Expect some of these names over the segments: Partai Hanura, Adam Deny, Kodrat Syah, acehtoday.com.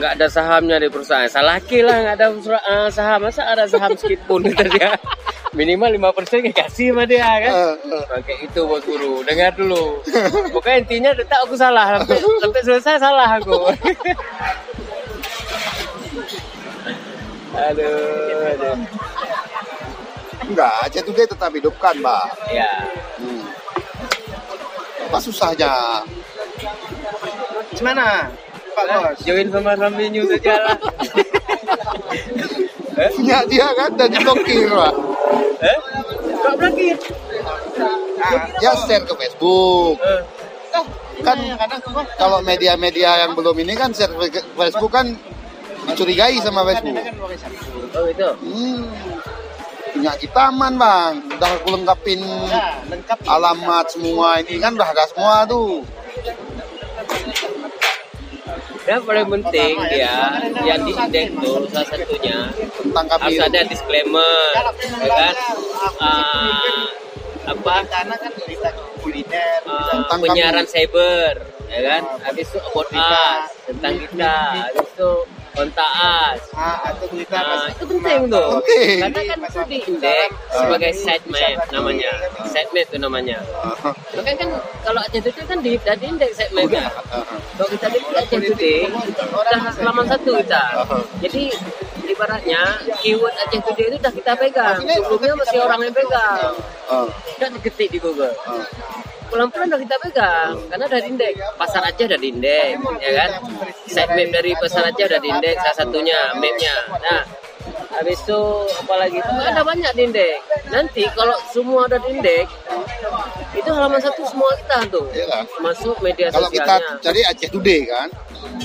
nggak ada sahamnya di perusahaan. Salah kilah nggak ada saham, masa ada saham sedikit pun gitu dia. Minimal 5% dikasih sama dia kan. Oke, itu buat guru. Dengar dulu. Pokoknya intinya tetap aku salah sampai selesai salah aku. Aduh. Enggak, Aceh Today tetap hidupkan, Mbak. Iya. Apa susahnya? Gimana? Pak Bos, join sama Rambinya saja lah. Punya dia kan dan diblokir, Pak. Kok blokir? Ya share ke Facebook. Kan kalau media-media yang belum ini kan share ke Facebook kan dicurigai sama Facebook. Oh itu. Punya taman, Bang. Udah aku lengkapin alamat semua ini kan udah ada semua tuh. Yang paling penting dia yang diindeks tuh salah satunya harus ada disclaimer, kan? Tentang penyiaran cyber, ya kan? Habis itu about us, tentang kita, habis itu kontak us. Itu penting tuh, karena kan itu diindeks sebagai segmen namanya, segmen itu namanya. Makanya kan kalau Aceh Today kan di indeks segmennya. Kalau kita di Aceh Today, udah halaman 1 kita. Jadi ibaratnya keyword Aceh Today itu udah kita pegang. Sebelumnya masih orang yang pegang. Udah digetik di Google. Pelan-pelan udah kita pegang, karena udah indeks. Pasar Aceh udah indeks, ya kan? Site map dari pasar Aceh udah indeks, salah satunya mapnya. Nah, habis itu apalagi itu ada banyak indeks. Nanti kalau semua udah indeks, itu halaman 1 semua kita tuh. Yalah. Masuk media sosialnya. Kalau kita cari Aceh Today kan,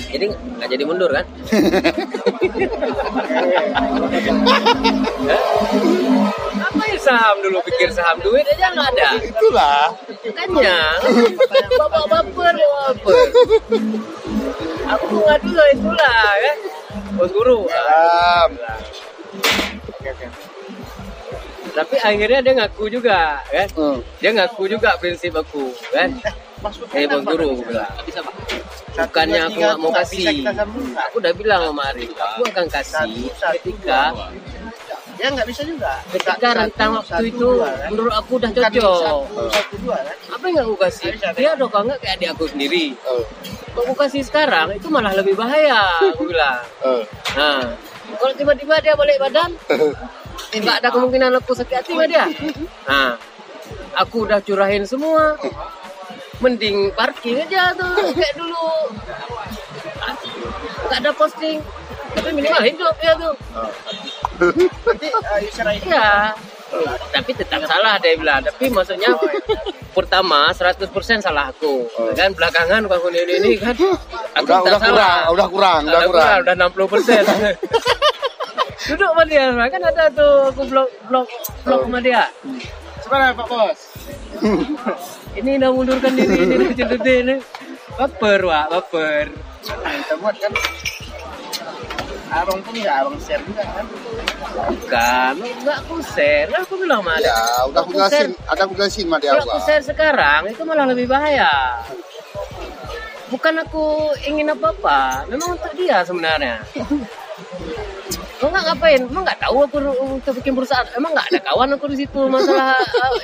jadi nggak jadi mundur kan? Apa ya saham dulu, pikir saham duit aja nggak ada. Itulah. Makanya, bapak-baper. Aku mau ngadu lah itulah kan, Bos Guru. Oke. Tapi akhirnya dia ngaku juga kan, dia ngaku juga prinsip aku kan. Hei Bos Guru, aku bilang. Bukannya aku nggak mau kasih, aku udah bilang sama Ari, aku akan kasih ketika ya nggak bisa juga. Ketika rentang waktu itu menurut aku udah cocok. Apa yang aku kasih? Dia udah kalau nggak kayak adik aku sendiri. Kalau aku kasih sekarang itu malah lebih bahaya, aku bilang. Nah, kalau tiba-tiba dia balik badan, nggak ada kemungkinan aku sakit hati sama dia. Nah, aku udah curahin semua. Mending parking aja tuh kayak dulu. Nggak ada posting. Tapi minimal hidup ya tuh. Nanti user ID ya. Tapi tetap salah dia bilang. Tapi maksudnya pertama 100% salah aku. Kan belakangan aku ini kan aku udah kurang. Udah 60%. Duduk sama dia, kan ada tuh aku blok sama dia. Sebenarnya Pak Bos. Ini udah mundurkan diri ini cerita ini. Baper. Kita buat kan Arong pun nggak Arong share juga kan? Bukan, nggak aku share, aku bilang sama dia. Ya, udah aku jelasin, ada aku jelasin sama dia. Kalau aku share sekarang itu malah lebih bahaya. Bukan aku ingin apa-apa, memang untuk dia sebenarnya. Emang nggak ngapain, emang nggak tahu aku untuk bikin perusahaan, emang nggak ada kawan aku di situ masalah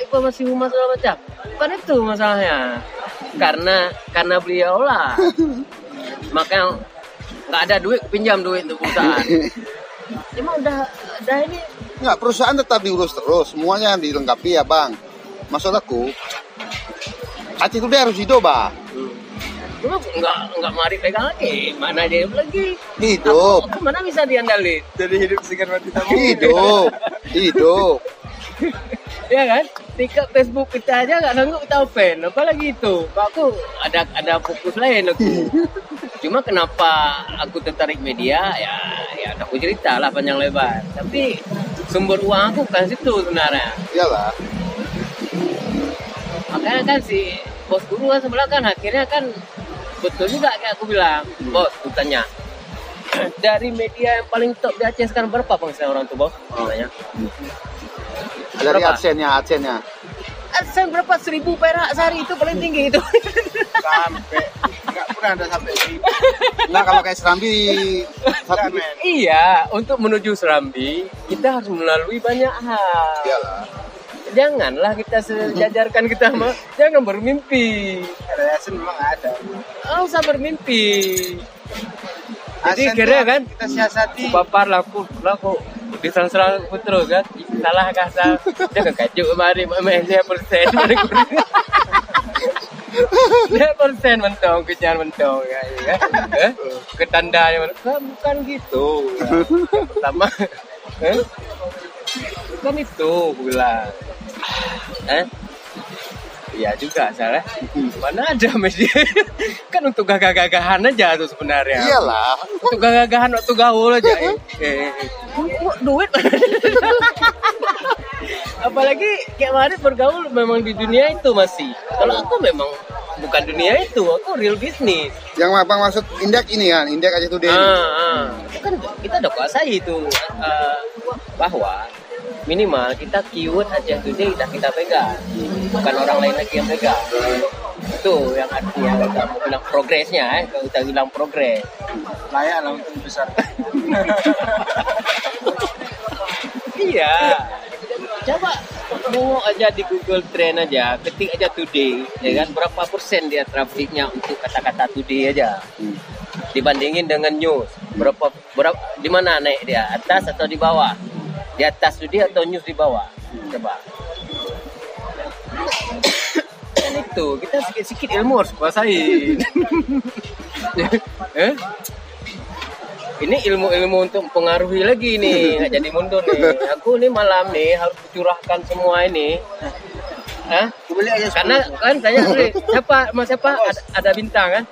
informasi humas segala macam. Bukan itu masalahnya, karena beliau lah, makanya. Nggak ada duit, pinjam duit untuk perusahaan. Emang udah ini? Nggak, perusahaan tetap diurus terus. Semuanya dilengkapi ya, Bang. Maksud aku, Aceh Today harus hidup, Bang. Cuma nggak mari pegang lagi. Mana dia lagi? Hidup. Aku mana bisa diandalin? Jadi hidup segan mati tamu. Hidup. Ya kan? Tiket Facebook kita aja nggak nanggup kita open. Apalagi itu. Aku ada fokus lain aku. Cuma kenapa aku tertarik media, ya aku cerita lah panjang lebar. Tapi sumber uang aku bukan situ sebenarnya. Iyalah. Makanya kan si Bos Guru kan sebelah kan akhirnya kan betul juga kayak aku bilang. Bos, aku tanya. Dari media yang paling top di Aceh sekarang berapa penghasilan orang tuh, Bos? Dari absennya. AdSense berapa, 1000 perak sehari, itu paling tinggi itu. Sampai nggak pernah ada sampai 1000. Nah kalau kayak Serambi, iya, untuk menuju Serambi kita harus melalui banyak hal. Iyalah. Janganlah kita sejajarkan kita mah, jangan bermimpi. Karena AdSense memang ada. Oh, usah bermimpi. Jadi kira kan kita siasati. Bapak laku diserang-serang putra kan, salah kasar. Jangan kajuk kemarin main 10%. 10% mentong, kejar mentong kan. Ketandanya bukan gitu. Yang pertama, kan itu pula. Iya juga salah. Mana ada masih kan untuk gagah-gagahan aja tuh sebenarnya. Iyalah. Untuk gagah-gagahan waktu gaul aja. Duit. Apalagi kayak Marit bergaul memang di dunia itu masih. Kalau aku memang bukan dunia itu, aku real bisnis. Yang abang maksud indeks ini kan, indeks aja today. Kan kita udah kuasai itu bahwa minimal kita keyword aja today kita pegang, bukan orang lain lagi yang pegang. Itu yang artinya kamu bilang progresnya, kita bilang progres. Layak lah untuk besar. Iya. Coba mau aja di Google Trend aja, ketik aja today, ya kan berapa persen dia trafiknya untuk kata-kata today aja. Dibandingin dengan news, berapa di mana naik dia, atas atau di bawah? Di atas today atau news di bawah, coba. Dan itu kita sedikit ilmu harus kuasain. Ini ilmu-ilmu untuk mempengaruhi lagi nih, nggak jadi mundur nih. Aku nih malam nih harus curahkan semua ini. Karena kan tanya siapa ada bintang kan?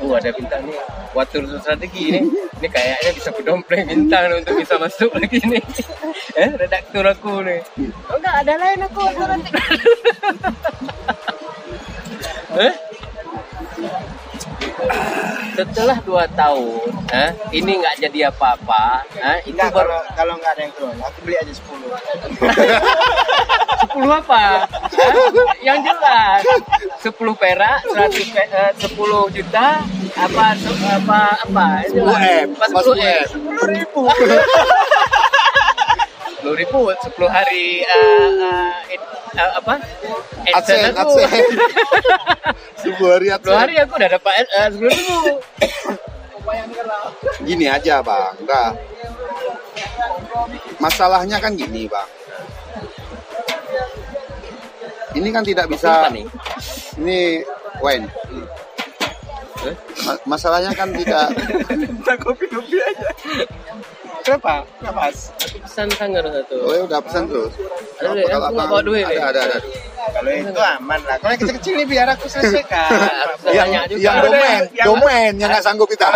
Oh ada bintang nih, waktu strategi ini. Ini kayaknya bisa kudompleng bintang untuk bisa masuk lagi nih. Redaktur aku nih. Oh enggak, ada lain aku nanti. Setelah 2 tahun, ini nggak jadi apa-apa. Itu enggak, kalau nggak ada yang keluar, aku beli aja 10. 10 apa? Yang jelas 10 perak, 10 juta, apa 10 ribu. 10 ribu 10 hari apa? AdSense aku. 10 hari aku udah dapat 10 ribu. Gini aja bang, enggak. Masalahnya kan gini bang. Ini kan tidak bisa. Ini wine. Masalahnya kan tidak. Kita kopi aja. Kenapa? Enggak pas. Pesan sanggar satu. Oh, ya udah pesan terus. Ada. Kalau itu aman lah. Kalau kita kecil nih biar aku selesaikan. Yang domain yang nggak sanggup kita.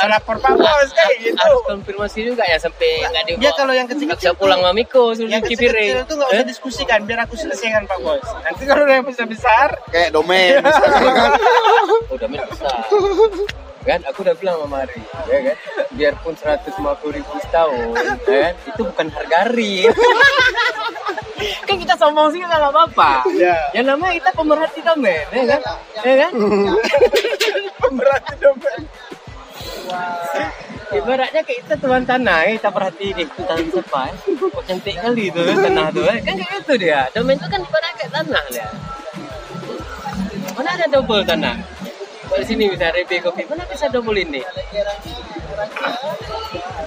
Rapor Pak Bos kayak gitu. Harus konfirmasi juga ya sampai nggak dibawa. Ya kalau yang kecil bisa pulang mamiku suruh dikipirin. Yang kecil itu nggak usah diskusikan biar aku selesaikan Pak Bos. Nanti kalau yang besar kayak domain misalkan. Oh domain besar. Kan aku udah bilang sama Mari, ya kan, biarpun 150 ribu setahun, kan itu bukan harga real. Kan kita sombong sih nggak apa-apa. Yang namanya kita pemerhati domain, ya kan? Pemerhati domain. Ibaratnya kayak kita tuan tanah, kita perhatiin deh tuan siapa, kok cantik kali tuh tanah tuh, kan kayak gitu dia. Domain itu kan ibarat kayak tanah dia. Mana ada double tanah? Di sini bisa repi kopi, mana bisa double ini?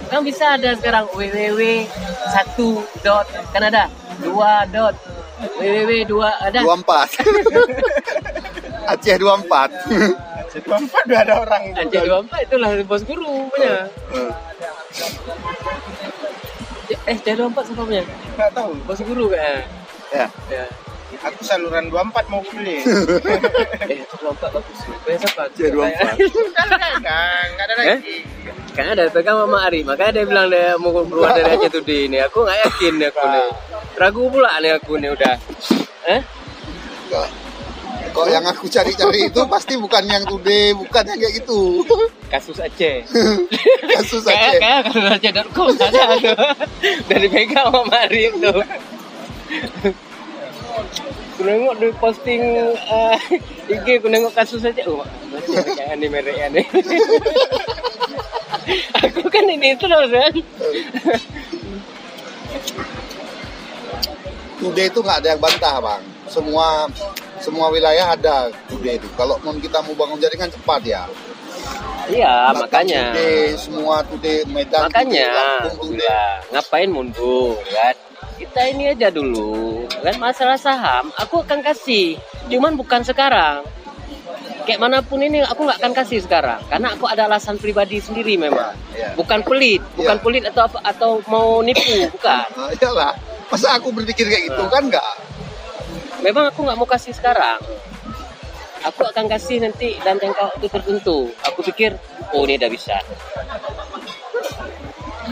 Kan bisa ada sekarang www.1. Kan ada 2. www.2 ada 24. Aceh 24. Aceh 24 udah ada orang itu. Aceh 24 itulah bos guru punya. Aceh 24 siapa punya? Enggak tahu. Bos guru kayaknya. Ya. Aku saluran 24 mau pilih. 24 bagus. Siapa? 24. Enggak ada lagi. Karena ada pegang Mama Ari, makanya dia bilang dia mau keluar dari Aceh Today ini. Aku enggak yakin aku nih. Ragu pula nih aku nih udah. Kok yang aku cari-cari itu pasti bukan yang today, bukan yang kayak gitu. Kasus Aceh. Kasus Aceh. Kasus Aceh.com ada tuh. Dari pegang Mama Ari itu. Aku nengok di posting IG, aku nengok kasus aja. Oh, jangan dimerek aneh. Aku kan ini terus kan. Today itu nggak ada yang bantah, Bang. Semua wilayah ada today itu. Kalau kita mau bangun jaringan cepat ya. Iya, Batam makanya today, semua today Medan. Makanya today, ngapain mundur kan? Kita ini aja dulu. Kan masalah saham aku akan kasih, cuman bukan sekarang. Kayak manapun ini aku nggak akan kasih sekarang, karena aku ada alasan pribadi sendiri memang. Ya, ya. Bukan pelit, bukan ya. Pelit atau mau nipu, bukan. Iyalah, masa aku berpikir kayak gitu kan nggak. Memang aku nggak mau kasih sekarang. Aku akan kasih nanti dan jangka waktu tertentu. Aku pikir, oh ini udah bisa.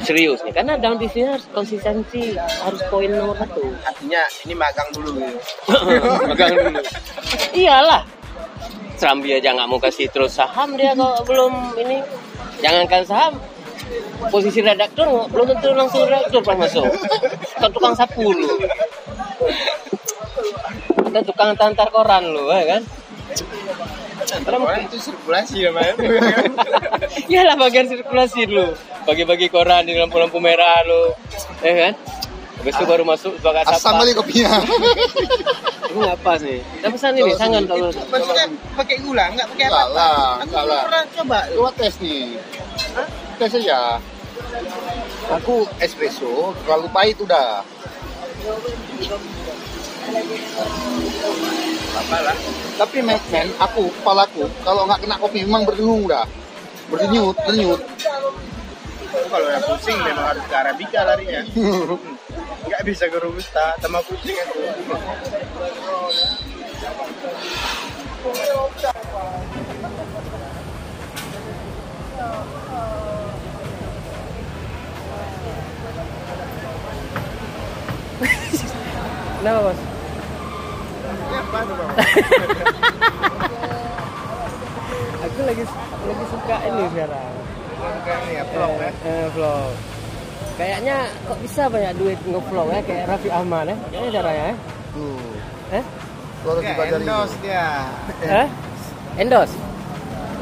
Serius nih, karena down di sini harus konsistensi, harus poin nomor 1. Artinya ini magang dulu. Magang dulu. Iyalah. Serambi aja nggak mau kasih terus saham dia kalau belum ini. Jangankan saham, posisi redaktor belum tentu langsung redaktor pas masuk. Kita tukang sapu lu. Kita tukang antar koran lu, kan? Koran itu sirkulasi namanya. Iyalah bagian sirkulasi dulu. Bagi-bagi koran di lampu-lampu merah lu, ya kan? Habis itu baru masuk sebagai apa? Asam kali kopinya. Ini apa sih? Kita pesan ini sangan kalau. Maksudnya pakai gula, enggak pakai apa-apa. Enggak lah. Coba lu tes nih. Hah? Tes aja. Aku espresso, terlalu pahit udah. Apalah. Tapi men, aku kepalaku kalau nggak kena kopi memang berdengung dah. Berdenyut. Kalau yang pusing memang harus ke Arabica larinya. Nggak bisa ke Robusta, sama pusing aku. Kenapa, Mas? Aku lagi suka ini sekarang. Vlog. Kayaknya kok bisa banyak duit ngevlog ya kayak Raffi Ahmad ya? Kayaknya caranya ya. Kalau endorse dia. Endorse.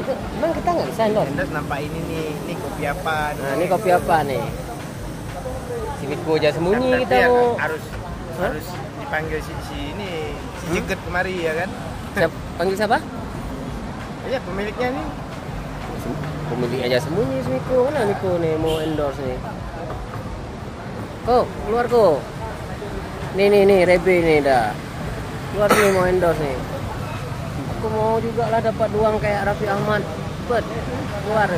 Itu emang kita nggak bisa endorse. Endorse nampak ini nih, ini kopi apa? Nah, ini kopi apa nih? Si Bitko aja sembunyi kita mau. Harus dipanggil si ini. Jeket kemari ya kan? Siap, panggil siapa? Ya pemiliknya nih. Pemilik aja sembunyi si Miko. Mana Miko nih mau endorse nih? Ko, keluar ko. Nih Rebe nih dah. Keluar nih mau endorse nih. Aku mau juga lah dapat uang kayak Raffi Ahmad. Bet, keluar.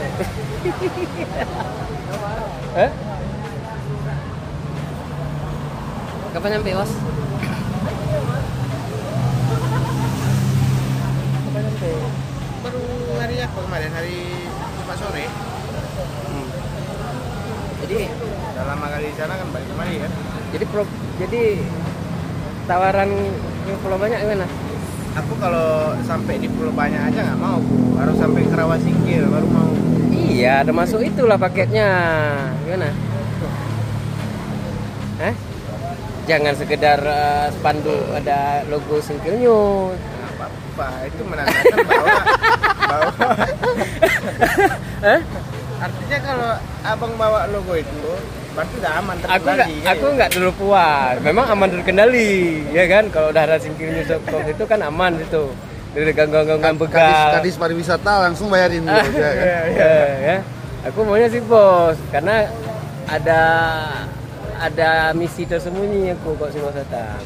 Kapan nyampe, Bos? Baru hari apa kemarin, hari Jumat sore. Jadi udah lama kali di sana kan, balik kemari kan. Jadi tawaran ke Pulau Banyak gimana? Aku kalau sampai di Pulau Banyak aja nggak mau, Bu. Harus sampai Kerawa Singkil baru mau. Iya, udah masuk itulah paketnya. Gimana? Hah? Jangan sekedar spanduk ada logo Singkil News. Apa itu menandakan bahwa artinya kalau abang bawa logo itu berarti udah aman terkendali. Aku nggak ya? Dulu puas, memang aman terkendali ya kan. Kalau udah ada Singkirnya itu kan aman itu dari gangguan begal. Kadis pariwisata langsung bayarin dulu. Ya. Aku maunya sih Bos, karena ada misi tersembunyi aku kok sih wisata.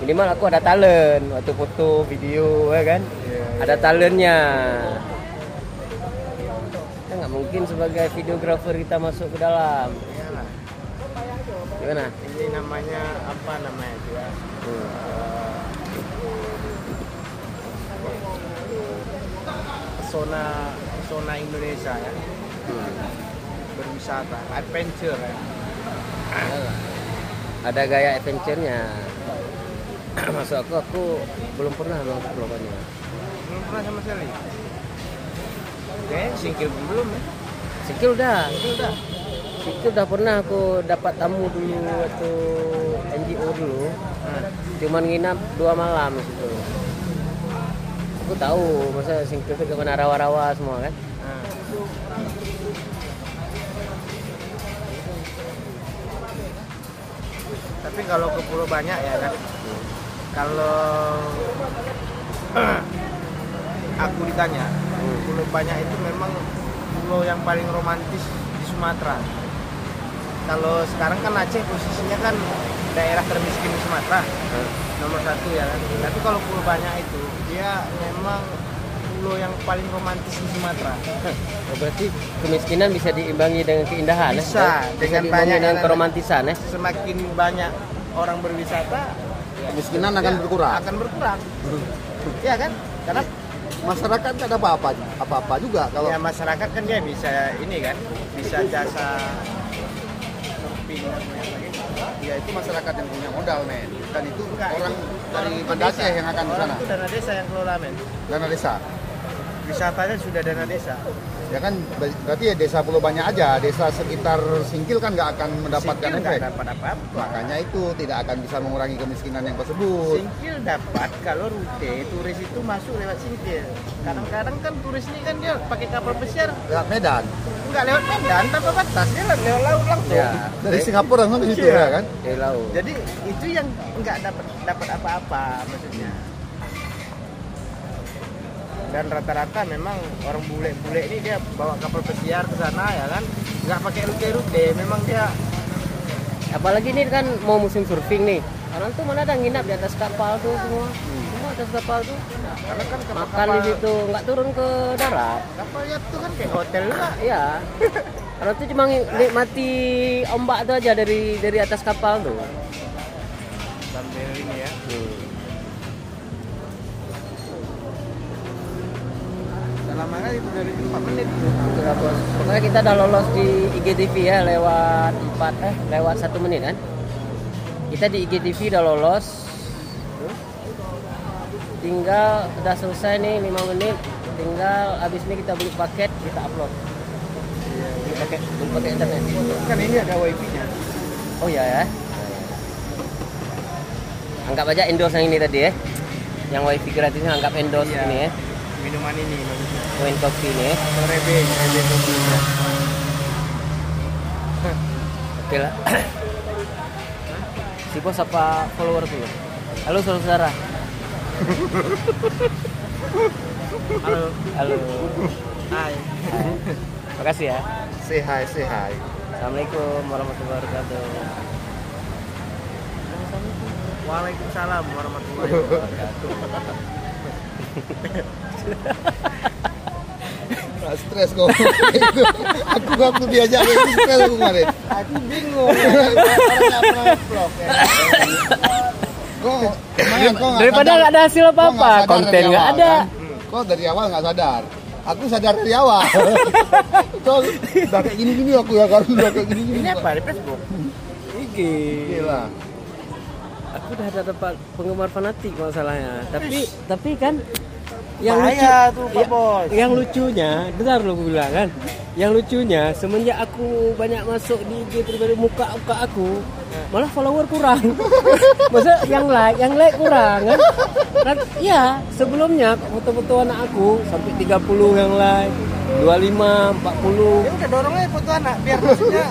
Minimal aku ada talent waktu foto, video ya kan. Yeah. Ada talentnya. Kita nggak mungkin sebagai videografer kita masuk ke dalam. Iyalah. Gimana? Ini namanya apa namanya itu ya? Pesona Indonesia ya. Berwisata, adventure ya. Iyalah. Ada gaya adventure-nya. Masuk aku belum pernah ke Pulau Banyak. Belum pernah sama sekali. Oke, Singkil belum ya? Singkil udah. Itu udah pernah aku dapat tamu dulu waktu NGO dulu. Cuman nginap 2 malam situ. Aku tahu masa sing ke mana rawa-rawa semua kan. Tapi kalau ke pulau banyak ya kan. Kalau aku ditanya, pulau banyak itu memang pulau yang paling romantis di Sumatera. Kalau sekarang kan Aceh posisinya kan daerah termiskin di Sumatera, nomor 1 ya kan. Tapi kalau pulau banyak itu dia memang pulau yang paling romantis di Sumatera. Berarti kemiskinan bisa diimbangi dengan keindahan. Bisa, dengan banyak dan keromantisan ya. Semakin banyak orang berwisata, kemiskinan akan berkurang. Akan berkurang. Iya kan? Karena masyarakat nggak ada apa-apa juga kalau. Ya masyarakat kan dia bisa ini kan, bisa jasa shopping dan lain-lain. Ya itu masyarakat yang punya modal men. Dan itu orang dari Aceh yang akan ke sana. Itu dana desa yang kelola men. Dana desa. Wisatanya sudah dana desa. Ya kan berarti ya desa Pulau Banyak aja, desa sekitar Singkil kan nggak akan mendapatkan efek. Dapat apa-apa. Makanya itu tidak akan bisa mengurangi kemiskinan yang tersebut. Singkil dapat kalau rute turis itu masuk lewat Singkil. Kadang-kadang kan turis ini kan dia pakai kapal pesiar. Lewat Medan. Enggak lewat Medan tanpa batas, dia lewat laut langsung. Ya, dari Singapura langsung ke situ ya kan? Dari laut. Jadi itu yang nggak dapat apa-apa maksudnya. Dan rata-rata memang orang bule-bule ini dia bawa kapal pesiar ke sana ya kan, nggak pakai rute-rute, memang dia. Apalagi ini kan mau musim surfing nih, orang tuh mana ada nginap di atas kapal tuh semua atas kapal tuh. Nah, karena kan makan di situ nggak turun ke darat. Kapalnya tuh kan kayak hotel lah. Iya. Orang tuh cuma nikmati ombak tuh aja dari atas kapal tuh. Sambil ini ya. Lama-lama itu dari 4 menit sudah bos. Pokoknya kita udah lolos di IGTV ya lewat 1 menit kan. Kita di IGTV udah lolos. Tinggal udah selesai nih 5 menit. Tinggal abis ini kita beli paket, kita upload. Iya, beli paket, internet. Kan ini ada WiFi-nya. Oh iya ya. Anggap aja endorse yang ini tadi ya. Yang WiFi gratisnya anggap endorse ini ya. Minuman ini maksudnya. Wine kopi nih. Rebe kopi. Oke lah. Si bos apa follower dulu? Halo saudara. Halo. Hai. Makasih ya. Say hi. Assalamualaikum warahmatullahi wabarakatuh. Waalaikumsalam warahmatullahi wabarakatuh. Nah, stres kok. Aku waktu diajak stres kemarin. Aku bingung. Kok daripada nggak ada hasil apa-apa, konten nggak ada. Kok dari awal nggak sadar? Aku sadar dari awal. Kok kayak gini-gini aku ya karena udah kayak gini-gini. Ini apa di Facebook? Iki. Gila. Aku udah ada tempat penggemar fanatik masalahnya. Tapi kan yang bahaya lucu tuh, Pak Bos. Yang lucunya, benar lo bilang kan. Yang lucunya semenjak aku banyak masuk di IG pribadi muka aku, malah follower kurang. Maksudnya yang like kurang kan. Dan, ya, sebelumnya foto-foto anak aku sampai 30 yang like, 25, 40. Ya udah dorong aja foto anak biar maksudnya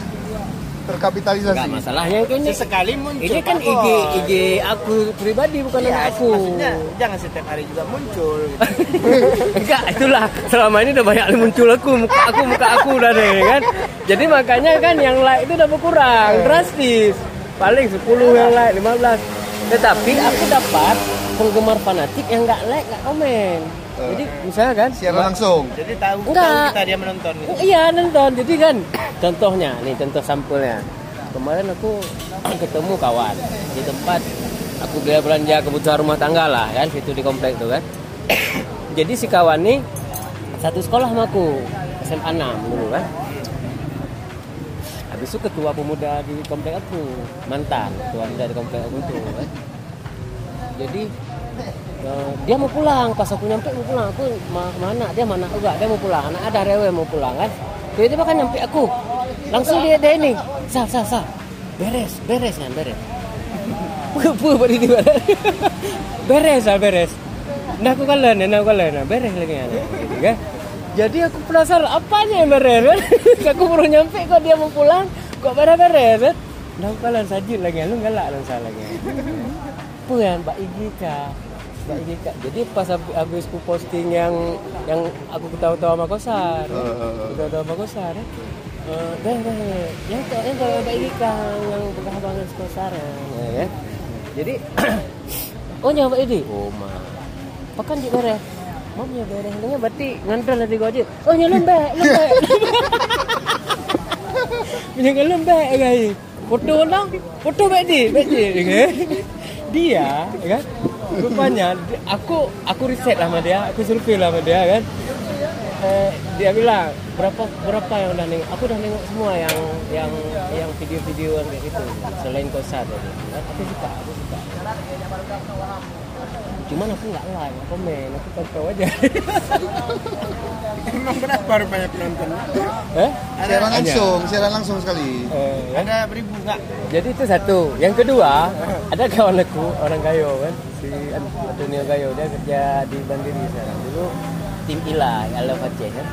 terkapitalisasi. Enggak masalahnya ini sekali muncul. Ini kan IG aku pribadi bukan aku. Maksudnya jangan setiap hari juga muncul gitu. Enggak, itulah selama ini udah banyak muncul muka aku udah deh kan. Jadi makanya kan yang like itu udah berkurang drastis. Paling 10 yang like, 15. Tetapi aku dapat penggemar fanatik yang enggak like, enggak komen. Jadi misalnya kan siaran langsung. Jadi tahu kita dia menonton gitu. Iya, nonton. Jadi kan contohnya nih, contoh sampulnya. Kemarin aku ketemu kawan di tempat aku belanja kebutuhan rumah tangga lah kan, situ di komplek tuh kan. Jadi si kawan nih satu sekolah sama aku, SMA 6 dulu kan. Habis itu ketua pemuda di komplek aku, mantan ketua pemuda di komplek aku tuh kan. Jadi dia mau pulang, pas aku nyampe mau pulang, aku mana, dia mana enggak, dia mau pulang, anak ada rewel mau pulang kan, tiba-tiba kan nyampe aku, Langsung dia ini. Sal. Beres. Pupu pada di mana? Beres. Nah aku kalah. Beres lagi kan. Jadi aku penasaran apanya yang beres kan. Aku baru nyampe kok dia mau pulang. Kok beres kan. Nah aku kalah sajid lagi. Lu galak lah salah lagi. Apa yang Pak Igi kah? Jadi pas habis aku posting yang aku ketawa-tawa sama Kosar. Yang kalau Pak Igi kah yang berkahabangan Kosar ya. Jadi oh nyawa Pak Igi. Oh mah. Pakan di beres, mamnya beres, hanya berarti ngantar nanti gojek. Oh nyelembek. Menyangka lembek, guys. Foto bedi. Dia, kan? Rupanya aku riset lah sama dia, aku survei lah sama dia kan. Dia bilang berapa yang udah nengok. Aku udah nengok semua yang video-videoan kayak gitu. Selain Kosar tadi, aku suka. Cuman aku nggak like, aku main, aku tahu aja. Emang berapa rupanya penonton? Siaran langsung sekali. Ada beribu nggak? Jadi itu satu. Yang kedua, ada kawan aku orang Gayo kan, si Antonio Gayo, dia kerja di Bandiri sekarang. Dulu tim Ila, Ala Aceh kan.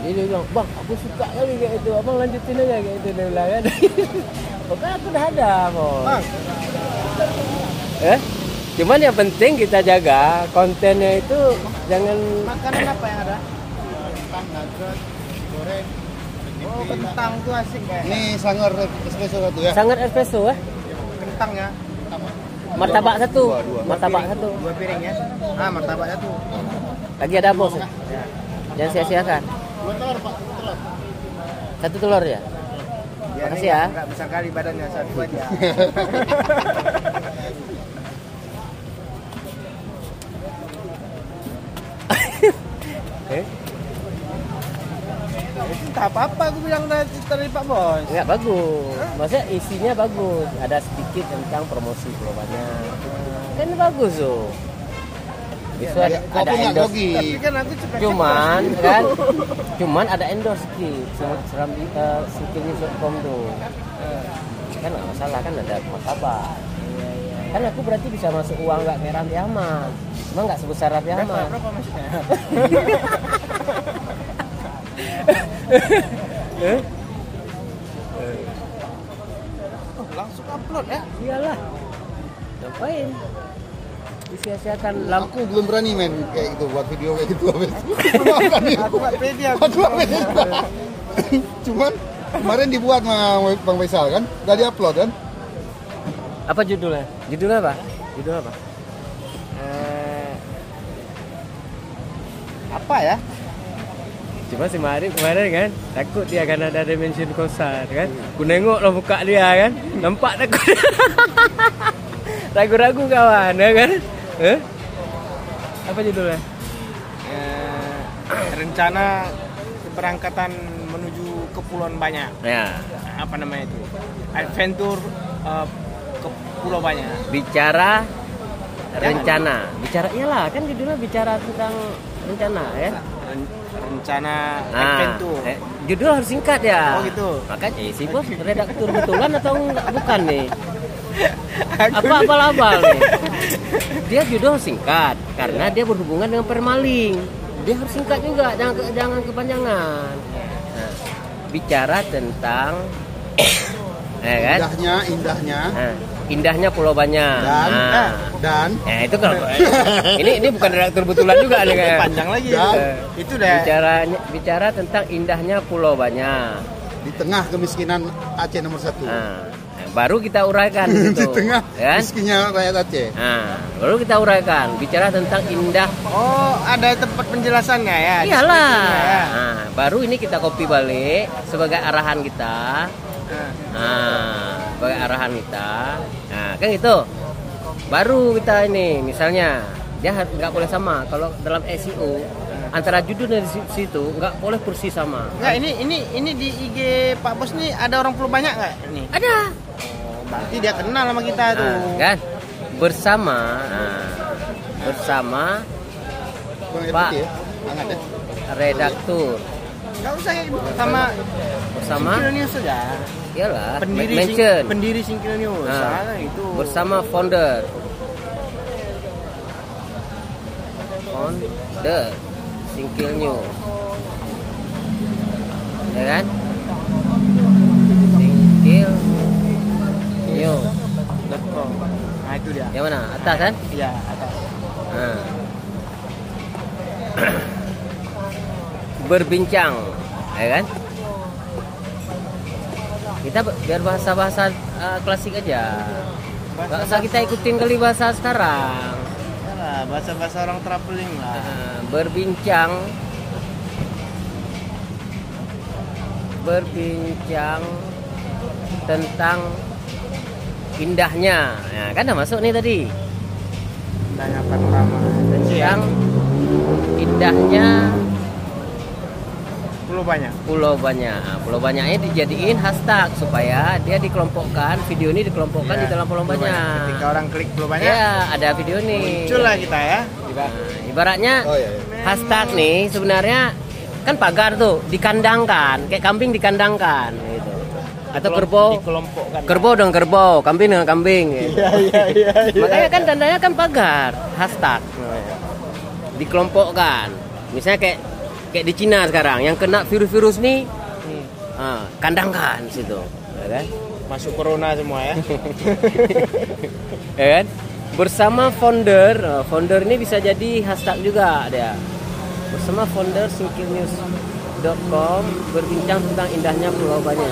Jadi dia bilang, bang, aku suka kali kayak itu, abang lanjutin aja kayak itu, dia bilang kan. Pokoknya aku udah ada, bang. Cuman yang penting kita jaga kontennya itu jangan. Makanan apa yang ada? Kentang, nugget, goreng. Oh, kentang tuh asik ya. Ini sangar espresso satu ya. Sangar espresso ya? Kentang ya. Martabak satu. Dua. Martabak satu. Dua piring ya. Martabak satu. Lagi ada bos. Ya. Jangan sia-siakan. 2 telur Pak, telur. 1 telur ya. Makasih ya. Enggak besar kali badannya, satu aja. Tak apa-apa aku bilang dari Pak Bos. Enggak bagus. Maksudnya isinya bagus. Ada sedikit tentang promosi keluarnya. Kan bagus tuh. Itu ada endorse. Cuman ada endorse sedikit. Seram skillnews.com tuh. Kan enggak masalah kan ada martabak. Kan aku berarti bisa masuk uang enggak kayak Raffi Ahmad. Cuma enggak sebesar Raffi Ahmad. Berapa maksudnya? Langsung upload ya? Iyalah. Ngapain? Disia-siakan. Aku belum berani main kayak itu buat video kayak gitu. Aku enggak pede Cuman kemarin dibuat sama Bang Faisal kan? Udah diupload kan? Apa judulnya? Judulnya apa? Apa ya? Cuma si Marif kemarin kan, takut dia akan ada dimension Kosar kan. Aku nengok lah muka dia kan, nampak takut. Ragu-ragu kawan, ya kan? Apa judulnya? Rencana keberangkatan menuju Kepulauan Banyak. Ya. Apa namanya itu? Adventure ke Pulau Banyak. Bicara rencana. Bicara iyalah kan judulnya bicara tentang rencana ya. Rencana adventure. Judul harus singkat ya. Oh gitu. Makanya si bos redaktur betulan atau enggak bukan nih? Apa abal nih? Dia judul singkat karena dia berhubungan dengan permaling. Dia harus singkat juga, jangan kepanjangan. Nah, bicara tentang kan? Indahnya. Indahnya Pulau Banyak dan itu kalau ini bukan redaktur betulan juga nih kayak panjang lagi itu deh bicara tentang indahnya Pulau Banyak di tengah kemiskinan Aceh nomor 1 baru kita uraikan gitu. Di tengah kan? Miskinnya rakyat Aceh baru kita uraikan bicara tentang indah ada tempat penjelasannya ya iyalah ya. Baru ini kita copy balik sebagai arahan kita sebagai arahan kita kan gitu baru kita ini misalnya dia nggak boleh sama kalau dalam SEO antara judul dari situ nggak boleh persis sama ini di IG Pak Bos nih ada orang Pulau Banyak nggak ini ada berarti dia kenal sama kita tuh kan bersama Pak redaktur Nggak usah ya, bersama Synchronious saja. Iyalah, pendiri Synchronious itu. Bersama founder Synchronious. Ya kan? Synchronious.com. Nah, itu dia. Yang mana? Atas kan? Iya, atas. Nah. Berbincang, ya kan? Kita biar bahasa-bahasa klasik aja. Gak usah kita ikutin kali bahasa sekarang. Bahasa-bahasa orang traveling lah. Berbincang tentang indahnya. Nah, kan udah masuk nih tadi. Indahnya panorama. Tentang indahnya Pulau Banyak dijadiin hashtag supaya dia dikelompokkan, video ini dikelompokkan di dalam Pulau Banyak. Ketika orang klik Pulau Banyak, ya ada video nih. Muncullah kita ya. Nah, ibaratnya hashtag nih sebenarnya kan pagar tuh dikandangkan, kayak kambing dikandangkan gitu. Atau kerbau dengan kerbau, kambing dengan kambing. Gitu. Ya. Makanya kan tandanya kan pagar, hashtag. Dikelompokkan. Misalnya kayak di Cina sekarang yang kena virus-virus nih kandangkan situ, ya kan? Masuk corona semua ya. Ya kan? Bersama founder ini bisa jadi hashtag juga dia. Bersama founder synchronious.com berbincang tentang indahnya Pulau Banyak.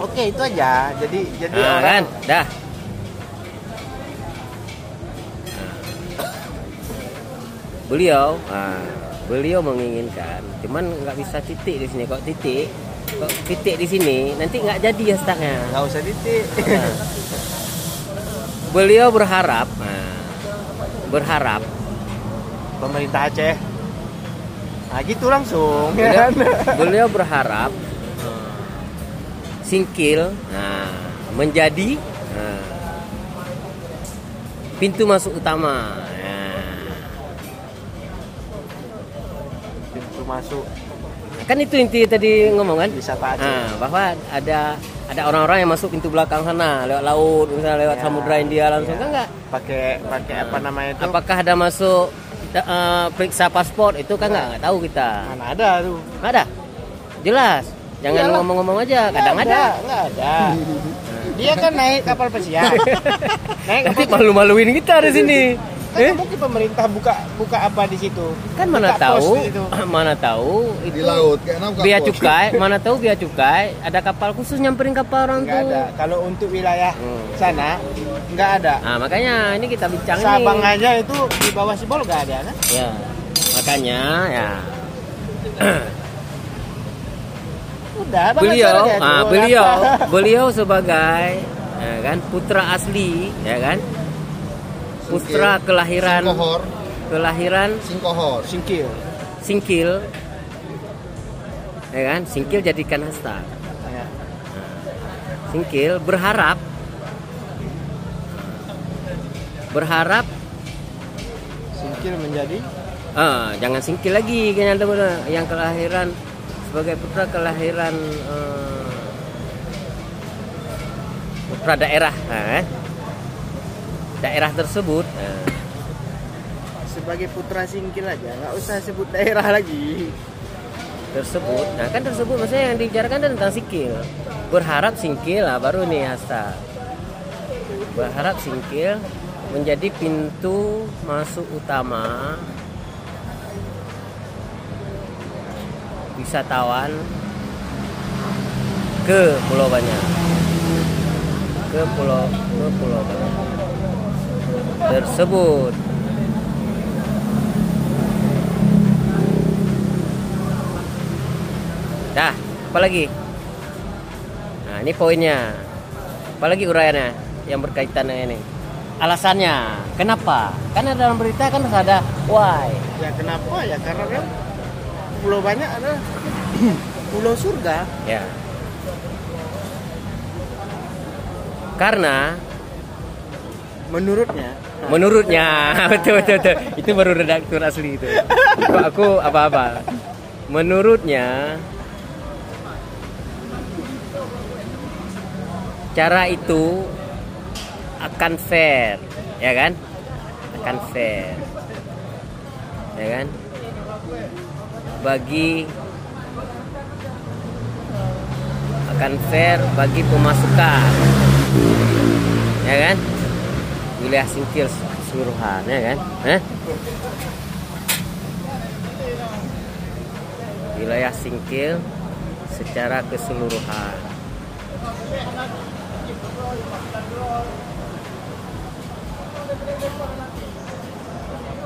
Oke, itu aja. Jadi orang kan dah. Beliau menginginkan, cuman nggak bisa titik di sini. Kok titik di sini nanti nggak jadi hashtagnya. Nggak usah titik. Beliau berharap pemerintah Aceh. Nah, gitu langsung. Beliau berharap Singkil menjadi pintu masuk utama. Masuk kan itu inti tadi ngomong kan wisata Aceh, bahwa ada orang-orang yang masuk pintu belakang sana lewat laut, misalnya lewat Samudra India langsung kan nggak pakai apa namanya itu, apakah ada masuk periksa paspor itu kan nggak tahu kita, mana ada tuh, nggak ada jelas, jangan ngomong-ngomong aja kadang nggak ada. Dia kan naik kapal pesiar. Tapi malu-maluin kita di sini. Kan mungkin pemerintah buka apa di situ? Kan mana tahu itu di laut, Bea Cukai, ada kapal khusus nyamperin kapal orang tuh. Enggak ada. Kalau untuk wilayah sana enggak ada. Nah, makanya ini kita bincang nih. Sabang aja itu di bawah Sibol enggak ada kan? Ya. Makanya ya. Udah, beliau sebagai putra asli, ya kan? Putra kelahiran Singkil, ya kan? Singkil jadikan hashtag. Singkil berharap Singkil menjadi jangan Singkil lagi, kayaknya ada yang kelahiran sebagai putra kelahiran putra daerah. Daerah tersebut sebagai putra Singkil aja, nggak usah sebut daerah lagi tersebut. Nah kan tersebut maksudnya yang dibicarakan tentang Singkil, berharap Singkil lah baru nih hashtag. Berharap Singkil menjadi pintu masuk utama wisatawan ke Pulau Banyak. Ke Pulau Banyak. Tersebut dah, apalagi? Nah, ini poinnya. Apalagi uraiannya yang berkaitan dengan ini. Alasannya, kenapa? Karena dalam berita kan ada why. Ya kenapa? Ya karena kan Pulau Banyak ada pulau surga. Ya. Karena menurutnya menurutnya. Betul. Itu baru redaktur asli itu. Aku apa-apa. Menurutnya cara itu akan fair, ya kan? Akan fair, ya kan? Akan fair bagi pemasukan, ya kan? Wilayah Singkil keseluruhan, ya kan? Wilayah Singkil secara keseluruhan.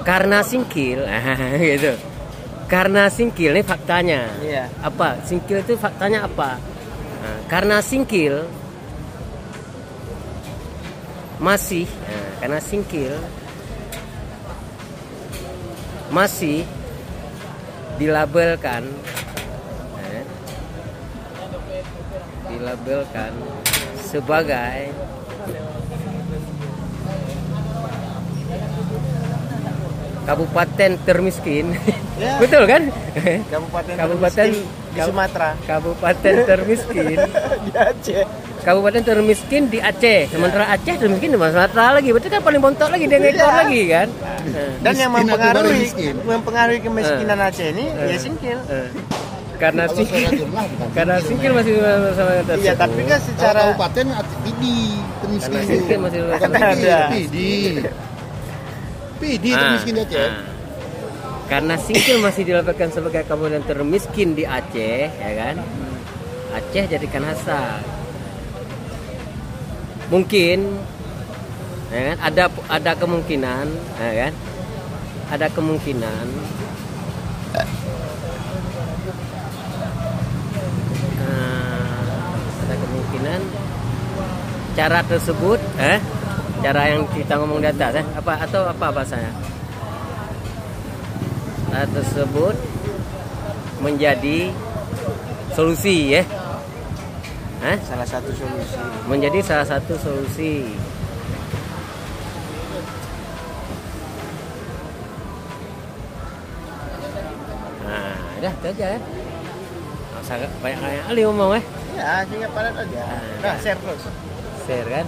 Karena Singkil, gitu. Karena Singkil ini faktanya. Iya. Apa? Singkil itu faktanya apa? Nah, karena Singkil masih, karena Singkil masih dilabelkan, dilabelkan sebagai kabupaten termiskin, ya. Betul kan? Kabupaten di Sumatera. Kabupaten termiskin di Aceh. Kabupaten termiskin di Aceh. Sementara Aceh termiskin di Sumatera lagi. Berarti kan paling bontot lagi, dengekor lagi kan? Dan yang mempengaruhi kemiskinan Aceh ini ya Singkil. Karena Singkil masih sama atas. Iya, tapi kan secara kabupaten ini termiskin masih termiskin di Aceh. Karena Singkil masih dilaporkan sebagai kabupaten termiskin di Aceh, ya kan? Aceh jadikan hasrat. Mungkin, ya kan? Ada kemungkinan, ya kan? Ada kemungkinan cara tersebut, cara yang kita ngomong di atas, apa bahasanya, cara tersebut menjadi solusi, ya, salah satu solusi, menjadi salah satu solusi. Nah, udah itu aja ya. Nggak usah banyak kali ngomong ya. Ya, singkat padat aja. Nah, share terus. Share kan.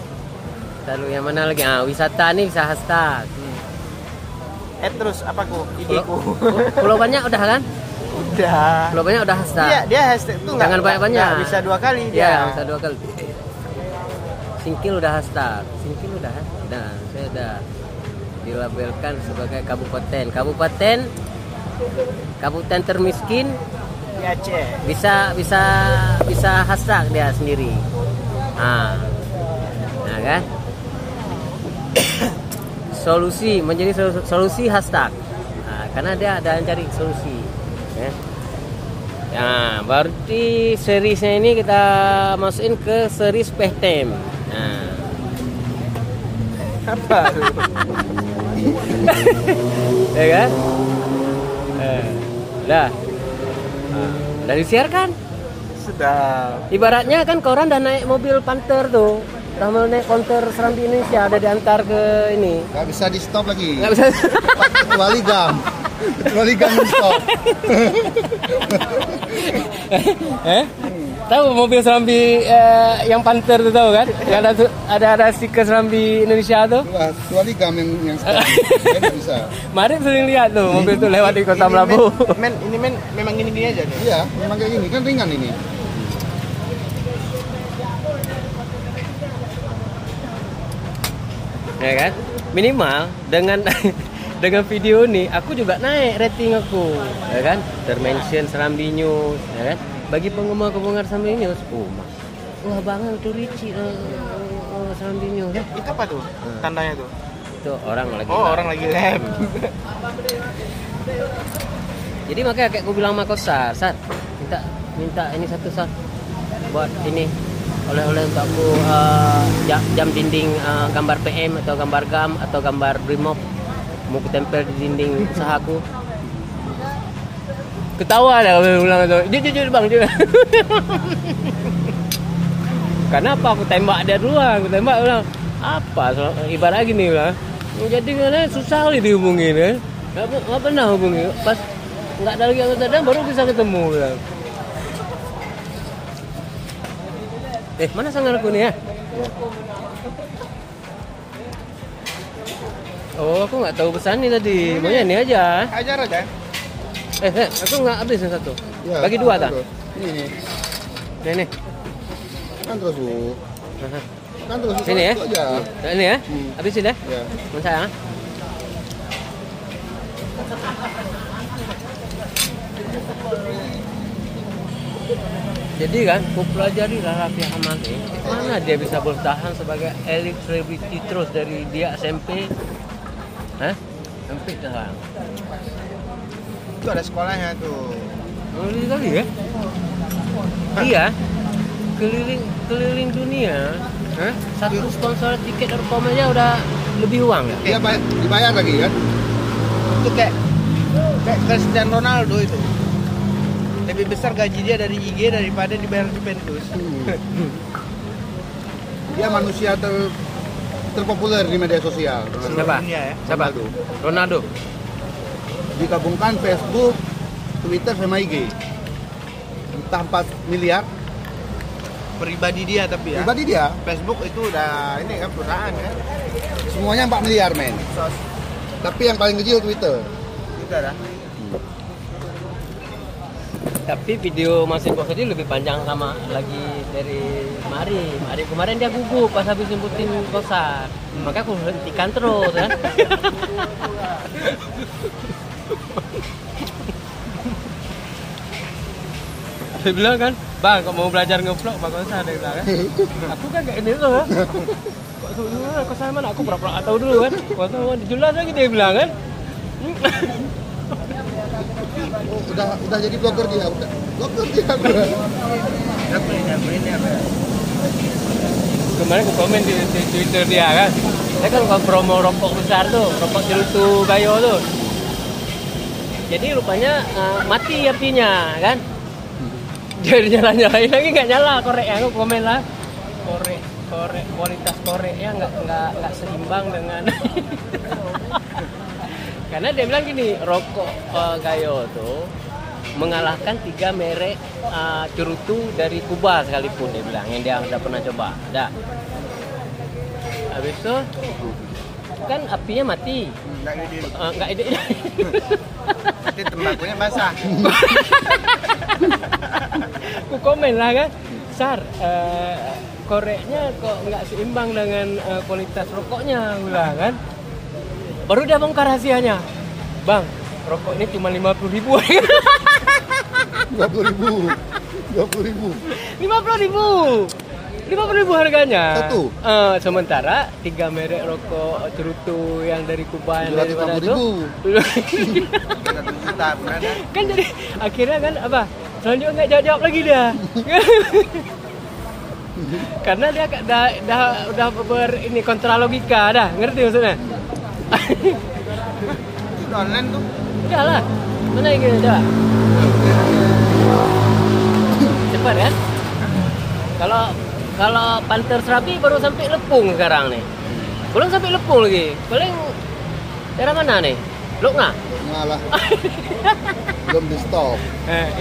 Lalu yang mana lagi? Ah, wisata nih, bisa hashtag. Terus apa ku? Ideku. Pulau banyak udah kan? Udah. Pulau banyak udah hashtag. Iya, dia hashtag tuh jangan banyak-banyak. Bisa dua kali dia. Iya, bisa dua kali. Singkil udah hashtag. Singkil udah. Nah, saya udah dilabelkan sebagai kabupaten. Kabupaten termiskin di Aceh. Bisa hashtag dia sendiri. Nah kan? Solusi menjadi solusi hashtag. Nah, karena dia ada yang cari solusi. Ya. Nah, berarti seriesnya ini kita masukin ke series PTM. Nah. Apa? Ya kan? Dah. Udah disiarkan. Sedap. Ibaratnya kan koran udah naik mobil Panther tuh. Udah mau naik konter Serambi Indonesia, udah diantar ke ini. Gak bisa di stop lagi. Gak bisa. Kecuali gam. Kecuali gam di stop. Tahu mobil Serambi yang Panther tuh, tahu kan? Yang ada stiker Serambi Indonesia tuh. Kecuali gam yang stop. Gak bisa. Mari sering lihat tuh mobil tuh lewat di Kota Labu. Ini memang gini aja deh. Iya, memang kayak gini kan, ringan ini. Ya kan? Minimal dengan video ini aku juga naik rating aku, ya kan? Termention Serambi News, ya kan? Bagi penggemar Serambi News, wah banget tuh Ricci Serambi News. Ya, itu apa tuh? Tandanya tuh? Itu orang lagi. Oh, orang lagi lab. Jadi makanya kayak aku bilang sama Kosar, Sar, minta ini satu, Sar, buat ini oleh-oleh untuk aku, jam dinding, gambar PM atau gambar gam atau gambar Brimob mau ku tempel di dinding usahaku. Ketawa dah ulang itu. Jujur bang, jujur. Karena apa aku tembak dia dulu, aku tembak ulang. Apa ibarat gini lah. Jadi karena susah kali dihubungin ya. Nggak pernah hubungin. Pas nggak ada lagi anggota DAM baru bisa ketemu. Bilang. Mana sangarku nih ya? Oh, aku nggak tahu pesan nih tadi. Maunya ini aja. Ajar aja. Aku nggak habis yang satu. Ya, bagi dua tak? Ini. Nih. Kan terus bu. Kan terus. Sini ya. Ini ya. Habis sudah. Ya. Mau saya? Jadi kan, aku pelajari lah Raffi Ahmad ini. Mana dia bisa bertahan sebagai elit celebrity terus dari dia SMP? Sampai sekarang. Itu ada sekolahnya tuh. Keliling kali ya? Iya. Keliling dunia. Satu sponsor tiket Orkom aja udah lebih uang ya? Iya, dibayar lagi kan? Itu kayak Cristiano Ronaldo itu. Lebih besar gaji dia dari IG daripada dibayar Juventus. Dia manusia terpopuler di media sosial. Siapa? Siapa? Ronaldo. Digabungkan Facebook, Twitter sama IG. Entah 4 miliar. Pribadi dia tapi ya. Pribadi dia. Facebook itu udah ini kan perusahaan kan. Semuanya 4 miliar men. Tapi yang paling kecil Twitter. Udah dah. Tapi video Mas Impoh tadi lebih panjang sama lagi dari Mari kemarin dia gugup pas habis nyemputin kosan, maka aku hentikan terus ya. Dia bilang kan, bang kok mau belajar ngevlog bang kosan, dia bilang kan, aku kan gak ini loh ya, kok dulu kosan mana, aku pura-pura gak tau dulu kan, gak tau jelas lagi dia bilang kan. Oh, udah jadi blogger dia, udah. Blogger dia. Kemarin aku komen di Twitter dia kan. Dia kan promo rokok besar tuh, rokok cerutu Gayo tuh. Jadi rupanya mati apinya kan. Jadi nyala-nyalain lagi nggak nyala, korek ya, aku komen lah. Korek kualitas koreknya nggak seimbang dengan. Karena dia bilang gini, rokok Gayo tuh mengalahkan 3 merek cerutu dari Kuba sekalipun, dia bilang, yang dia udah pernah coba. Dah. Habis itu kan apinya mati. Enggak ide. Mati tembakunya basah. Ku komen lah kan. Sar, koreknya kok nggak seimbang dengan kualitas rokoknya, ulah kan. Baru dia bongkar rahasianya, bang, rokok ini cuma 50.000. 50.000 harganya. Satu. Sementara 3 merek rokok cerutu yang dari Kuba yang dari mana itu. 1 juta kan, jadi akhirnya kan apa? Selanjutnya nggak jawab lagi dia. Karena dia udah ini kontra logika dah, ngerti maksudnya? Udah online tuh? Udah lah, mana yang gini coba? Cepat kan? Kalau Panter Serabi baru sampai Lepung sekarang nih. Belum sampai Lepung lagi, paling daerah mana nih? Lukna? Lukna lah. Belum di stop.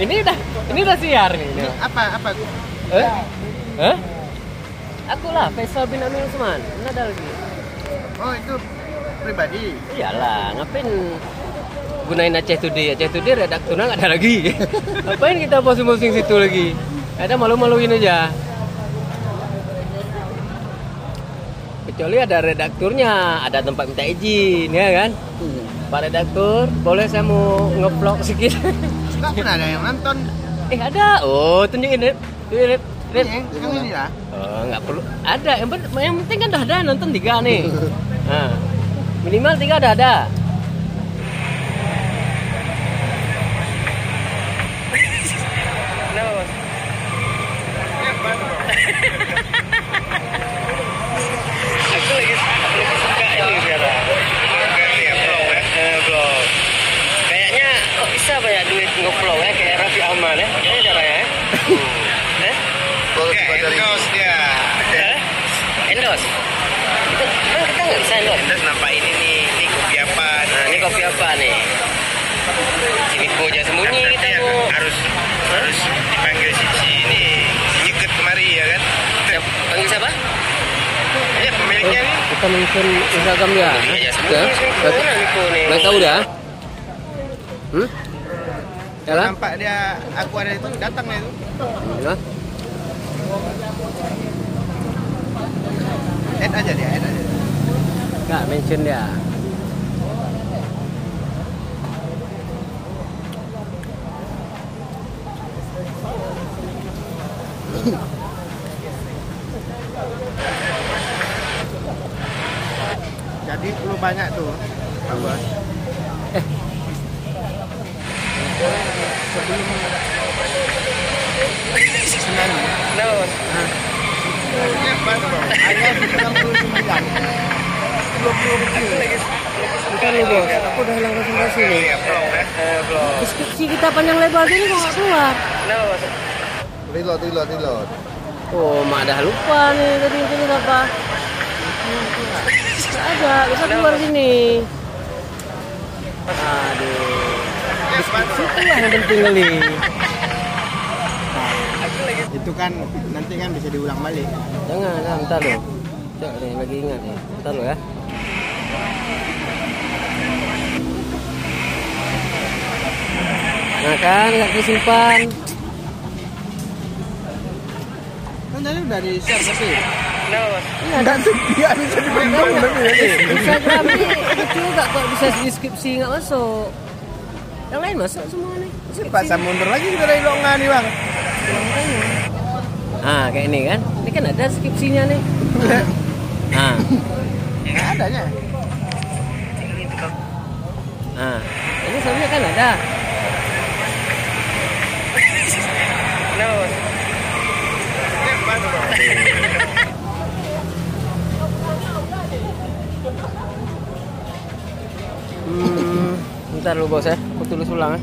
Ini udah siar nih. Apa? Aku lah, Faisal bin Amir Usman. Mana ada lagi? Oh itu pribadi. Iyalah, ngapain gunain Aceh Today? Aceh Today redaktornya nggak ada lagi. Ngapain kita posting situ lagi? Ada malu-maluin aja. Kecuali ada redakturnya, ada tempat minta izin, ya kan? Pak redaktur, boleh saya mau nge-vlog sedikit? Nggak pernah ada yang nonton. Ada. Oh, tunjukin Rip. Yang ini lah. Oh, nggak perlu. Ada. Yang penting kan udah ada nonton 3 nih. Nah. Minimal 3 ada. Halo. Aku lagi suka ini sekarang. Vlog. Kayaknya kok bisa banyak duit nge-vlog ya kayak Raffi Ahmad ya. Kayaknya caranya ya. Baru tiba dari. endorse. Itu kan kita nggak bisa endorse. Endorse nampain ini kopi apa? Nah, ini kopi apa nih? Sini Bu, jangan sembunyi kita Bu. Harus dipanggil Cici ini. Nyeket kemari ya kan? Panggil siapa? Ya pemiliknya nih. Kita mention Instagram dia. Iya, sembunyi. Mereka udah. Yalah. Nampak dia aku ada itu datang itu. Yalah. Add aja dia. Enggak mention dia. Jadi perlu banyak tuh. Abang. Aku udah hilang konsentrasi nih. Diskusi kita panjang lebar ini kok nggak keluar. Reload. Oh, mak dah lupa nih tadi itu apa? Nggak ada, bisa keluar sini. Aduh. Itulah yang penting kali. Itu kan nanti kan bisa diulang balik. Jangan, ntar loh. Cok nih lagi ingat nih. Ntar loh ya. Nah kan nggak disimpan. Kan tadi udah di share tapi. Nggak dia bisa dipegang tapi. Instagram ini lucu nggak kok bisa deskripsi nggak masuk. Yang lain masuk semua nih. Cepat sama mundur lagi kita dari longan nih bang. Ah kayak ini kan. Ini kan ada skripsinya nih. Ah. Nggak adanya. Ah. Ini sebenarnya kan ada. Bentar lu bos ya, aku tulis ulang ya. Nah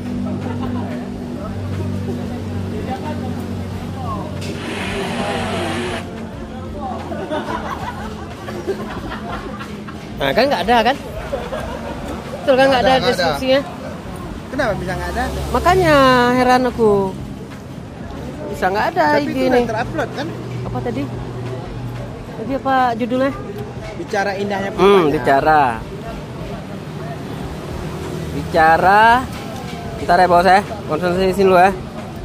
kan nggak ada kan? Betul kan nggak ada deskripsinya? Kenapa bisa nggak ada? Makanya heran aku. Bisa nggak ada IG ini? Tapi itu nggak terupload kan? Apa tadi? Tadi apa judulnya? Bicara indahnya perubahan. Bicara ntar ya bos ya, konsentrasi sini dulu ya,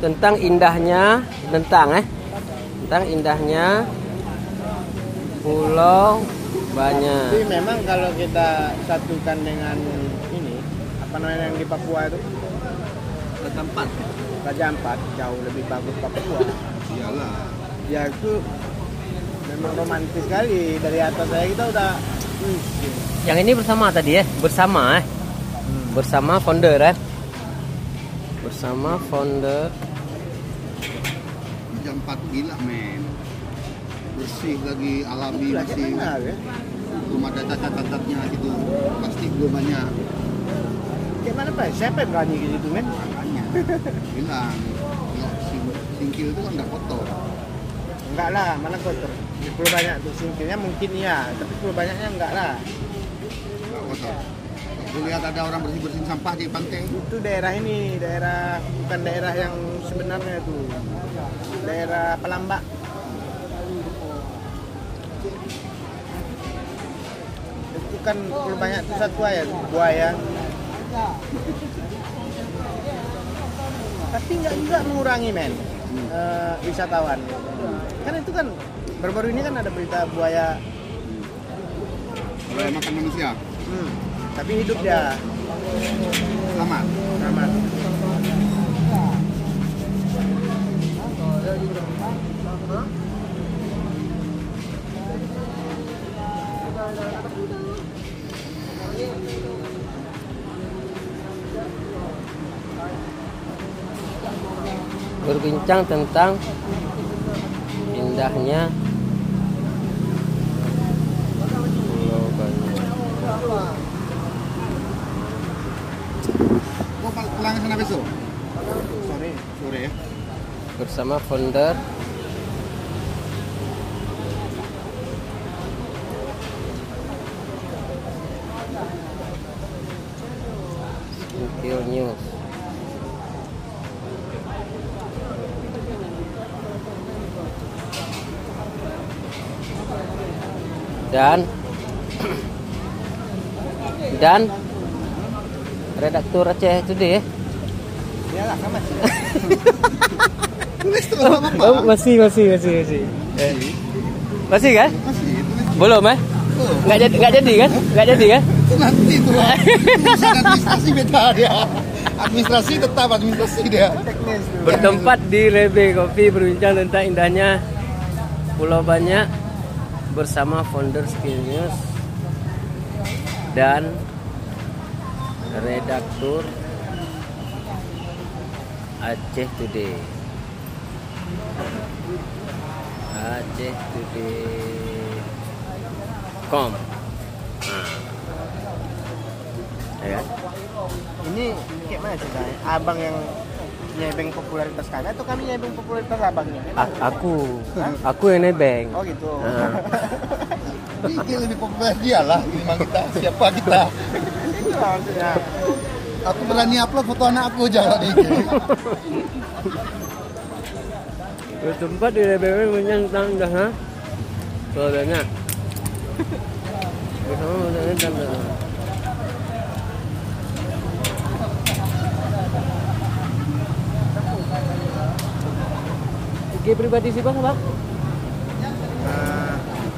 tentang indahnya pulau banyak. Tapi memang kalau kita satukan dengan ini apa namanya yang di Papua itu Raja Ampat jauh lebih bagus Papua. Iyalah ya, itu memang romantis sekali. Dari atas saya kita udah yang ini bersama tadi ya, bersama founder ya, jam 4 gila men, bersih lagi, alami, masih belum ada cacat-cacatnya gitu, pasti belum banyak. Gimana pak, siapa yang berani gitu men? Makanya bilang singkil itu kan nggak kotor. Enggak lah, mana kotor, perlu banyak tuh singkilnya mungkin ya, tapi perlu banyaknya enggak lah, nggak kotor. Lihat ada orang bersih-bersihin sampah di pantai. Itu daerah ini, bukan daerah yang sebenarnya itu. Daerah Pelambak. Itu kan banyak tuh satwa ya, buaya. Tapi nggak juga mengurangi men wisatawan. Kan itu kan baru-baru ini kan ada berita buaya. Buaya makan manusia. Tapi hidup dia selamat. Berbincang tentang indahnya Pulau Banyak. Pulang sana besok? Sore ya? Bersama founder News. Dan redaktur Aceh Today. Iyalah, sama sih. Oh, masih. Masih kan? Masih. Belum, eh? Nggak jadi kan? Itu nanti tuh. Administrasi beda ya. Administrasi tetap administrasi dia. Teknis. Bertempat di Lebe Kopi berbincang tentang indahnya Pulau Banyak bersama founder Skill News dan redaktur Aceh Today. acehtoday.com. Ya. Ini kayak mana ceritanya? Abang yang nebeng popularitas kakak atau kami nebeng popularitas abangnya? Aku. Hah? Aku yang nebeng. Oh gitu. Ini lebih populer dia lah. Memang kita siapa kita? Itu maksudnya. Aku berani upload foto anak aku aja di IG. Bertempat di BBM menyantang dah, ha? Saudaranya. IG pribadi sih bang, bang?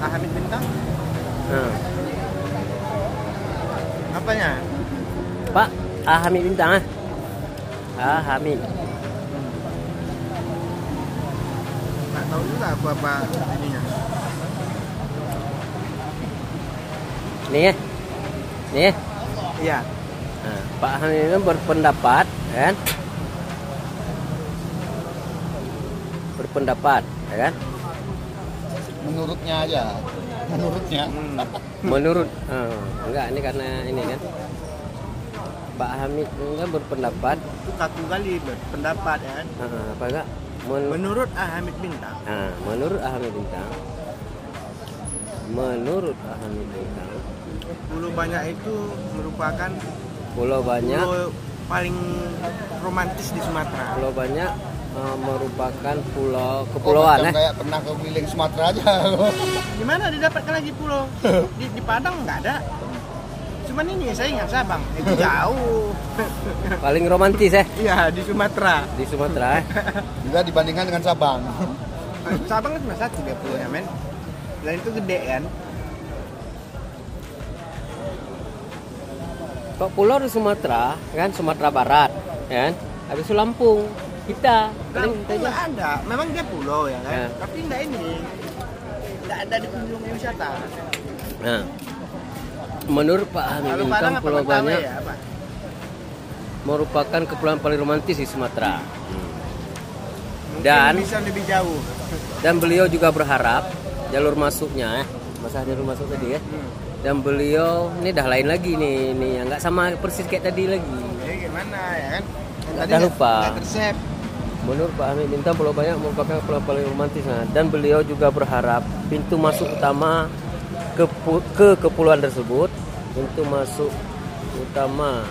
Ahmad Bintang. Apanya? Pak, Ahmad Bintang, ah? Ahmad. Tahu juga aku apa ininya. Nih ya? Iya. Nah, Pak Hamid itu berpendapat, kan? Menurutnya aja. Enggak, ini karena ini kan. Pak Hamid enggak berpendapat. Itu satu kali berpendapat, kan? Apa enggak? Menurut Ahmad Bintang. Menurut Ahmad Bintang. Pulau Banyak itu merupakan pulau paling romantis di Sumatera. Pulau Banyak merupakan pulau kepulauan. Kayak pernah ke keliling Sumatera aja. Gimana didapatkan lagi pulau? Di Padang nggak ada. Cuman ini saya ingat Sabang, itu jauh. Paling romantis ya? Iya, di Sumatera. Bila dibandingkan dengan Sabang. Sabang kan cuma 130 ya men. Dan itu gede kan? Kok pulau di Sumatera, kan? Sumatera Barat, kan? Habis itu Lampung, kita nggak ada, memang dia pulau ya kan? Ya. Tapi nggak ini, nggak ada dikunjungi wisata. Nah. Menurut Pak Hamid Bintang, Pulau Banyak merupakan kepulauan paling romantis di Sumatera. Dan bisa lebih jauh. Dan beliau juga berharap jalur masuknya, jalur masuk tadi ya. Dan beliau ini dah lain lagi nih, yang nggak sama persis kayak tadi lagi. Jadi gimana ya kan? Jangan lupa. Menurut Pak Hamid Bintang, Pulau Banyak merupakan kepulauan paling romantis. Dan beliau juga berharap pintu masuk utama ke kepulauan tersebut untuk masuk utama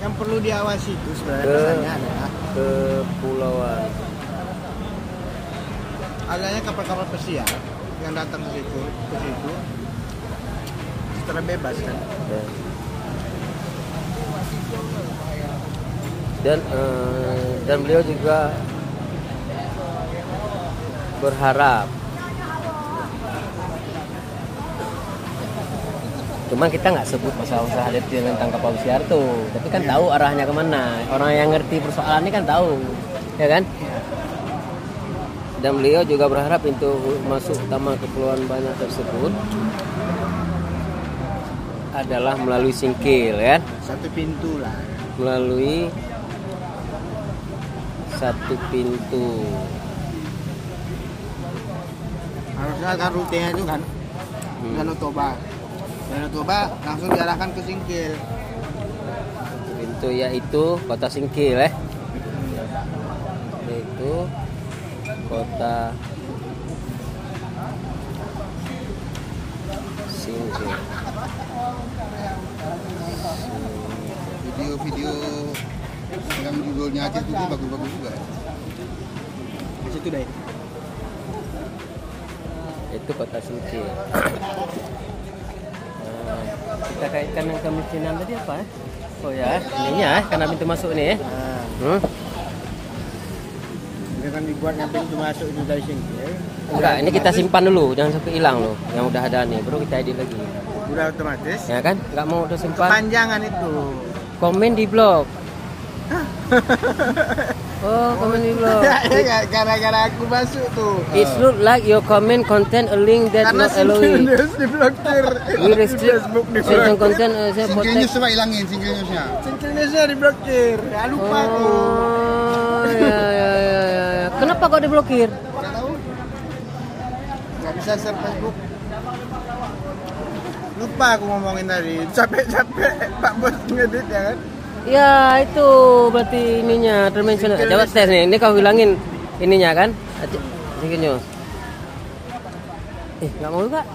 yang perlu diawasi itu sebenarnya adalah kepulauan adanya kapal-kapal pesiar yang datang ke situ secara bebas kan dan beliau juga berharap. Cuma kita nggak sebut masalah usaha detail tentang kapal pesiar tuh, tapi kan tahu arahnya kemana. Orang yang ngerti persoalan ini kan tahu, ya kan? Dan beliau juga berharap pintu masuk utama kepulauan Banyak tersebut adalah melalui Singkil, ya? Satu pintu lah. Melalui satu pintu. Harusnya kan rutenya itu kan, Danau Toba. Danau Toba langsung diarahkan ke Singkil. Pintu yaitu kota Singkil, yaitu kota Singkil. video-video yang judulnya Aceh Today bagus-bagus juga ya. Aceh Today itu kota suci. Kita kaitkan dengan kemiskinan tadi apa ya? Oh ya, ininya karena pintu masuk nih. Jangan dibuatnya pintu masuk itu dari sini. Enggak, ini kita simpan dulu, jangan sampai hilang loh. Yang udah ada nih, baru kita edit lagi. Udah otomatis. Ya kan? Enggak mau udah simpan. Kepanjangan itu. Komen di blog. Oh, komen di blog. Gara-gara aku masuk tuh. It look like your comment contain a link that not allowing. Karena di blog Facebook di blog. Content saya potong. Singkirnya coba hilangin singkirnya. Singkirnya saya diblokir. Ya lupa aku. Oh, ya. Kenapa kok diblokir? Enggak tahu. Enggak bisa share Facebook. Lupa aku ngomongin tadi, capek-capek Pak Bos ngedit ya kan? Ya itu berarti ininya termention. Coba tes nih, ini kau hilangin ininya kan? Singkirnya. Nggak mau juga?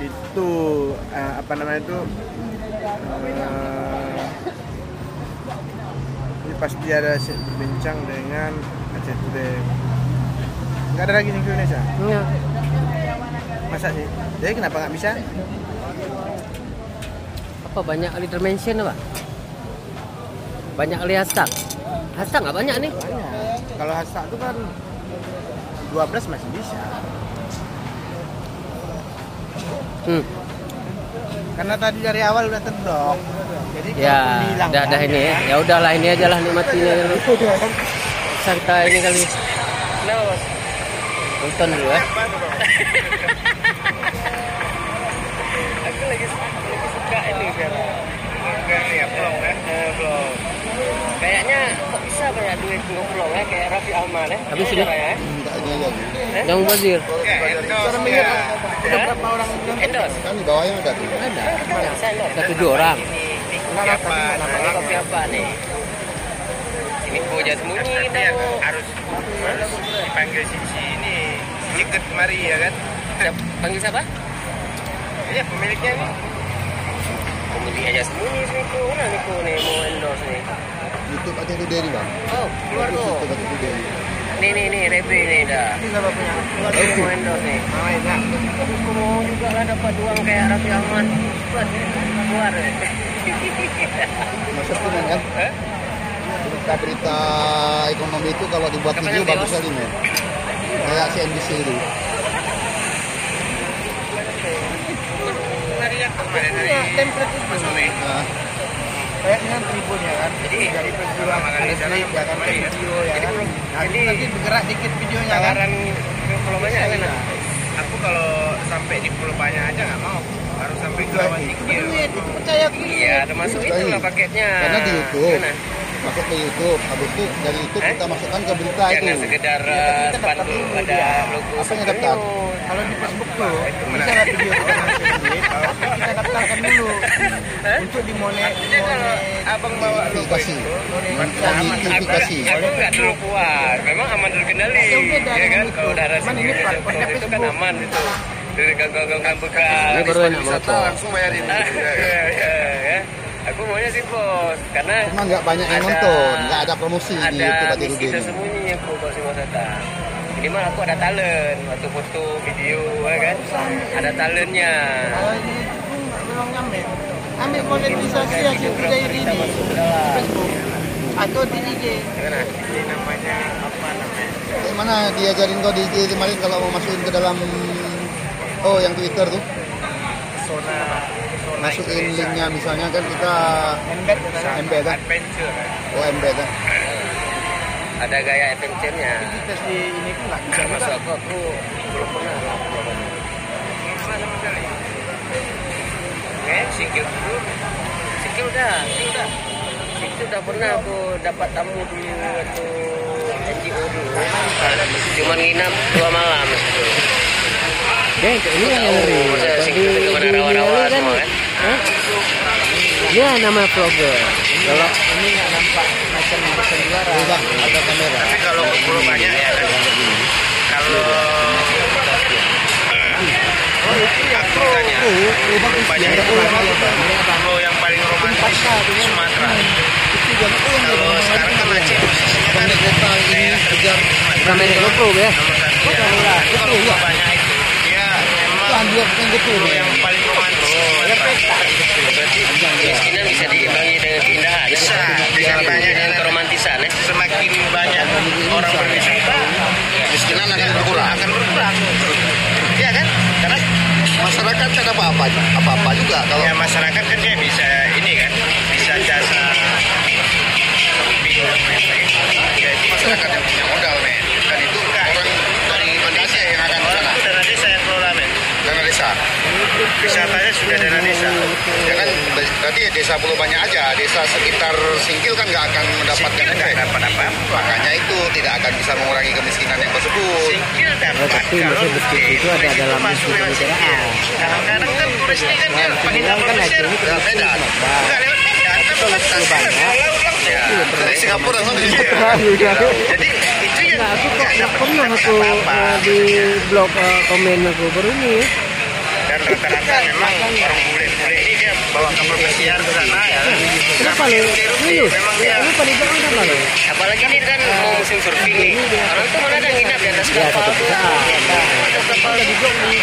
Itu apa namanya itu? Ini pasti ada berbincang dengan Aceh Today. Nggak ada lagi singkirnya Indonesia? Iya. Masa sih? Jadi kenapa nggak bisa? Apa banyak leader mention apa? Banyak kali hashtag? Hashtag nggak banyak nih? Banyak. Kalau hashtag itu kan 12 masih bisa. Karena tadi dari awal udah terblok. Jadi ya, udah ini. Ya udahlah ini aja lah nikmatinya. Kita ini kali. Nonton dulu ya. Aku lagi suka ini kan. Vlog. Kayaknya kok bisa banyak duit vlog ya kayak Raffi Ahmad ya. Habis ini. Yang Bazir. Orang banyak. Ada berapa orang yang endorse? Kan di bawahnya ada. Ada 7 orang. Namanya kopi apa nih? Sini punya sembunyi tahu. Harus dipanggil sini. Ikut kemari ya kan. Panggil siapa? Ya pemiliknya nih. Pemilik aja sembunyi sini tuh. Nah Niko nih mau endorse nih. YouTube Aceh Today bang. Oh keluar tuh. Nih Rebri nih dah. Ini siapa punya? Mau endorse nih. Mau enak. Terus mau juga lah dapat uang kayak Raffi Ahmad. Keluar. Masuk tuh kan? Berita ekonomi itu kalau dibuat video bagus sekali nih. Kayak CNBC itu. Kayaknya tribun ya kan. Jadi dari perjuangan ada trip ya kan, video ya kan. Jadi nanti bergerak dikit videonya kan. Peluangnya enak. Aku kalau sampai di pulau banyak aja nggak mau. Harus sampai ke lawan dikit. Percaya aku. Iya, termasuk itulah paketnya. Karena di YouTube. Masuk ke YouTube, habis itu dari YouTube kita masukkan ke berita itu. Karena sekedar sepatu ada logo. Apa yang daftar? Kalau di Facebook tuh, bisa lihat video kita sendiri. Kita daftarkan dulu untuk dimonet. Jadi kalau abang bawa logo itu, notifikasi. Aku nggak terlalu kuat. Memang aman terkendali, ya kan? Kalau darah sendiri itu kan aman itu. Dari gagal-gagal bekas. Ini baru enak banget. Langsung bayarin. Ya. Aku maunya sih bos, karena memang nggak banyak yang nonton, nggak ada promosi di tempat ini. Ada misi tersembunyi yang kalau semua datang. Jadi malah aku ada talent, waktu foto, video, kan? Ada talentnya. Memang ambil monetisasi yang sudah ini Facebook atau di IG. Ini namanya apa namanya? Mana diajarin kau di IG kemarin kalau mau masukin ke dalam yang Twitter tuh? Masukin linknya misalnya kan kita embed kan? Oh embed kan? Ada gaya adventure-nya. Kita di ini pun nggak bisa masuk aku belum pernah. Singkir udah pernah aku dapat tamu dulu atau NGO dulu. Cuma nginap 2 malam itu. Ini yang ngeri. Dia nama vlogger. Kalau ini nggak nampak macam bersenjata atau kamera. Tapi kalau perlu banyak ya. Kalau aku tanya, banyak yang paling romantis Sumatera. Kalau sekarang kan Aceh posisinya kan daerah tertinggi ya. Kalau banyak itu dia memang pulau yang paling romantis Sumatera. Berarti kemiskinan bisa diimbangi dengan keindahan. Bisa banyak dengan keromantisan ya. Semakin banyak orang berwisata, kemiskinan akan berkurang. Iya kan? Karena masyarakat kan apa-apa juga. Kalau ya, masyarakat kan dia bisa ini kan, bisa jasa jadi masyarakat yang punya modal men. Dan itu orang dari Indonesia yang akan orang itu dana desa yang kelola men. Dana desa. Wisatanya sudah dana desa. Ya kan tadi desa Pulau Banyak aja, desa sekitar Singkil kan nggak akan mendapatkan efek. Makanya itu tidak akan bisa mengurangi kemiskinan yang tersebut. Singkil dapat kalau itu ada dalam masuk pembicaraan. Kadang-kadang kan turis ini kan dia penghilang manusia. Nggak beda. Nggak lewat medan. Kalau laut dari Singapura langsung di jadi itu ya. Aku kok pernah aku di blog komen aku baru ini. Dan rata-rata memang orang bule-bule ini dia bawa kapal pesiar ke sana ya. Kenapa lu? Memang dia. Apalagi ini kan mau musim surfing nih. Orang itu mana ada nginap di atas kapal. Atas kapal di blok nih.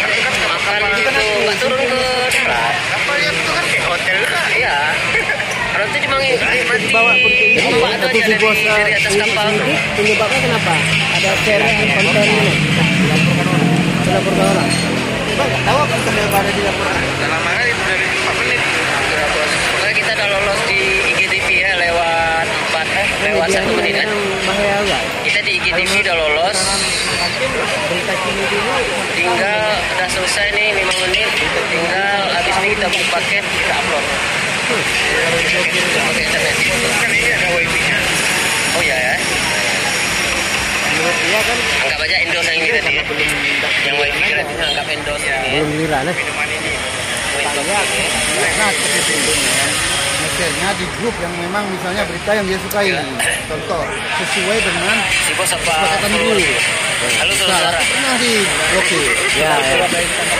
Makan itu nggak turun ke darat. Kapalnya itu kan kayak hotel lah ya. Orang itu cuma menikmati bawa itu aja dari atas kapal. Penyebabnya kenapa? Ada cairan konten ini. Dilaporkan orang. Bang, nggak tahu apa yang ada di laporan. Dalam mana itu dari 4 menit. Kalau kita udah lolos di IGTV ya lewat 1 menit kan. Kita di IGTV udah lolos. Tinggal udah selesai nih 5 menit. Tinggal habis ini kita buka paket kita upload. Kita pakai internet. Kan ini ada wifi-nya. Oh ya ya. Anggap aja endorse yang ini tadi ya. Yang wifi gratis anggap endorse ini ya. Minuman ini misalnya di grup yang memang misalnya berita yang dia sukai ya. Contoh sesuai dengan si bos kesepakatan dulu. Halo saudara pernah di oke ya, ya.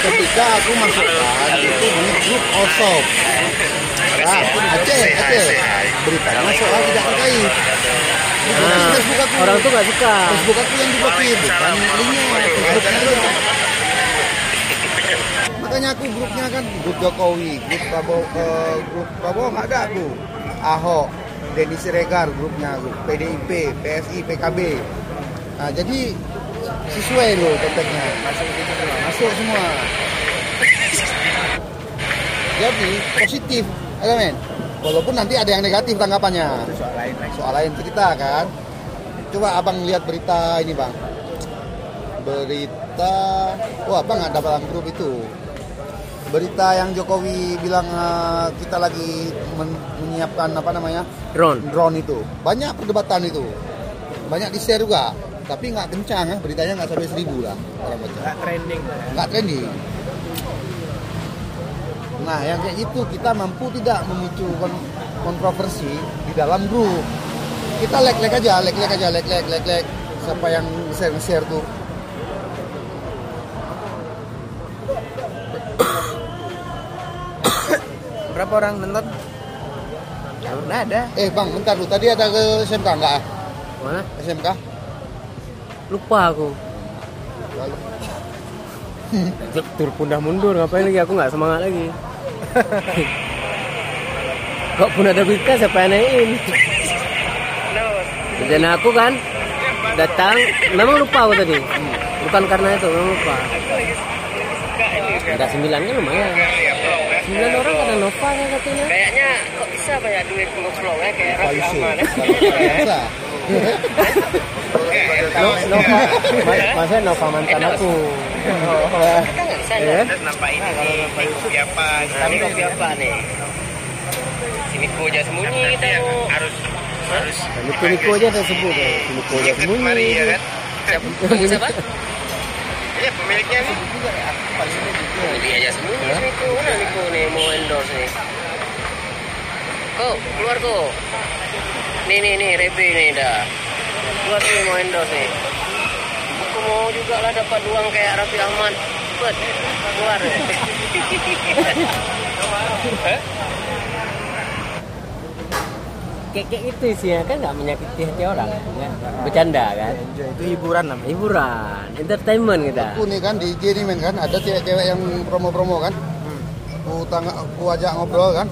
Ketika aku masukkan itu di grup WhatsApp Aceh beritanya soal tidak terkait. Orang tuh nggak suka. Facebook aku yang diblokir, bukan linknya. Makanya aku grupnya kan grup Jokowi, grup Prabowo nggak ada aku. Ahok, Denny Siregar grupnya aku, PDIP, PSI, PKB. Nah jadi sesuai loh kontaknya, masuk semua. Jadi positif, ada men. Walaupun nanti ada yang negatif tanggapannya. Soal lain cerita kan. Coba abang lihat berita ini bang. Berita, abang nggak dapat dalam grup itu. Berita yang Jokowi bilang kita lagi menyiapkan drone itu. Banyak perdebatan itu. Banyak di share juga. Tapi nggak kencang ya beritanya nggak sampai 1000 lah orang baca. Nggak trending. Nah, yang kayak itu kita mampu tidak memicu kontroversi di dalam grup. Kita lag-lag aja. Siapa yang share tuh? Berapa orang nonton? Nggak ada. Bang, bentar lu. Tadi ada ke SMK nggak? Mana? SMK? Lupa aku. Lalu. Tur pundah mundur, ngapain lagi? Aku nggak semangat lagi. Kok pun ada berita siapa yang naikin? Dan aku kan datang, memang lupa aku tadi. Bukan karena itu, memang lupa. Enggak 9 kan lumayan. 9 orang karena Nova ya katanya. Kayaknya kok bisa banyak duit nge-vlog ya kayak Rafi Ahmad. Bisa. Masa Nova mantan aku. Kita nggak bisa nampak ini kopi apa nih? Si Miko aja sembunyi tahu. Harus. Miko aja tersebut. Miko aja sembunyi. Siapa? Ya pemiliknya nih. Dia aja sembunyi. Miko nih mau endorse nih. Kau keluar kau. Nih Rebi nih dah. Keluar nih mau endorse nih. Aku mau juga lah dapat uang kayak Rafi Ahmad. Keluar. kayak itu sih kan nggak menyakiti hati orang, ya. Bercanda kan. Itu hiburan namanya. Hiburan, entertainment kita. Aku nih kan di IG nih men kan, ada cewek-cewek yang promo-promo kan. Aku ajak ngobrol kan.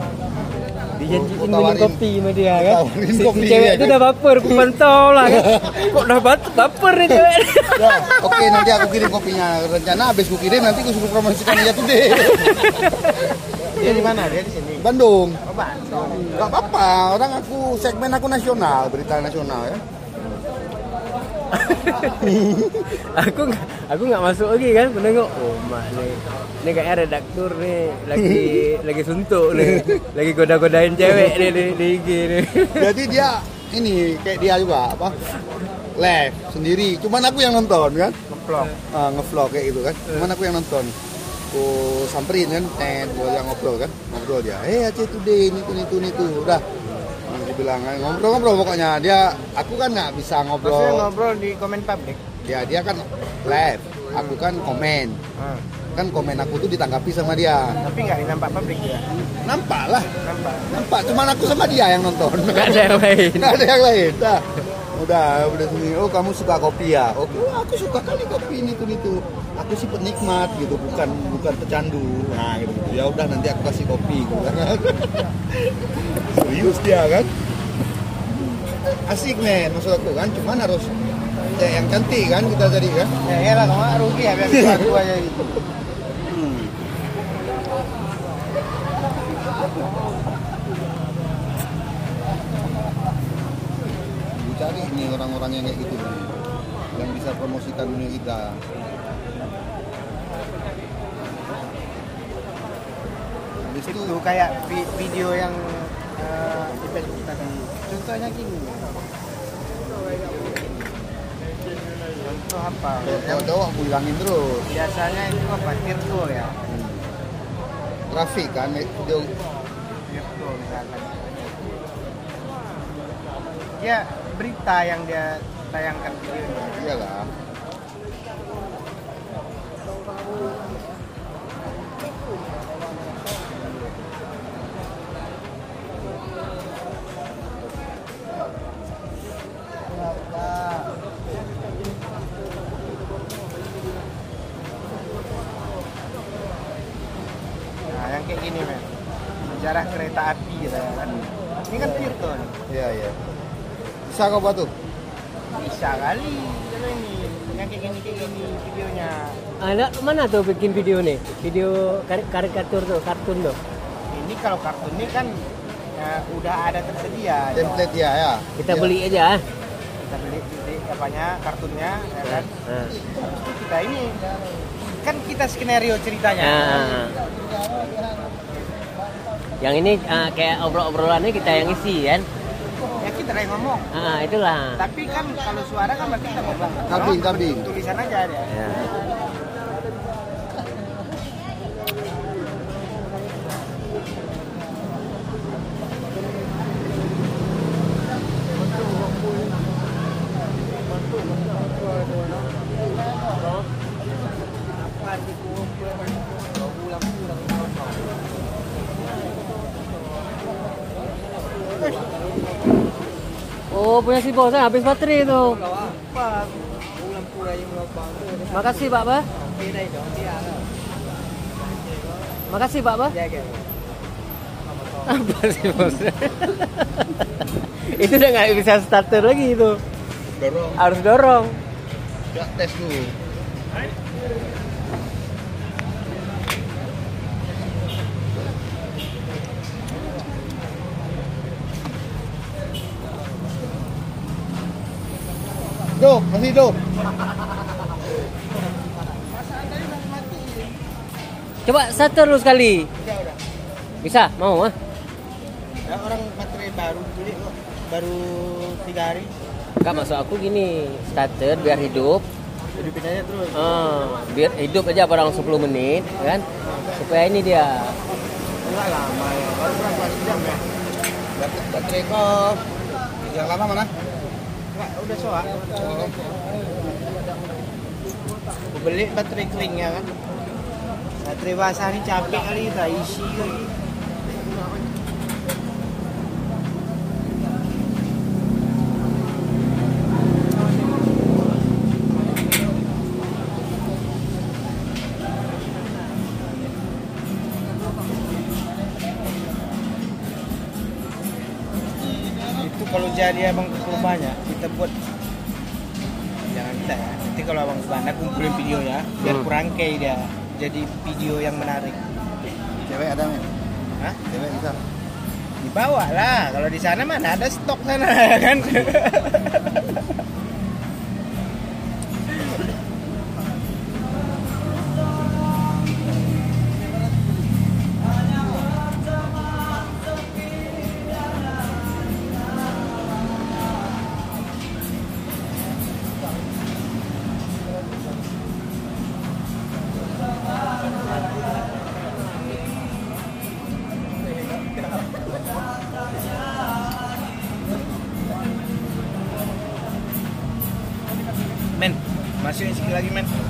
Dijanjiin minum kopi sama dia kan. Si cewek itu udah baper, aku pantau lah kan. Kok udah baper nih cewek. Ya, oke nanti aku kirim kopinya. Rencana habis aku kirim nanti aku suruh promosikan dia tuh deh. Dia di mana? Dia di sini. Bandung. Oh, Bandung. Enggak apa-apa, orang aku segmen aku nasional, berita nasional ya. aku nggak masuk lagi kan, penengok. Oh mah nih, ini kayaknya redaktur nih lagi suntuk nih, lagi goda-godain cewek nih di IG nih. Jadi dia ini kayak dia juga apa? Live sendiri, cuman aku yang nonton kan? Ngevlog kayak gitu kan? Cuman aku yang nonton. Aku samperin kan, dia ngobrol kan, ngobrol dia. Hey Aceh Today, ini tuh, udah. Bilangan ngobrol pokoknya dia, aku kan nggak bisa ngobrol. Maksudnya ngobrol di komen publik. Ya dia kan live, aku kan komen. Kan komen aku tuh ditanggapi sama dia. Tapi nggak nampak publik ya? Nampak lah. Nampak. Cuman aku sama dia yang nonton. Nggak ada yang lain. Nah, udah sini. Oh kamu suka kopi ya? Oke, aku suka kali kopi ini tuh. Aku sih penikmat gitu, bukan pecandu. Nah gitu. Ya udah nanti aku kasih kopi. Serius dia kan? Asik men, maksud aku kan, cuman harus ya, yang cantik kan kita jadi kan? Ya iyalah, kalau rugi habis aku aja gitu. Aku cari ini orang-orang yang kayak gitu nih, yang bisa promosikan dunia kita. Habis itu kayak video yang di Facebook tadi. Contohnya gini. Contoh apa? Contoh aku hilangin terus. Biasanya itu apa? Virtual ya. Grafik kan video virtual misalkan. Ya berita yang dia tayangkan videonya. Iyalah. Kayak gini men, jarak kereta api gitu kan, ini kan virtual. Iya. Bisa kau buat tuh? Bisa kali, kalau ini, yang kayak gini videonya. Ada mana tuh bikin video nih? Video karikatur tuh, kartun tuh. Ini kalau kartun ini kan ya, udah ada tersedia. Template ya. Ya. Kita beli aja. Kita beli apanya kartunnya, ya kan? Terus kita ini kan kita skenario ceritanya. Yang ini kayak obrolannya kita yang isi kan? Ya kita yang ngomong. Itulah. Tapi kan kalau suara kan berarti kita ngomong. Tapi tulisan aja ada. Ya. Oh punya si bos, habis baterai itu. Makasih Pak Ba. Makasih Pak Ba. Apa sih bos? Itu udah nggak bisa starter lagi itu. Harus dorong. Coba tes dulu. Masih hidup. Coba starter lu sekali. Bisa, mau ah? Ya, orang baterai baru beli kok, baru 3 hari. Enggak, maksud aku gini, starter biar hidup. Hidupin aja terus. Biar hidup aja barang 10 menit, kan? Supaya ini dia. Enggak lama ya, baru berapa jam ya? Baterai kok. Yang lama mana? Udah soal. Beli baterai keringnya kan. Baterai basah ini capek kali, tak isi lagi. jadi abang ke rumahnya, kita buat, jangan kita ya, nanti kalau abang ke sana kumpulin videonya biar kurangkai dia jadi video yang menarik. Cewek ada nggak? Hah? Cewek bisa? Dibawa lah, kalau di sana mana ada stok sana kan? Men, masukin sikit lagi men. Saya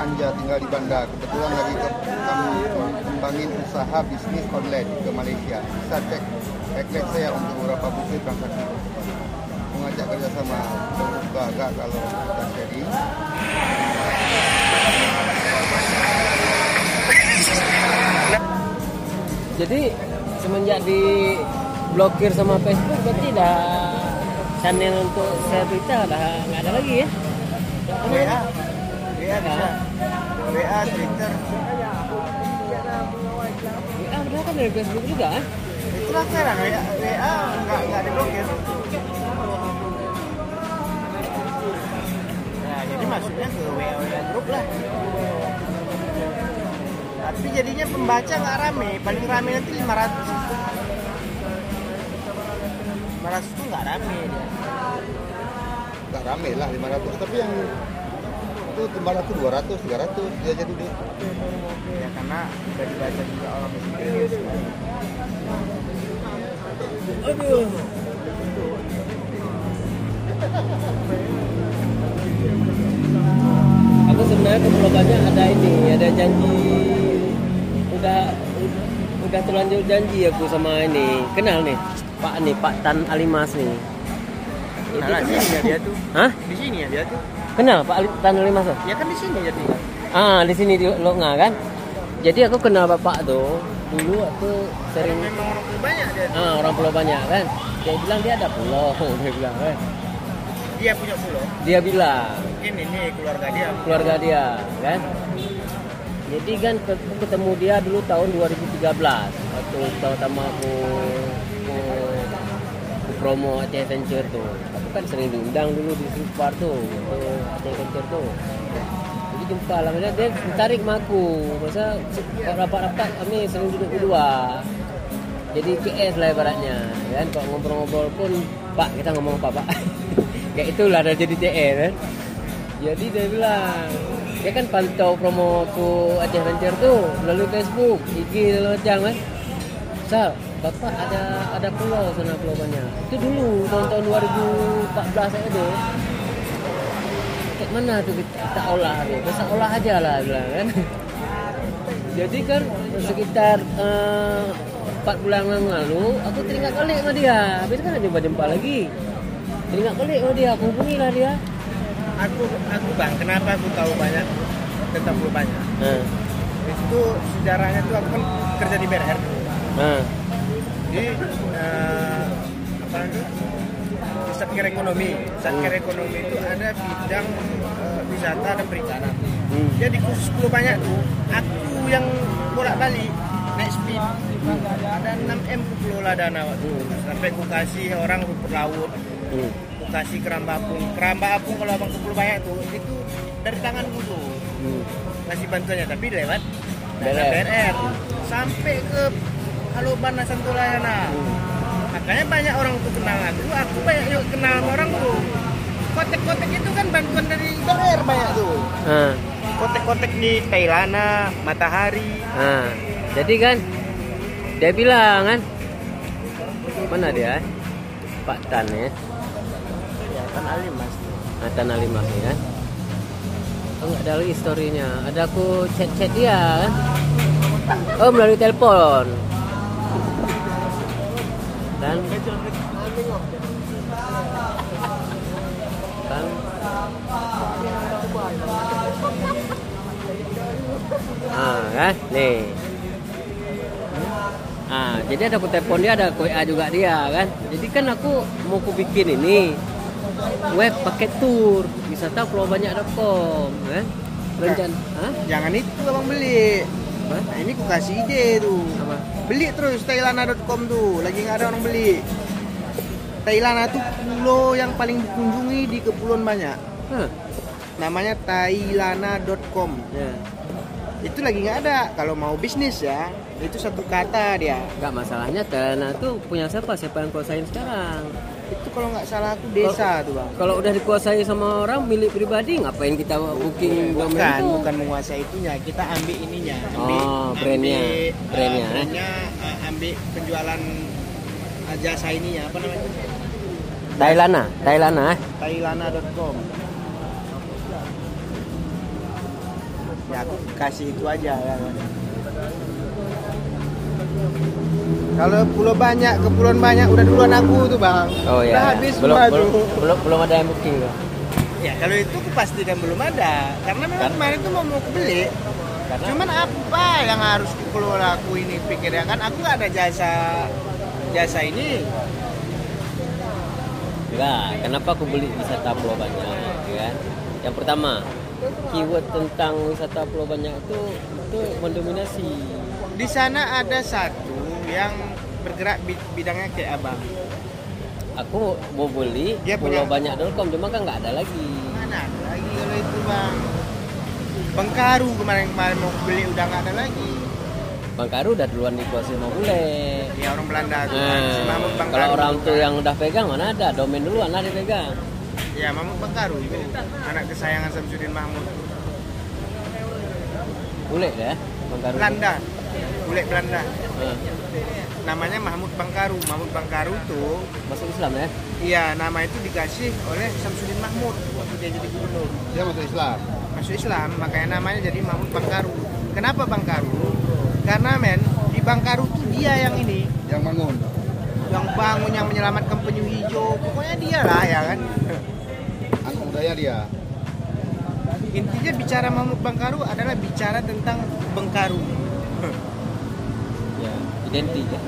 Anja, tinggal di Banda. Kebetulan lagi kembangin usaha bisnis online ke Malaysia. Bisa cek backlog saya untuk beberapa buku transaksi. Mengajak kerjasama terbuka agak kalau kita sharing. Jadi semenjak diblokir sama Facebook berarti dah channel untuk cerita dah nggak ada lagi ya? Ya. WA bisa, WA, Twitter. WA udah kan dari Facebook juga kan? Itulah sekarang, WA nggak diblokir. Nah jadi maksudnya ke WA grup lah. Tapi jadinya pembaca nggak rame, paling rame nanti 500. 500 tuh nggak rame. Nggak rame lah 500, tapi yang itu jumlah aku 200, 300 dia jadi deh. Ya karena udah dibaca juga orang serius. Aduh. Aku sebenarnya kebetulannya ada ini, ada janji. Udah terlanjur janji aku sama ini. Kenal nih, Pak Tan Alimas nih. Kenalan sih dia tuh. Hah? Di sini ya dia tuh. Kenal Pak Tan Alimas? Ya kan di sini jadi. Ah, di sini di Loknga kan. Jadi aku kenal Bapak tuh. Dulu aku sering memang orang pulau banyak dia. Ah, orang pulau banyak kan. Dia bilang dia ada pulau, dia bilang kan. Dia punya pulau. Dia bilang ini keluarga dia. Keluarga dia kan. Jadi kan ketemu dia dulu tahun 2013 waktu pertama aku promo Aceh Venture tuh. Kan sering diundang dulu di Supar tuh Aceh Venture tuh. Jadi jumpa lah, dia ditarik sama aku. Masa rapat-rapat kami sering duduk berdua. Jadi CS lah ibaratnya kan, kalau ngobrol-ngobrol pun Pak, kita ngomong apa Pak? Kayak itulah udah jadi CS kan. Jadi dia bilang dia kan pantau promo aku Aceh Venture tuh melalui Facebook, IG dan macam kan. Sal, Bapak ada pulau sana, pulau banyak. Itu dulu tahun 2014 aja deh. Kayak mana tuh kita olah tuh, bisa olah aja lah bilang kan. Jadi kan sekitar 4 bulan yang lalu aku teringat balik sama dia. Habis kan jumpa-jumpa lagi. Teringat balik sama dia, aku hubungilah dia. Aku Bang, kenapa aku tahu banyak tentang pulau banyak? Itu sejarahnya tuh aku kan kerja di BRR. Jadi di Satker Ekonomi itu ada bidang wisata dan perikanan. Jadi khusus pulau banyak tuh, aku yang bolak-balik naik speed ada 6M ke Pulau Ladana waktu sampai ku kasih orang ke laut, ku kasih keramba apung kalau abang ke pulau banyak tuh itu dari tanganku tuh kasih bantuannya tapi lewat BNR sampai ke Haluban Nasantulayana. Makanya banyak orang tuh kenalan. Dulu aku banyak kenal sama orang tuh. Kotek-kotek itu kan bantuan dari BR banyak tuh. Kotek-kotek di Tailana, Matahari. Jadi kan dia bilang kan, mana dia? Pak Tan ya. Ya Tan Alimas. Tan Alimas ya. Enggak ada lagi story-nya. Ada aku chat-chat dia kan. Oh, melalui telepon. Dan kan nih. Jadi ada aku telepon dia, ada WA juga dia kan. Jadi kan aku mau ku bikin ini web paket tour wisata Pulau Banyak.com kan. Rencana, jangan itu abang beli. Nah, ini ku kasih ide tuh. Apa? Beli terus Thailanda.com tuh, lagi nggak ada orang beli. Thailanda tuh pulau yang paling dikunjungi di Kepulauan Banyak. Namanya Thailanda.com. Itu lagi nggak ada. Kalau mau bisnis ya, itu satu kata dia. Nggak, masalahnya Thailanda tuh punya siapa? Siapa yang kuasain sekarang? Itu kalau nggak salah aku desa tuh bang. Kalau udah dikuasai sama orang milik pribadi, ngapain kita booking? Bukan menguasai itunya, kita ambil ininya, brandnya, ambil penjualan jasa ininya, apa namanya? Thailanda.com. Ya aku kasih itu aja ya. Kalau Kepulauan Banyak udah duluan aku tuh bang. Oh iya. Udah habis semua tuh. Belum ada yang booking loh. Ya kalau itu aku pastikan belum ada. Karena memang kemarin tuh mau aku beli. Cuman apa yang harus keluar aku ini pikirnya kan aku nggak ada jasa ini. Nah, kenapa aku beli wisata Pulau Banyak kan? Yang pertama, keyword tentang wisata Pulau Banyak itu mendominasi. Di sana ada satu yang bergerak bidangnya kayak abang. Aku mau beli dia Pulau Banyak.com, cuma kan nggak ada lagi. Mana ada lagi kalau itu bang? Bengkaru kemarin mau beli udah nggak ada lagi. Bengkaru udah duluan dikuasai mau beli. Ya orang Belanda. Kalau orang tuh yang udah pegang mana ada domain duluan lah dipegang. Ya Mamut Bengkaru itu anak kesayangan Samsudin Mahmud. Boleh ya? Bengkaru. Belanda. Boleh Belanda. Namanya Mahmud Bengkaru. Mahmud Bengkaru tuh masuk Islam ya? Iya, nama itu dikasih oleh Samsudin Mahmud waktu dia jadi gubernur. Dia masuk Islam. Masuk Islam, makanya namanya jadi Mahmud Bengkaru. Kenapa Bengkaru? Karena di Bengkaru tuh dia yang ini, yang bangun. Yang bangun, yang menyelamatkan penyu hijau. Pokoknya dia lah ya kan. Anak budaya dia. Intinya bicara Mahmud Bengkaru adalah bicara tentang Bengkaru. Ya, identik ya.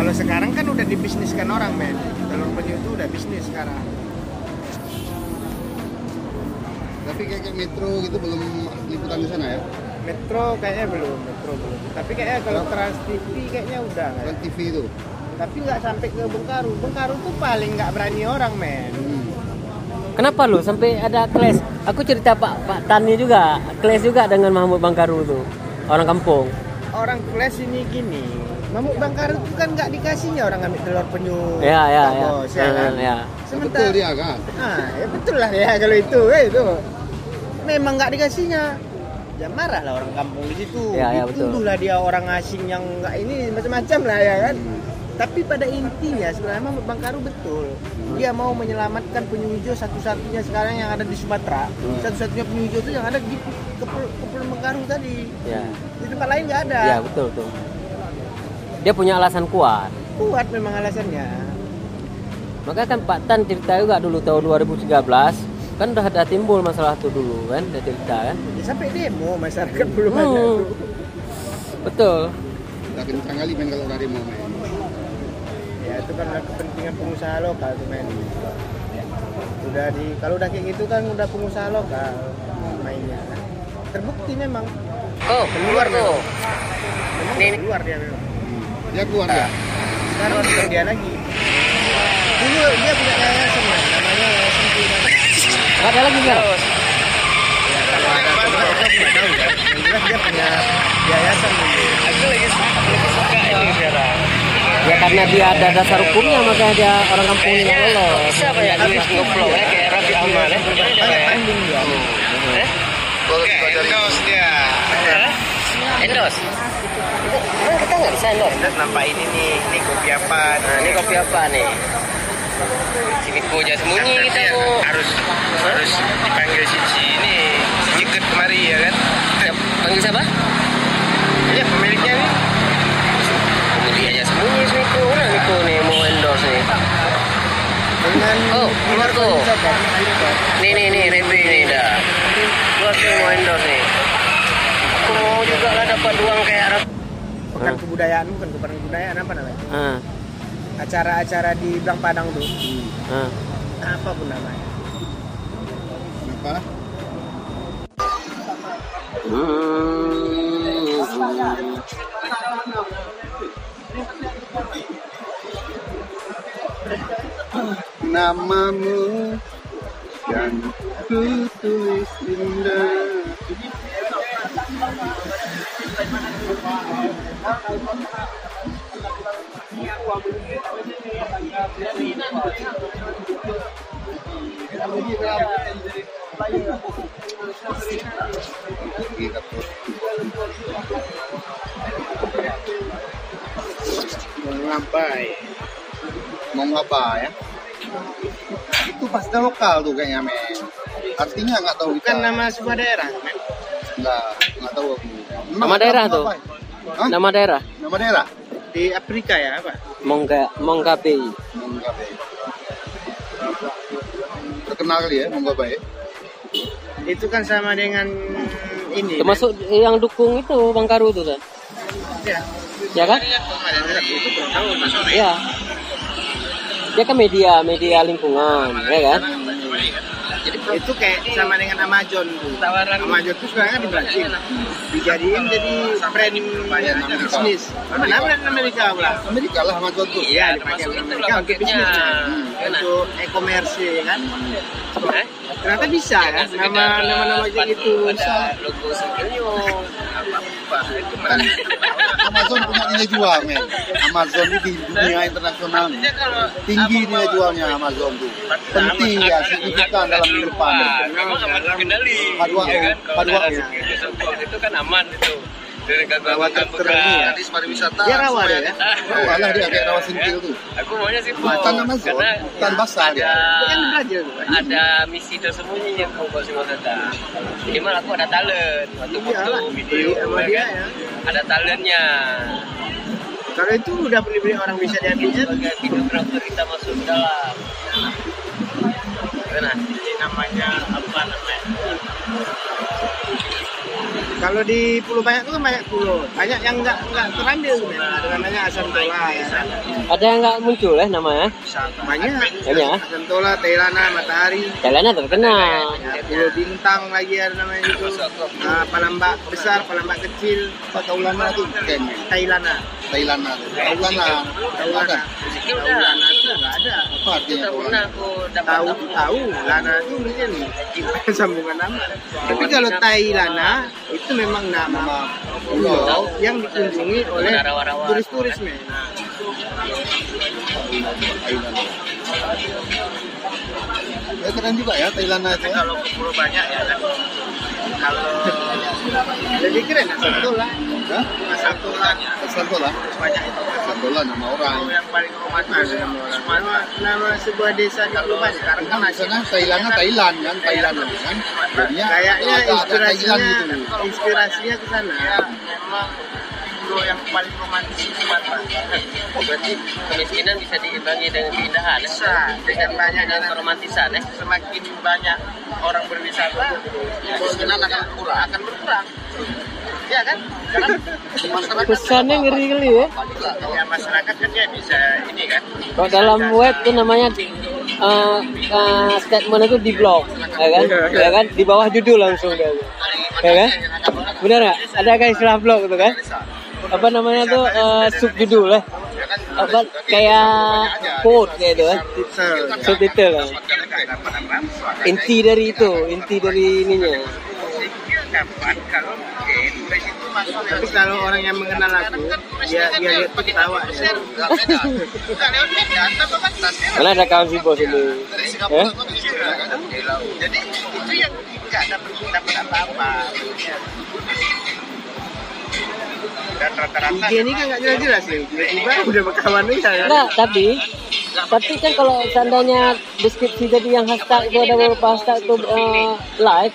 Kalau sekarang kan udah dibisniskan orang telur penyu itu udah bisnis sekarang. Tapi kayak metro gitu belum liputan di sana ya? Metro kayaknya belum. Tapi kayaknya kalau Trans TV kayaknya udah. Trans TV itu? Tapi nggak sampai ke Bengkaru. Bengkaru tuh paling nggak berani orang Kenapa lu sampai ada clash? Aku cerita Pak Tani juga clash juga dengan Mahmud Bengkaru tuh, orang kampung. Orang clash ini gini, Mahmud Bengkaru tuh kan nggak dikasihnya orang ambil telur penyu. Iya. Sementara betul dia kan. Ya betul lah ya kalau itu. Memang nggak dikasihnya. Ya marah lah orang kampung di situ. Ya, itulah dia orang asing yang nggak ini macam-macam lah ya kan. Tapi pada intinya sebenarnya Mahmud Bengkaru betul. Dia mau menyelamatkan penyu hijau satu-satunya sekarang yang ada di Sumatera. Satu-satunya penyu hijau itu yang ada di Kepulauan Bengkaru tadi. Ya. Di tempat lain nggak ada. Iya betul. Dia punya alasan kuat. Kuat memang alasannya. Maka kan Pak Tan cerita juga dulu tahun 2013. Kan udah ada timbul masalah itu dulu kan, udah cerita kan. Ya, sampai demo masyarakat belum ada tuh. Betul. Udah kencang kali kalau dari mau ya itu kan kepentingan pengusaha lokal tuh udah di kalau udah kayak gitu kan udah pengusaha lokal mainnya terbukti memang keluar dia sekarang udah dia lagi dulu dia punya yayasan namanya Yayasan Pribadi ada lagi nggak ya kalau ada orang nggak tahu kan dia punya yayasan itu lagi suka ini ya karena dia ada dasar hukumnya makanya dia orang kampung ini lolos. Siapa ya habis ngobrol ya kayak Rafi Ahmad ya. Banding dia. Endorse dia. Endorse. Kita nggak bisa endorse. Nampak ini nih kopi apa? Nah, ini kopi apa nih? Sikit punya sembunyi kita bu. Harus dipanggil Cici ini. Sikit kemari ya kan. Panggil siapa? Ya pemiliknya nih. Pemiliknya sembunyi Miko. Nah Miko nih mau endorse nih. Oh keluar tuh. Nih Rebri nih dah. Keluar tuh mau endorse nih. Aku mau juga lah dapat uang kayak Arab. Bukan kebudayaan, bukan kebudayaan apa namanya? Acara-acara di Blang Padang tuh, apa pun namanya? Apa? Namamu yang ku tulis indah. Mau ngapa ya? Itu pasti lokal tuh kayaknya men. Artinya nggak tahu. Bukan kita. Nama sebuah daerah men. Nggak tahu aku. Nama daerah tuh. Hah? Nama daerah. Di Afrika ya apa? Monggabai. Terkenal kali ya Monggabai. Itu kan sama dengan ini. Termasuk kan? Yang dukung itu Bang Karu itu kan? Ya. Ya kan? Ya. Dia kan media lingkungan, ya kan? Jadi itu kayak sama dengan Amazon tuh. Amazon itu sekarang di Brazil. Dijadiin jadi brand bisnis. Kenapa brand Amerika lah? Amerika lah Amazon tuh. Iya, dipakai Amerika untuk bisnis. Untuk e-commerce ya kan. Ternyata bisa ya. Nama-nama aja gitu. Ada logo sendiri. Amazon punya nilai jual men. Amazon itu di dunia internasional tinggi nilai jualnya. Amazon tuh penting ya, signifikan dalam kehidupan. Memang aman terkendali padua itu kan aman itu dari gangguan terkendali artis pariwisata dia rawa ya. Walah dia kayak rawa sentil tuh. Aku maunya sih bukan Amazon bukan basah ya. Ada misi tersembunyi yang kau kasih wisata. Di mana aku ada talent foto-foto video sama dia ya. Ada talentnya. Kalau itu udah beli-beli orang bisa diambil sebagai videographer kita masuk dalam. Nah, ini namanya apa namanya? Kalau di pulau banyak itu kan banyak pulau, banyak yang nggak terambil sebenarnya. Dengan namanya Acehtola ya. Ada yang nggak muncul ya namanya? Banyak. Acehtola, Telana, Matahari. Telana terkenal. Ya, Pulau Bintang lagi ada namanya itu. Palembak besar, Palembak kecil. Taulana tuh kayaknya. Taulana. Taulana itu nggak ada. Apa artinya? Taulana itu mungkin sambungan nama. Tapi kalau Tailana itu memang nama pulau yang dikunjungi oleh turis-turis men. Ya keren juga ya Thailand itu. Kalau pulau banyak ya kan. Kalau lebih keren Acehtola. Hah? Acehtola. Banyak itu Acehtola nama orang. Yang paling romantis nama sebuah desa di Pulau Banyak. Karena misalnya Thailand kan Thailand. Kayaknya inspirasinya ke sana. Ya memang pulau yang paling romantis di Sumatera. Berarti kemiskinan bisa diimbangi dengan keindahan. Bisa. Dengan banyak dan keromantisan ya. Semakin banyak orang berwisata, kemiskinan akan berkurang. Ya kan? Pesannya ngeri kali ya. Ya masyarakat kan dia bisa ini kan. Kalau dalam web itu namanya statement itu di blog, ya kan? Di bawah judul langsung dia. Ya kan? Benar nggak? Ada kan istilah blog itu kan? Apa namanya tuh subjudul lah, apa kayak quote kayak itu kan, subtitle lah. Inti dari ininya. Tapi kalau orang yang mengenal aku, dia lihat ketawa. Karena ada kawan si bos ini. Jadi itu yang nggak dapat apa-apa. Dan rata-rata. Dia ini kan nggak jelas-jelas ya. Tiba-tiba udah berkawan nih saya. Nah, tapi Tapi kan kalau seandainya deskripsi jadi yang hashtag itu ada beberapa hashtag itu like,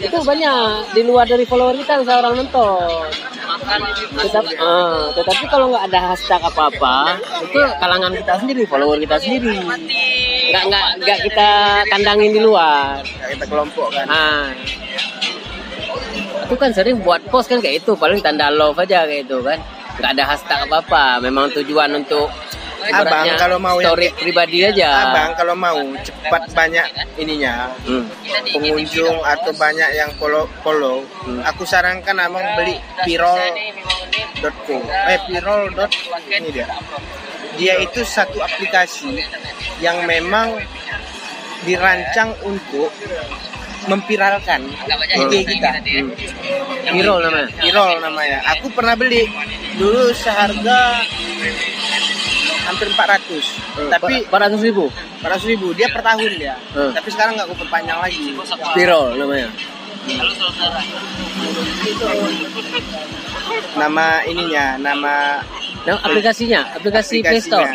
itu banyak di luar dari follower kita seorang nonton. Tetapi kalau nggak ada hashtag apa-apa, itu kalangan kita sendiri, follower kita sendiri. Nggak kita kandangin di luar. Nggak kita kelompokkan. Aku kan sering buat post kan kayak itu, paling tanda love aja kayak itu kan. Nggak ada hashtag apa-apa, memang tujuan untuk abang kalau mau story pribadi aja. Abang kalau mau cepat banyak ininya pengunjung atau banyak yang follow, aku sarankan abang beli pirol.co. Pirol. Ini dia itu satu aplikasi yang memang dirancang untuk mempiralkan ide kita. Pirol namanya. Aku pernah beli dulu seharga hampir 400, tapi 400 ribu dia per tahun dia, tapi sekarang nggak aku perpanjang lagi. Pirol namanya. Nama aplikasinya, aplikasi Play Store.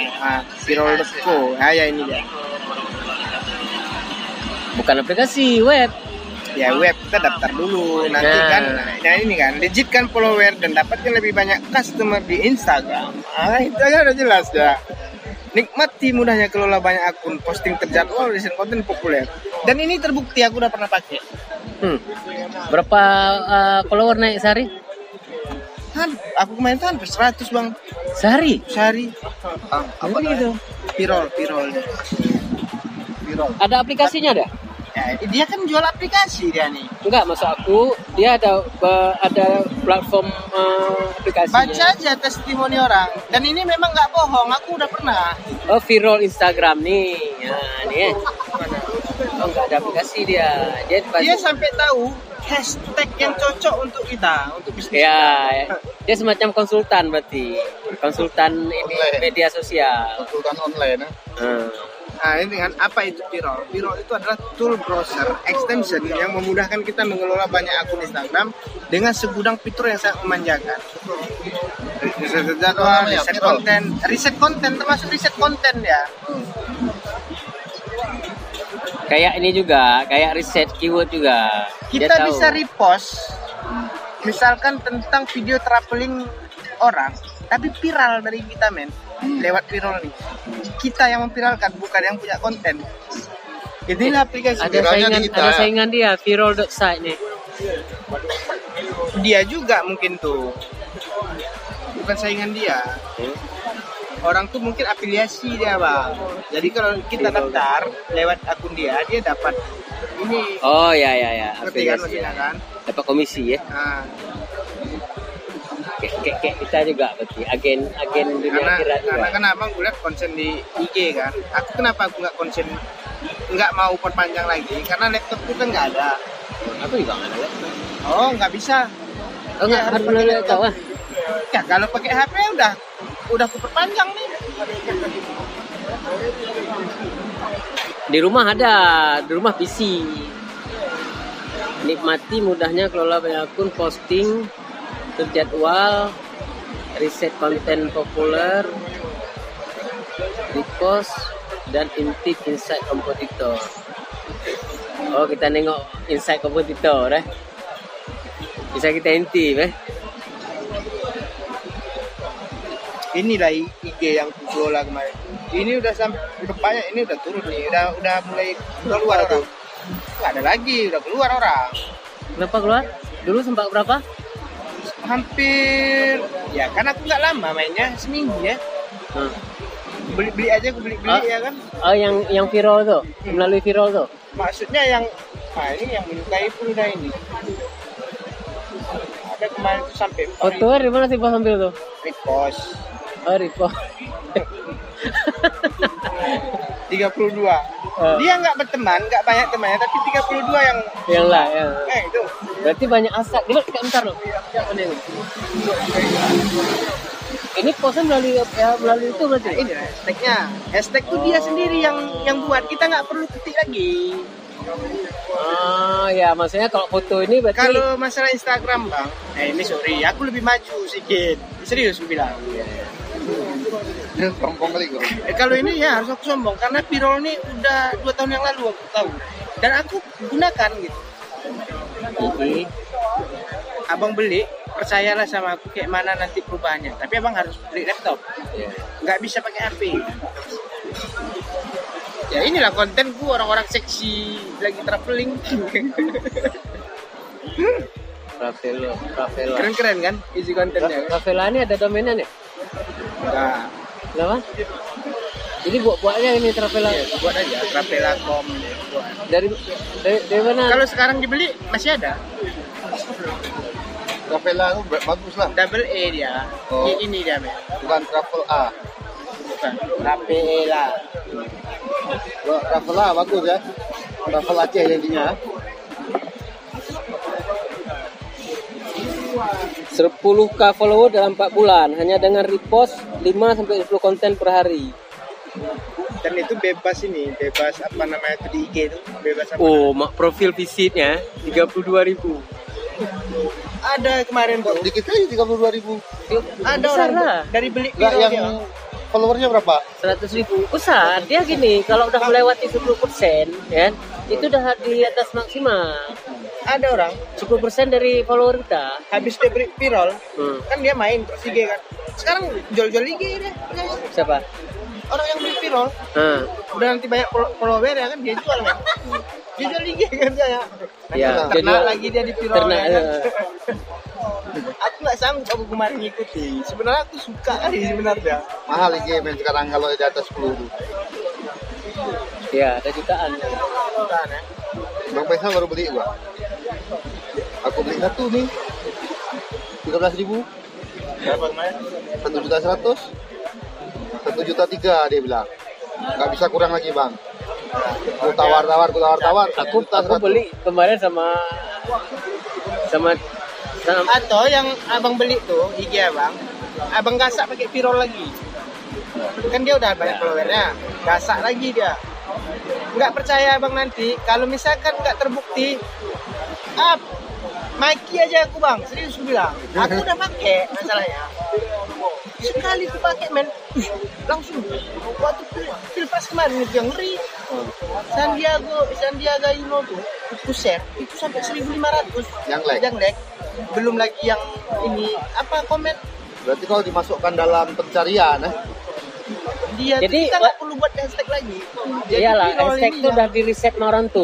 Pirol.co, ya ini dia. Bukan aplikasi web. Ya web, kita daftar dulu nanti kan. Nah ini kan legit kan follower dan dapatkan lebih banyak customer di Instagram. Itu aja udah jelas ya. Nikmati mudahnya kelola banyak akun, posting terjadwal, desain konten populer. Dan ini terbukti aku udah pernah pakai. Berapa follower naik sehari? Aku kemarin tuh hampir 100 bang. Sehari. Apa itu? Pirol. Ada aplikasinya ada? Ya, dia kan jual aplikasi dia nih. Enggak, maksud aku dia ada platform aplikasinya. Baca aja testimoni orang. Dan ini memang nggak bohong, aku udah pernah. Oh, viral Instagram nih. Nah, nih. Oh, nggak ada aplikasi dia. Dia sampai tahu hashtag yang cocok untuk kita, untuk bisnis. Ya. Dia semacam konsultan berarti. Konsultan ini media sosial. Konsultan online. Ini kan apa itu Pirol? Pirol itu adalah tool browser extension yang memudahkan kita mengelola banyak akun Instagram dengan segudang fitur yang sangat memanjakan. Riset konten termasuk riset konten ya. Kayak ini juga, kayak riset keyword juga. Kita bisa repost, misalkan tentang video traveling orang, tapi viral dari kita lewat Pirol nih. Kita yang memviralkan, bukan yang punya konten. Inilah aplikasi ada saingan dia, viral.site nih. Dia juga mungkin tuh. Bukan saingan dia. Orang tuh mungkin afiliasi dia, Bang. Jadi kalau kita daftar lewat akun dia dapat ini. Oh ya. Afiliasi kan. Dapat komisi ya. Kayak kita juga berarti agen dunia akhirat juga. Karena kan abang gue liat konsen di IG kan. Kenapa aku nggak konsen, nggak mau perpanjang lagi? Karena laptopku kan nggak ada. Aku juga nggak ada laptop. Oh nggak bisa. Oh nggak harus pakai laptop. Ya kalau pakai HP udah aku perpanjang nih. Di rumah PC. Nikmati mudahnya kelola banyak akun, posting terjadwal, riset konten populer, repost, dan intip insight kompetitor. Oh, kita nengok insight kompetitor, bisa kita intip, Inilah IG yang kelola kemarin. Ini udah sampai banyak, ini udah turun nih, udah mulai keluar orang. Nggak ada lagi, udah keluar orang. Kenapa keluar? Dulu sempat berapa? Hampir ya, kan aku nggak lama mainnya, seminggu ya. Beli aja aku ya kan. Oh yang viral tuh, melalui viral tuh maksudnya yang ini yang menyukai Purda ini ada kemarin tuh sampai foto di mana sih bos ambil tuh repost 32. Dia nggak berteman, nggak banyak temannya, tapi 32 yang lah ya. Itu berarti banyak asap. Bentar loh. Ini postnya melalui itu berarti. Ini hashtagnya. Hashtag itu dia sendiri yang buat. Kita nggak perlu ketik lagi. Ya maksudnya kalau foto ini berarti. Kalau masalah Instagram bang, ini sorry, aku lebih maju sedikit. Serius bilang. Sombong kali gue. Kalau ini ya harus aku sombong karena Pirol ini udah 2 tahun yang lalu aku tahu dan aku gunakan gitu. Jadi abang beli, percayalah sama aku kayak mana nanti perubahannya. Tapi abang harus beli laptop, nggak bisa pakai HP. Ya inilah konten gue, orang-orang seksi lagi traveling. Travelo, Travela. Keren-keren kan isi kontennya. Travela ini ada domainnya nih? Enggak. Kenapa? Jadi buat-buatnya ini Travela. Iya, buat aja Travela.com. Dari mana? Kalau sekarang dibeli masih ada. Travela itu bagus lah. Double A dia. Oh. Ini dia, men. Bukan Travel A. Bukan. Travela. Travela bagus ya. Travel Aceh jadinya. 10k follower dalam 4 bulan hanya dengan repost 5-10 konten per hari. Dan itu bebas ini, bebas apa namanya itu di IG itu, bebas apa? Oh, namanya? Profil visitnya 32.000. Ada kemarin tuh. Dikit aja 32.000. Ada orang dari beli video yang followernya berapa? 100.000. Besar. Dia gini, kalau udah melewati 10% ya, itu udah di atas maksimal. Ada orang 10% dari follower kita habis dia beri viral, kan dia main terus IG kan. Sekarang jual-jual IG deh. Siapa? Orang yang beli viral. Udah nanti banyak follower ya kan, dia jual kan. Dia jual IG kan saya. Ya, ternak lagi dia di viral. Ternak. Ya, kan? Aku nggak sanggup aku kemarin ngikuti. Sebenarnya aku suka kali sebenarnya. Mahal IG main sekarang kalau di atas 10.000. Ya, ada jutaan. Jutaan ya. Bang Faisal baru beli gua. Aku beli satu nih 13.000. Berapa kemarin? 1.100.000. 1.300.000 dia bilang. Nggak bisa kurang lagi bang. Aku tawar. Aku beli kemarin sama. Atau yang abang beli tuh IG abang. Abang gasak pakai viral lagi. Kan dia udah banyak followernya. Gasak lagi dia. Nggak percaya abang nanti. Kalau misalkan nggak terbukti. Up, Mikey aja aku bang, serius aku bilang. Aku udah pakai masalahnya. Sekali aku pakai men, langsung. Waktu pilpres kemarin itu yang ngeri. Sandiaga Uno tuh, aku share itu sampai 1.500. Yang like, belum lagi yang ini apa komen. Berarti kalau dimasukkan dalam pencarian, dia jadi kita nggak perlu buat hashtag lagi. Iyalah, hashtag itu udah di riset orang tuh.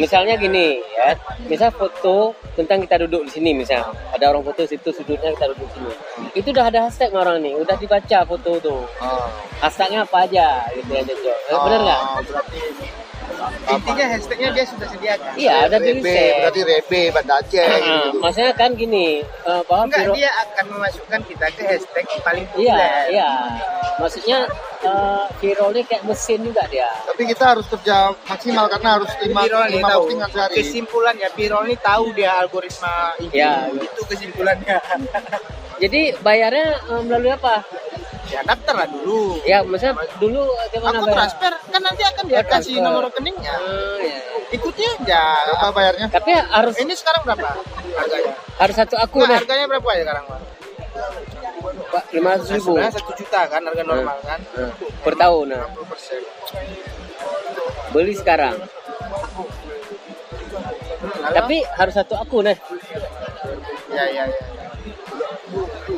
Misalnya gini ya, misal foto tentang kita duduk di sini, misal ada orang foto situ sudutnya kita duduk sini, itu udah ada hashtag orang nih, udah dibaca foto tuh. Hashtagnya apa aja gitu aja Jo. Bener nggak? Intinya hashtagnya dia sudah sediakan. Iya, udah di riset. Berarti rebe badaceh. Gitu. Maksudnya kan gini, bahwa enggak, dia akan memasukkan kita ke hashtag paling populer. Iya. Maksudnya viral ini kayak mesin juga dia. Tapi kita harus kerja maksimal karena harus 5 postingan sehari. Kesimpulannya viral ini tahu dia algoritma ini. Ya, itu kesimpulannya. Jadi bayarnya melalui apa? Ya daftar lah dulu. Ya maksudnya dulu aku transfer kan nanti akan dia kasih nomor rekeningnya. Ikuti aja. Berapa bayarnya? Tapi harus. Ini sekarang berapa harganya? Harus satu akun. Nah, harganya berapa ya sekarang? 500.000. Nah, 1 juta kan harga normal kan? Per tahun. 60%. Beli sekarang. Tapi harus satu akun. Ya.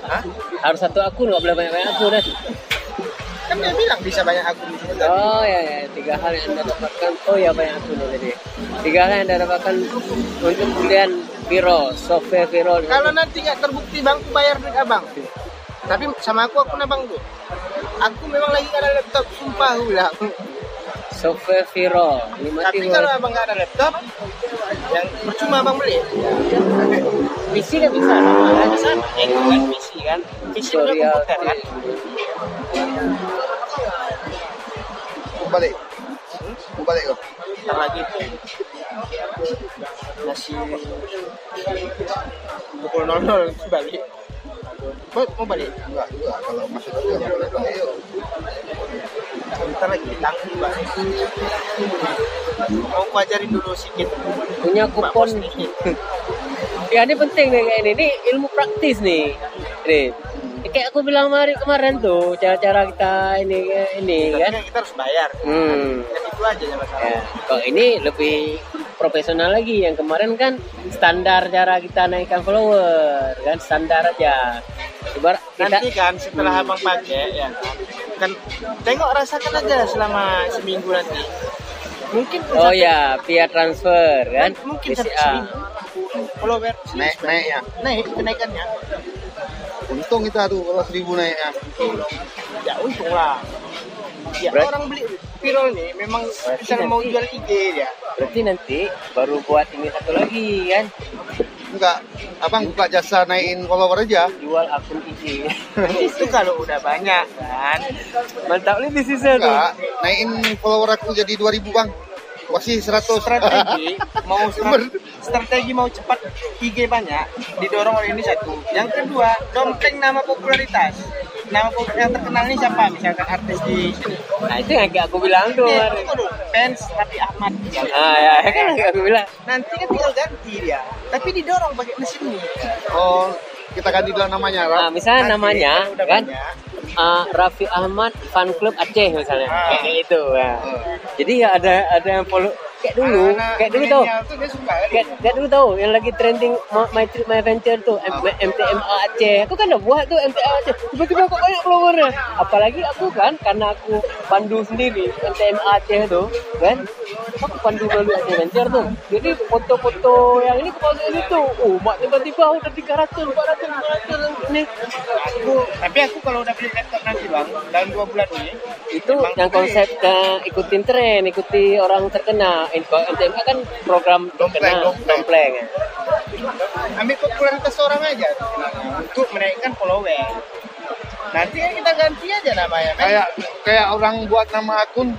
Hah? Harus satu akun, nggak boleh banyak akun deh. Kan dia bilang bisa banyak akun. Oh ya, 3 hal yang anda dapatkan. Oh ya, banyak akun tadi. 3 hal yang anda dapatkan untuk pilihan viral, software viral. Kalau nanti nggak terbukti bangku bayar duit abang. Tapi sama aku nabang tuh. Aku memang lagi nggak ada laptop, sumpah aku bilang. Software viral. Tapi kalau abang nggak ada laptop, yang percuma abang beli. PC nggak bisa, kan PC kan, PC udah komputer kan. Balik kok. Ntar lagi masih pukul 00 balik. Mau balik? Enggak juga, kalau masih balik. Bentar lagi ditanggung bang. Mau aku ajarin dulu sedikit. Punya kupon nih. Ya ini penting nih, ini ilmu praktis nih. Kayak aku bilang kemarin tuh cara-cara kita ini kan. Kita harus bayar. Itu aja ya masalahnya. Kalau ini lebih profesional lagi. Yang kemarin kan standar cara kita naikkan follower kan standar aja. Coba nanti kan setelah abang pakai ya kan tengok rasakan aja selama seminggu nanti. Mungkin via transfer kan. Mungkin follower naik kenaikannya. Untung kita tuh kalau 1000 naiknya. Ya untung lah. Ya orang beli viral nih memang bisa mau jual IG dia. Berarti nanti baru buat ini satu lagi kan? Enggak, abang buka jasa naikin follower aja. Jual akun IG. Itu kalau udah banyak kan. Mantap nih bisnisnya tuh. Naikin follower aku jadi 2000 bang. Masih 100 strategi mau strategi mau cepat IG banyak didorong oleh ini satu. Yang kedua, dompeng nama popularitas. Nama yang terkenal ini siapa? Misalkan artis di sini. Nah, itu yang agak aku bilang tuh. Fans Raffi Ahmad. Ya kan aku bilang. Nanti kan tinggal ganti dia. Tapi didorong pakai mesin ini. Oh, kita ganti dulu namanya. Nah, misalnya namanya kan Raffi Ahmad Fan Club Aceh misalnya. Kayak gitu. Ya. Jadi ya ada yang follow kayak dulu tau. Kayak dulu tau yang lagi trending My Trip My Venture tuh MTMA Aceh. Aku kan udah buat tuh MTMA Aceh. Tiba-tiba kok banyak followernya. Apalagi aku kan karena aku pandu sendiri MTMA Aceh tuh kan. Aku pandu dulu Aceh Venture tuh. Jadi foto-foto yang ini aku pakai situ. Tiba-tiba udah 300, 400 ini. Tapi aku kalau udah beli laptop nanti bang dalam 2 bulan ini itu yang konsepnya ikutin tren, ikuti orang terkena. MTMA kan program dompleng ya. Ambil popularitas orang aja untuk menaikkan follower. Nanti kita ganti aja namanya. Kayak orang buat nama akun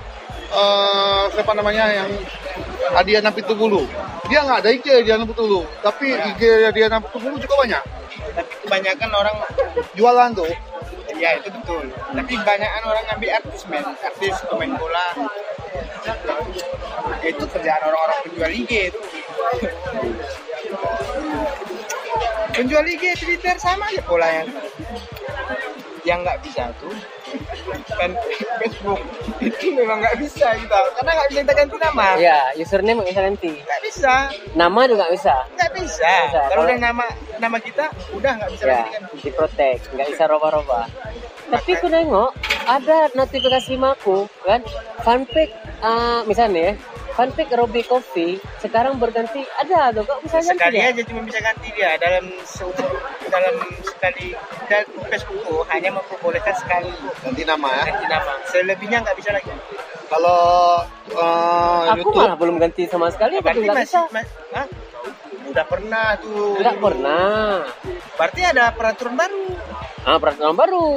siapa namanya yang Adiana Pitupulu. Dia nggak ada IG Adiana Pitupulu, tapi IG Adiana Pitupulu juga banyak. Tapi kebanyakan orang jualan tuh. Ya itu betul. Tapi kebanyakan orang ngambil artis pemain bola. Itu kerjaan orang-orang penjual IG itu. Penjual IG Twitter sama aja pola yang nggak bisa tuh. Facebook itu memang nggak bisa gitu karena nggak bisa kita ganti nama. Ya, username nggak bisa ganti. Nggak bisa. Nama juga nggak bisa. Nggak bisa. Kalau udah nama kita udah nggak bisa lagi ganti. Diprotek, nggak bisa roba-roba. Tapi aku nengok ada notifikasi aku kan fanpage misalnya ya. Fanpage Robi Coffee sekarang berganti ada atau nggak bisa ganti sekali dia? Aja cuma bisa ganti dia dalam sekali dan Facebook hanya memperbolehkan sekali ganti nama selebihnya nggak bisa lagi. Kalau aku YouTube, malah belum ganti sama sekali. Berarti masih udah pernah tuh nggak pernah berarti ada peraturan baru.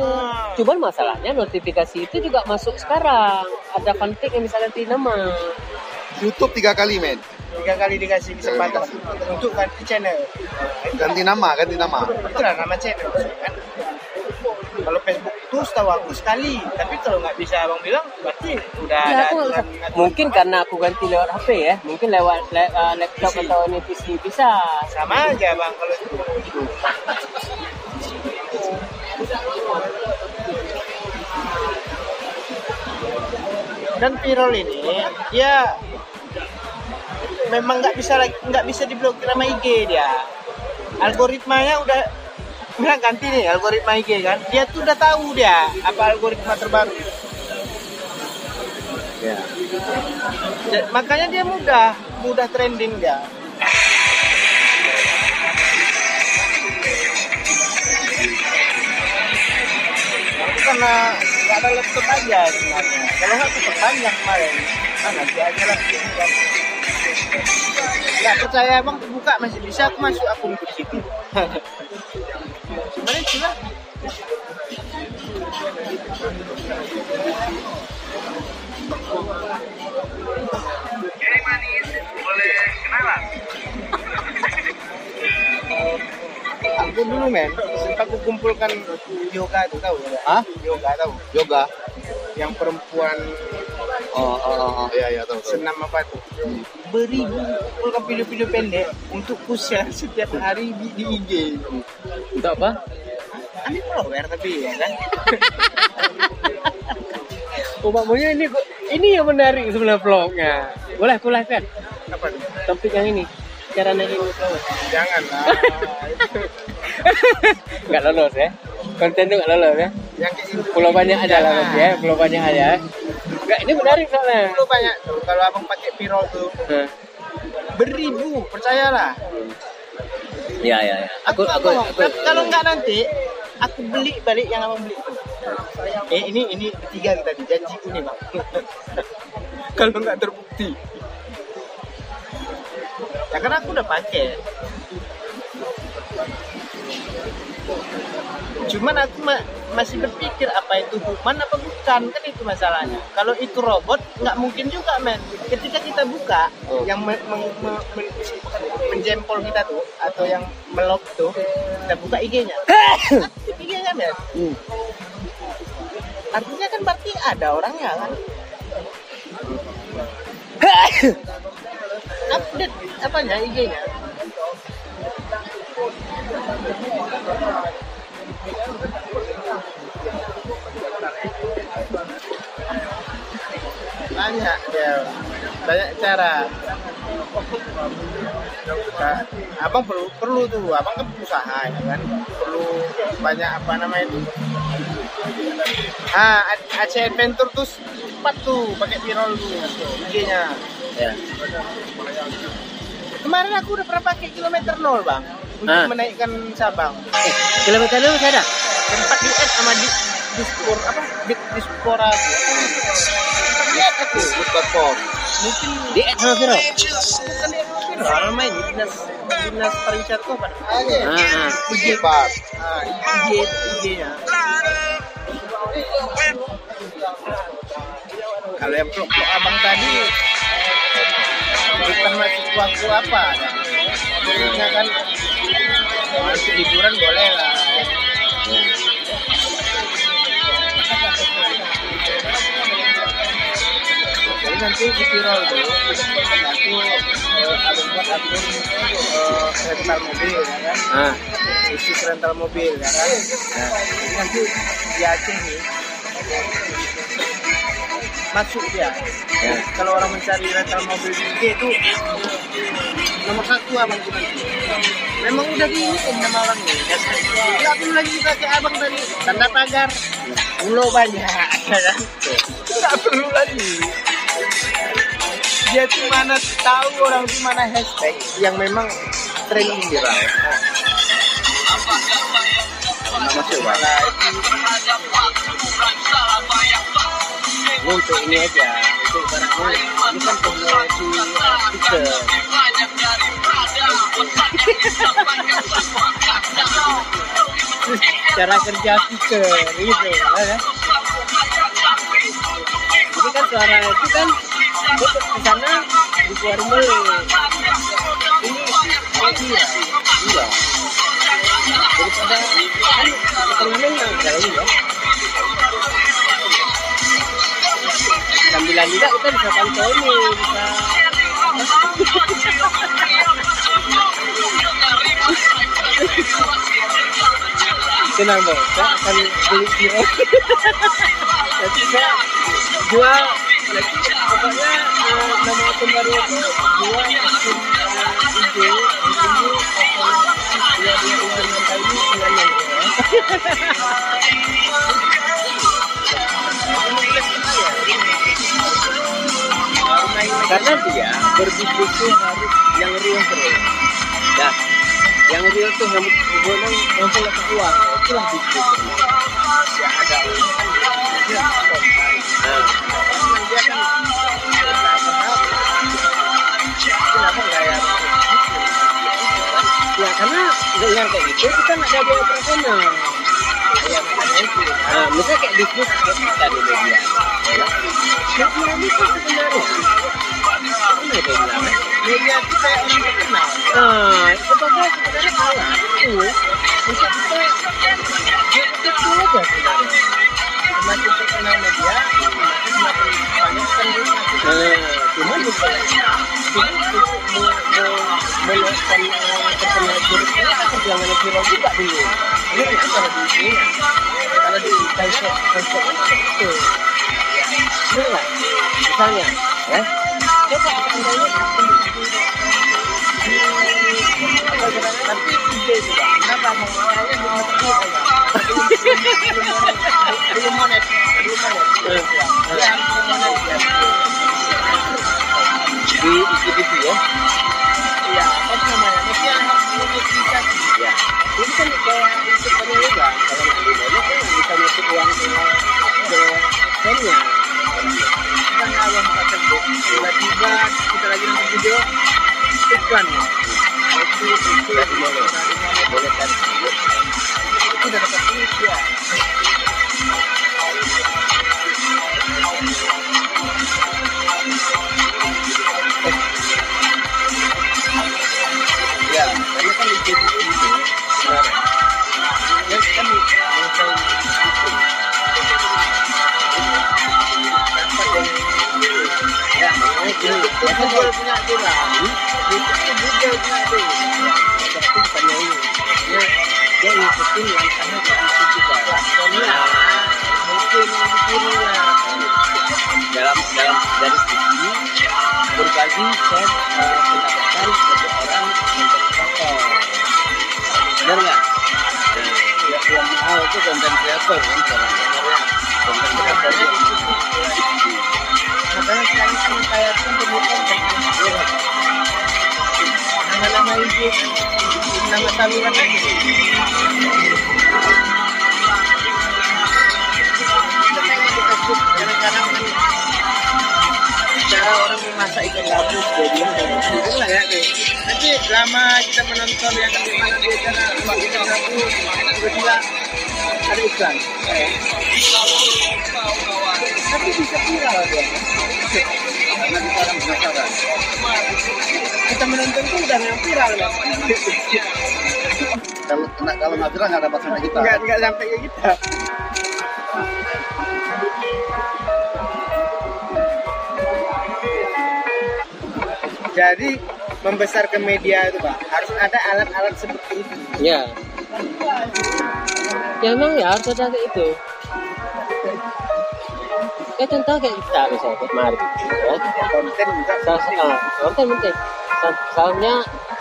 Cuman masalahnya notifikasi itu juga masuk sekarang ada fanpage yang bisa ganti nama. YouTube 3 kali men. 3 kali dikasih kesempatan untuk ganti channel. Ganti nama. Itulah nama channel kan. Kalau Facebook itu setahu aku sekali, tapi kalau nggak bisa abang bilang berarti udah ya, ada. Mungkin karena aku ganti lewat HP ya, mungkin lewat laptop PC. Atau ini PC bisa. Sama aja bang kalau itu. Dan viral ini dia memang nggak bisa diblokir sama IG dia. Algoritmanya udah bilang ganti nih algoritma IG kan. Dia tuh udah tahu dia apa algoritma terbaru. Ya. Makanya dia mudah trending dia. Karena nggak ada laptop aja sebenarnya. Kalau nggak aku perpanjang kemarin, nanti aja laptop. Nggak percaya emang buka masih bisa aku masuk akun di situ. Sebenarnya cuma. Jadi manis boleh kenalan. Aku dulu men, sempat aku kumpulkan yoga itu tahu ya? Hah? Yoga tahu? Yoga? Yang perempuan. Oh iya tahu. Senam apa tuh? Beribu kumpulkan video-video pendek untuk ku share setiap hari di IG. Untuk apa? ini follower tapi ya kan. Umpamanya ini yang menarik sebelah vlognya. Boleh aku live kan? Apa nih? Topik yang ini. Cara naikin follower. Jangan lah. Enggak lolos ya. Konten itu enggak lolos ya. Yang pulau banyak ada lah ya, pulau banyak ada. Enggak, ini menarik soalnya. Pulau banyak tuh kalau abang pakai viral tuh. Huh? Beribu, percayalah. Ya ya ya. Aku kalau enggak nanti aku beli balik yang abang beli. Ini ketiga kita nih, janji ini bang. Kalau nggak terbukti, ya karena aku udah pakai. Cuman aku masih berpikir apa itu human apa bukan, kan itu masalahnya. Kalau itu robot nggak mungkin juga men. Ketika kita buka yang menjempol kita tuh atau yang melok tuh, kita buka IG-nya. Aktif IG-nya men. Artinya kan berarti ada orangnya kan. Update apanya IG-nya. Banyak ya, banyak cara. Nah, abang perlu tuh, abang kan usaha ya kan, perlu banyak apa namanya itu. Ah, Aceh Adventure tuh cepat tuh, pakai viral tuh IG-nya. Ya. Kemarin aku udah pernah pakai kilometer 0 bang, untuk menaikkan cabang. Kilometer 0 saya ada. Tempat di add sama di Discord apa? Discord aku. Lihat aku platform. Mungkin di add sama viral. Bukan di add sama viral, main dinas pariwisata kok pada. Ah, IG bang. Ah, IG-nya. Kalau yang vlog abang tadi bukan mahasiswaku apa kan? Jadinya kan masih liburan boleh lah. Jadi nanti di viral tuh aku buat akun rental mobil ya kan? Isi rental mobil ya kan? Jadi nanti di Aceh nih masuk dia. Ya. Kalau orang mencari rental mobil gede itu nomor 1 abang cuma itu. Memang udah diingetin nama orang nih. Ya, aku lagi pakai abang tadi tanda pagar. Pulau banyak ya kan. Tidak perlu lagi. Dia cuma tahu orang di mana hashtag yang memang trending viral. Nama siapa? Untuk ini aja, untuk barangnya ini kan teknologi pixel. Cara kerja pixel, gitu ya. Jadi kan suara itu kan untuk ke sana dikeluarin dulu. Ini lagi ya? Iya. Daripada kan ketenangan yang jauh ya. Sambilan juga kita bisa pantau nih, bisa. Tenang bro, saya akan beli kilo. Nanti saya jual, pokoknya nama akun baru aku jual akun IG ini dua kali ini dengan karena dia berpikir tuh harus yang real terus. Nah, yang real tuh harus hubungan langsung ke keluar. Itulah bisnis. Ya ada orang kan dia konten. Nah, dia kan kenapa enggak ya? Ya karena dengan kayak gitu kita nggak ada biaya personal. Ya makanya itu. Nah, misalnya kayak bisnis kita di media. Yang lain itu sebenarnya media itu kayak orang terkenal. Sebenarnya salah itu untuk kita dulu aja sebenarnya. Semakin terkenal media, semakin banyak penduduk. Cuma bukan meluaskan terkenal virus ini kan perjuangan virus juga dulu. Ini kita lagi ini ya. Kalau di Taisho transportasi itu murah, misalnya, ya. Coba apanya? Tapi ide juga. Kenapa orangnya belum terlalu banyak? Belum monet. Di IGTV ya. Iya, apa namanya? Mesti harus dimusikkan. Ya, ini kan kayak itu penyelidikan. Kalau di monet kan bisa musik uang ke pennya. Kan awal buka Facebook, tiba-tiba kita lagi nonton video iklan. Itu lagi boleh kan? Itu udah dapat duit ya. Google punya aturan, Google punya aturan. Tapi bukannya ini, dia ngikutin yang sama dari sisi platformnya, mungkin dikirinya dalam dari sisi berbagi share pendapatan untuk orang konten kreator. Benar nggak? Yang mahal itu konten kreator kan, orang konten kreatornya. Karena sekarang sama saya pun kemudian nama-nama ibu, nama sambungan aja. Kita pengen di Facebook, kadang-kadang cara orang memasak ikan gabus, jadinya itu lah ya. Nanti lama kita menonton yang kemana dia cara buat ikan gabus, tiba-tiba ada iklan. Tapi bisa viral dia. Karena kita orang penasaran. Kita menonton itu udah yang viral. Kalau nggak viral nggak dapat sampai kita. Nggak sampai ke kita. Jadi membesar ke media itu Pak harus ada alat-alat seperti itu. Ya. Ya memang ya harus ada itu. Kayak contoh kayak kita misalnya kemarin, konten penting. Soalnya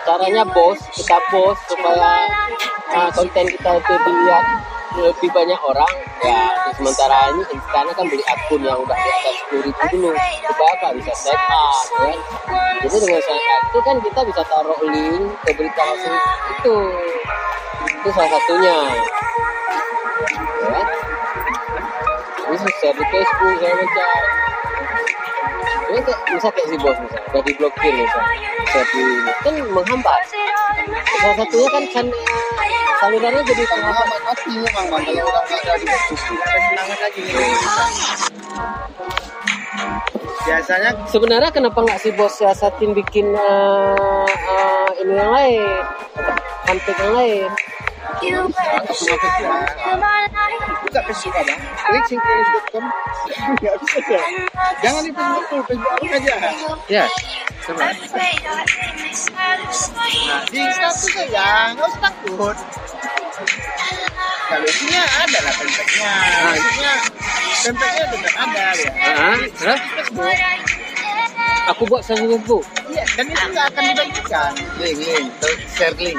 caranya kita post supaya konten kita itu dilihat lebih banyak orang. Ya sementara ini karena kan beli akun yang udah di atas 10.000 dulu, supaya apa bisa set up. Ya. Jadi dengan set up itu kan kita bisa taruh link ke berita langsung itu salah satunya. Ya. Bisa share di Facebook, saya macam ini bisa kayak si bos misalnya, udah diblokir misalnya jadi, kan menghambat salah satunya kan salurannya jadi menghambat hati memang, kalau orang gak ada di Facebook semangat lagi biasanya sebenarnya kenapa gak si bos siasatin bikin ini yang lain konten yang lain buka Facebook abang, klik singkiris.com. Nggak bisa ya, jangan di Facebook aja ya, coba nah di status aja, nggak usah takut. Kalau isinya ada lah tempatnya, tempatnya tetap ada ya. Terus aku buat sanggup bu. Iya, dan itu nggak akan dibagikan. Link, share link.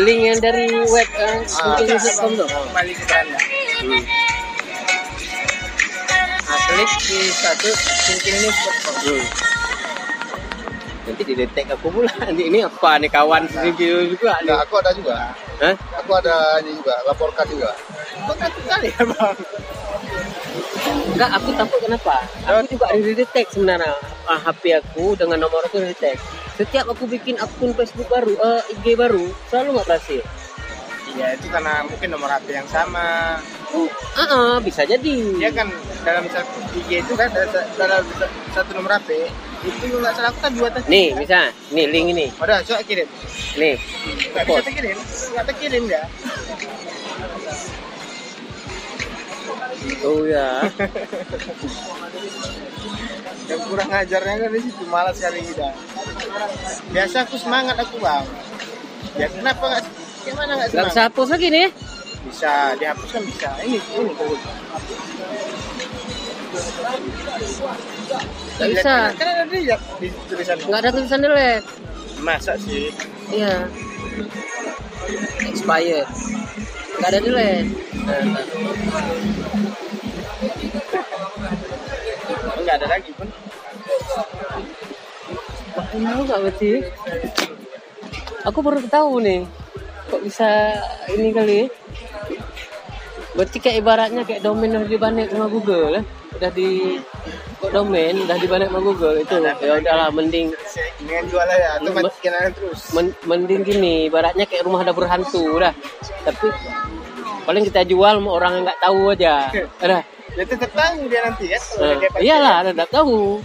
Link yang dari web singkiris.com tuh. Kembali ke sana. Klik di satu singkiris.com. Nanti didetek aku pula. Ini apa nih kawan singkiris juga? Nah, aku ada juga. Hah? Aku ada ini juga. Laporkan juga. Kok takut kali ya bang? Enggak, aku takut kenapa? Aku juga didetek sebenarnya. HP aku dengan nomor aku di-tag. Setiap aku bikin akun Facebook baru, IG baru, selalu nggak berhasil. Iya, itu karena mungkin nomor HP yang sama. Bisa jadi. Dia kan dalam satu IG itu kan dalam satu nomor HP itu nggak salah aku kan dua tadi. Nih, kan? Bisa. Nih link ini. Udah, coba kirim. Nih. Nggak bisa terkirim. Nggak terkirim ya. Oh ya. Yang kurang ajarnya kan di situ, malas kali kita. Biasa aku semangat aku bang. Ya kenapa nggak? Gimana nggak semangat? Nggak usah hapus lagi nih. Bisa dihapus kan, bisa ini Google. Nggak bisa. Kan ada di tulisan. Nggak ada tulisan delete. Masa sih? Iya. Expired. Nggak ada delete. Nggak ada lagi pun. Wah, nggak betul. Aku baru tahu nih. Kok bisa ini kali? Berarti kayak ibaratnya kayak domain udah dibanet sama Google, udah di kok domain udah dibanet sama Google itu. Ya udahlah, mending jual aja atau matikan aja terus. Mending gini, ibaratnya kayak rumah dapur hantu dah. Tapi paling kita jual sama orang yang nggak tahu aja. Ada. Ya tetap tahu dia nanti kan. Iyalah, tetap tahu.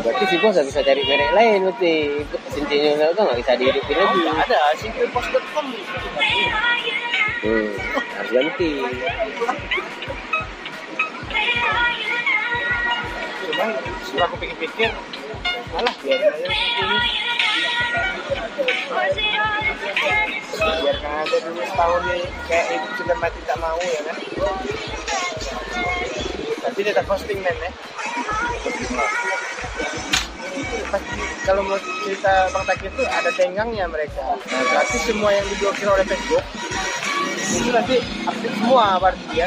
Berarti si bos nggak bisa cari merek lain, berarti cincinnya nggak bisa dihidupin lagi. Nggak ada, simpelbos.com. Harus ganti. Cuman setelah aku pikir-pikir, malah biarkan aja dulu setahun nih, kayak ibu sudah mati tak mau ya kan. Tapi dia tak posting men ya. Kalau mau cerita Bang Taki itu ada tengangnya mereka. Berarti semua yang diblokir oleh Facebook itu nanti aktif semua berarti ya.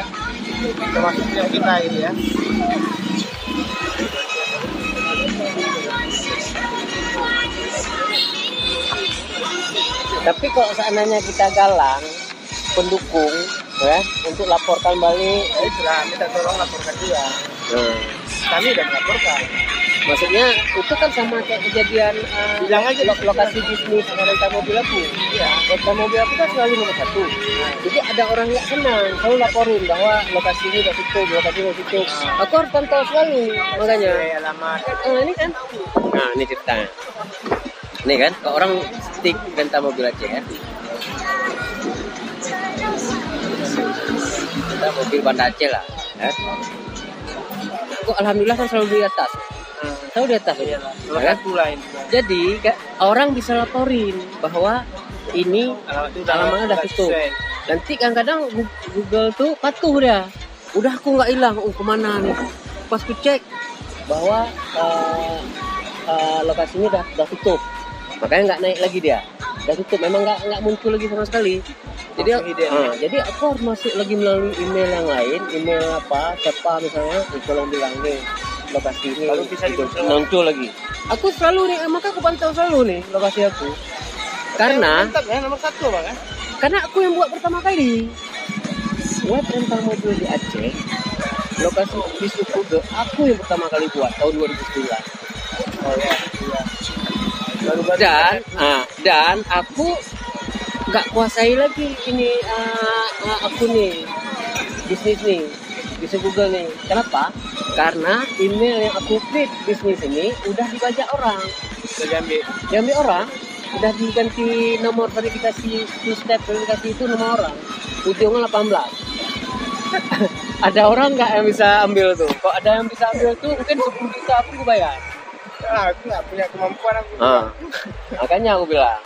Termasuk yang kita ini ya. Tapi kalau seandainya kita galang pendukung ya untuk laporkan balik, itulah minta tolong laporkan juga. Kami udah melaporkan. Maksudnya itu kan sama kayak kejadian bilang aja lokasi bisnis rental mobil aku. Iya. Rental mobil aku kan selalu nomor satu. Jadi ada orang nggak senang, selalu laporin bahwa lokasi ini udah tutup, lokasi udah tutup. Aku harus pantau selalu, makanya. Ya, lama. Ini kan. Nah, ini ceritanya. Ini kan, kalau orang stick rental mobil aja ya. Rental mobil Banda Aceh lah. Ya. Kok alhamdulillah kan selalu di atas. Tahu di atas ya. Kan? Jadi orang bisa laporin bahwa ini alamatnya udah tutup. Nanti kadang-kadang Google tuh patuh dia. Udah aku nggak hilang, kemana nih? Pas ku cek bahwa lokasinya udah tutup. Makanya nggak naik lagi dia. Udah tutup, memang nggak muncul lagi sama sekali. Jadi aku harus masuk lagi melalui email yang lain, email apa, siapa misalnya, tolong bilang nih lokasi ini lalu bisa muncul lagi. Aku selalu nih, maka aku pantau selalu nih lokasi aku. Karena mantap ya, nomor satu bang ya. Karena aku yang buat pertama kali. Buat rental mobil di Aceh, lokasi di Sukudo, aku yang pertama kali buat tahun 2009. Oh ya, iya. Dan aku nggak kuasai lagi ini aku nih bisnis nih bisa Google nih. Kenapa? Karena email yang aku create bisnis ini udah dibaca orang, udah diambil orang, udah diganti nomor verifikasi, two step verifikasi itu nomor orang, ujungnya 18. Ada orang nggak yang bisa ambil tuh? Kok ada yang bisa ambil tuh? Mungkin 10 juta aku bayar. Nah, aku nggak punya kemampuan aku. Makanya aku bilang.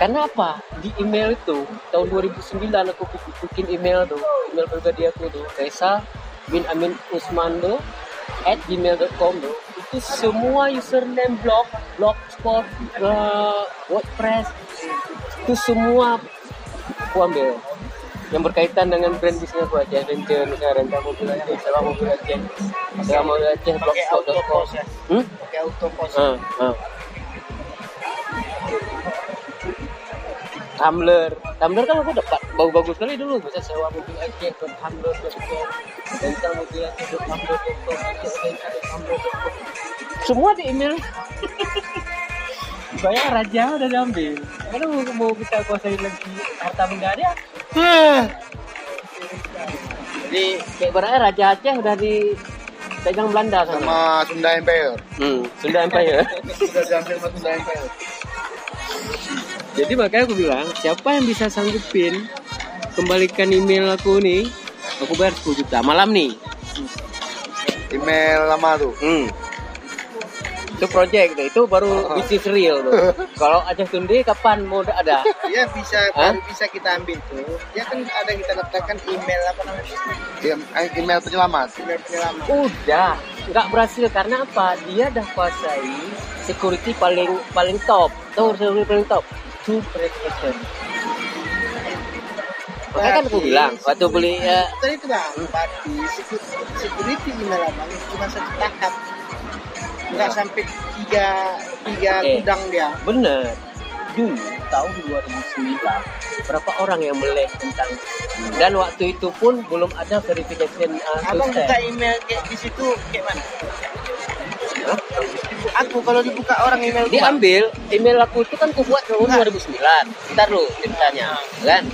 Karena apa? Di email itu tahun 2009 aku bikin email tuh, email pribadi aku tuh, Reza bin Amin Usman tuh @gmail.com tuh. Itu semua username blogspot, WordPress itu semua aku ambil yang berkaitan dengan brand bisnis aku aja, venture misalnya rental mobil aja, sewa mobil aja, sewa mobil aja, blogspot.com. Pakai autopost. Tumblr kan aku dapat bagus-bagus sekali dulu, bisa sewa mobil aja buat Tumblr.com, rental mobil aja buat Tumblr.com, semua di email. Banyak raja udah diambil. Kalau mau kita kuasain lagi harta benda dia. Jadi kayak berarti raja Aceh udah dipegang Belanda sama Sunda Empire. Sunda Empire. Sudah diambil sama Sunda Empire. Jadi makanya aku bilang, siapa yang bisa sanggupin kembalikan email aku nih, aku bayar 10 juta malam nih. Email lama tuh. itu project deh. Itu baru which is real. Kalau Aceh Today kapan mau ada? Ya bisa, baru bisa kita ambil tuh. Ya kan ada kita letakkan email apa namanya? Email penyelamat. Email penyelamat. Udah, nggak berhasil karena apa? Dia dah kuasai security paling top. Tahu security paling top? Two protection. Makanya kan aku bilang waktu beli tadi itu bang, berarti security email abang cuma satu tahap, nggak sampai tiga gudang dia. Bener. Dulu tahun 2009 berapa orang yang melek tentang dan waktu itu pun belum ada verification. Abang buka email kayak di situ kayak mana? Aku kalau dibuka orang email diambil email aku itu kan aku buat tahun 2009. Ntar lu ceritanya kan.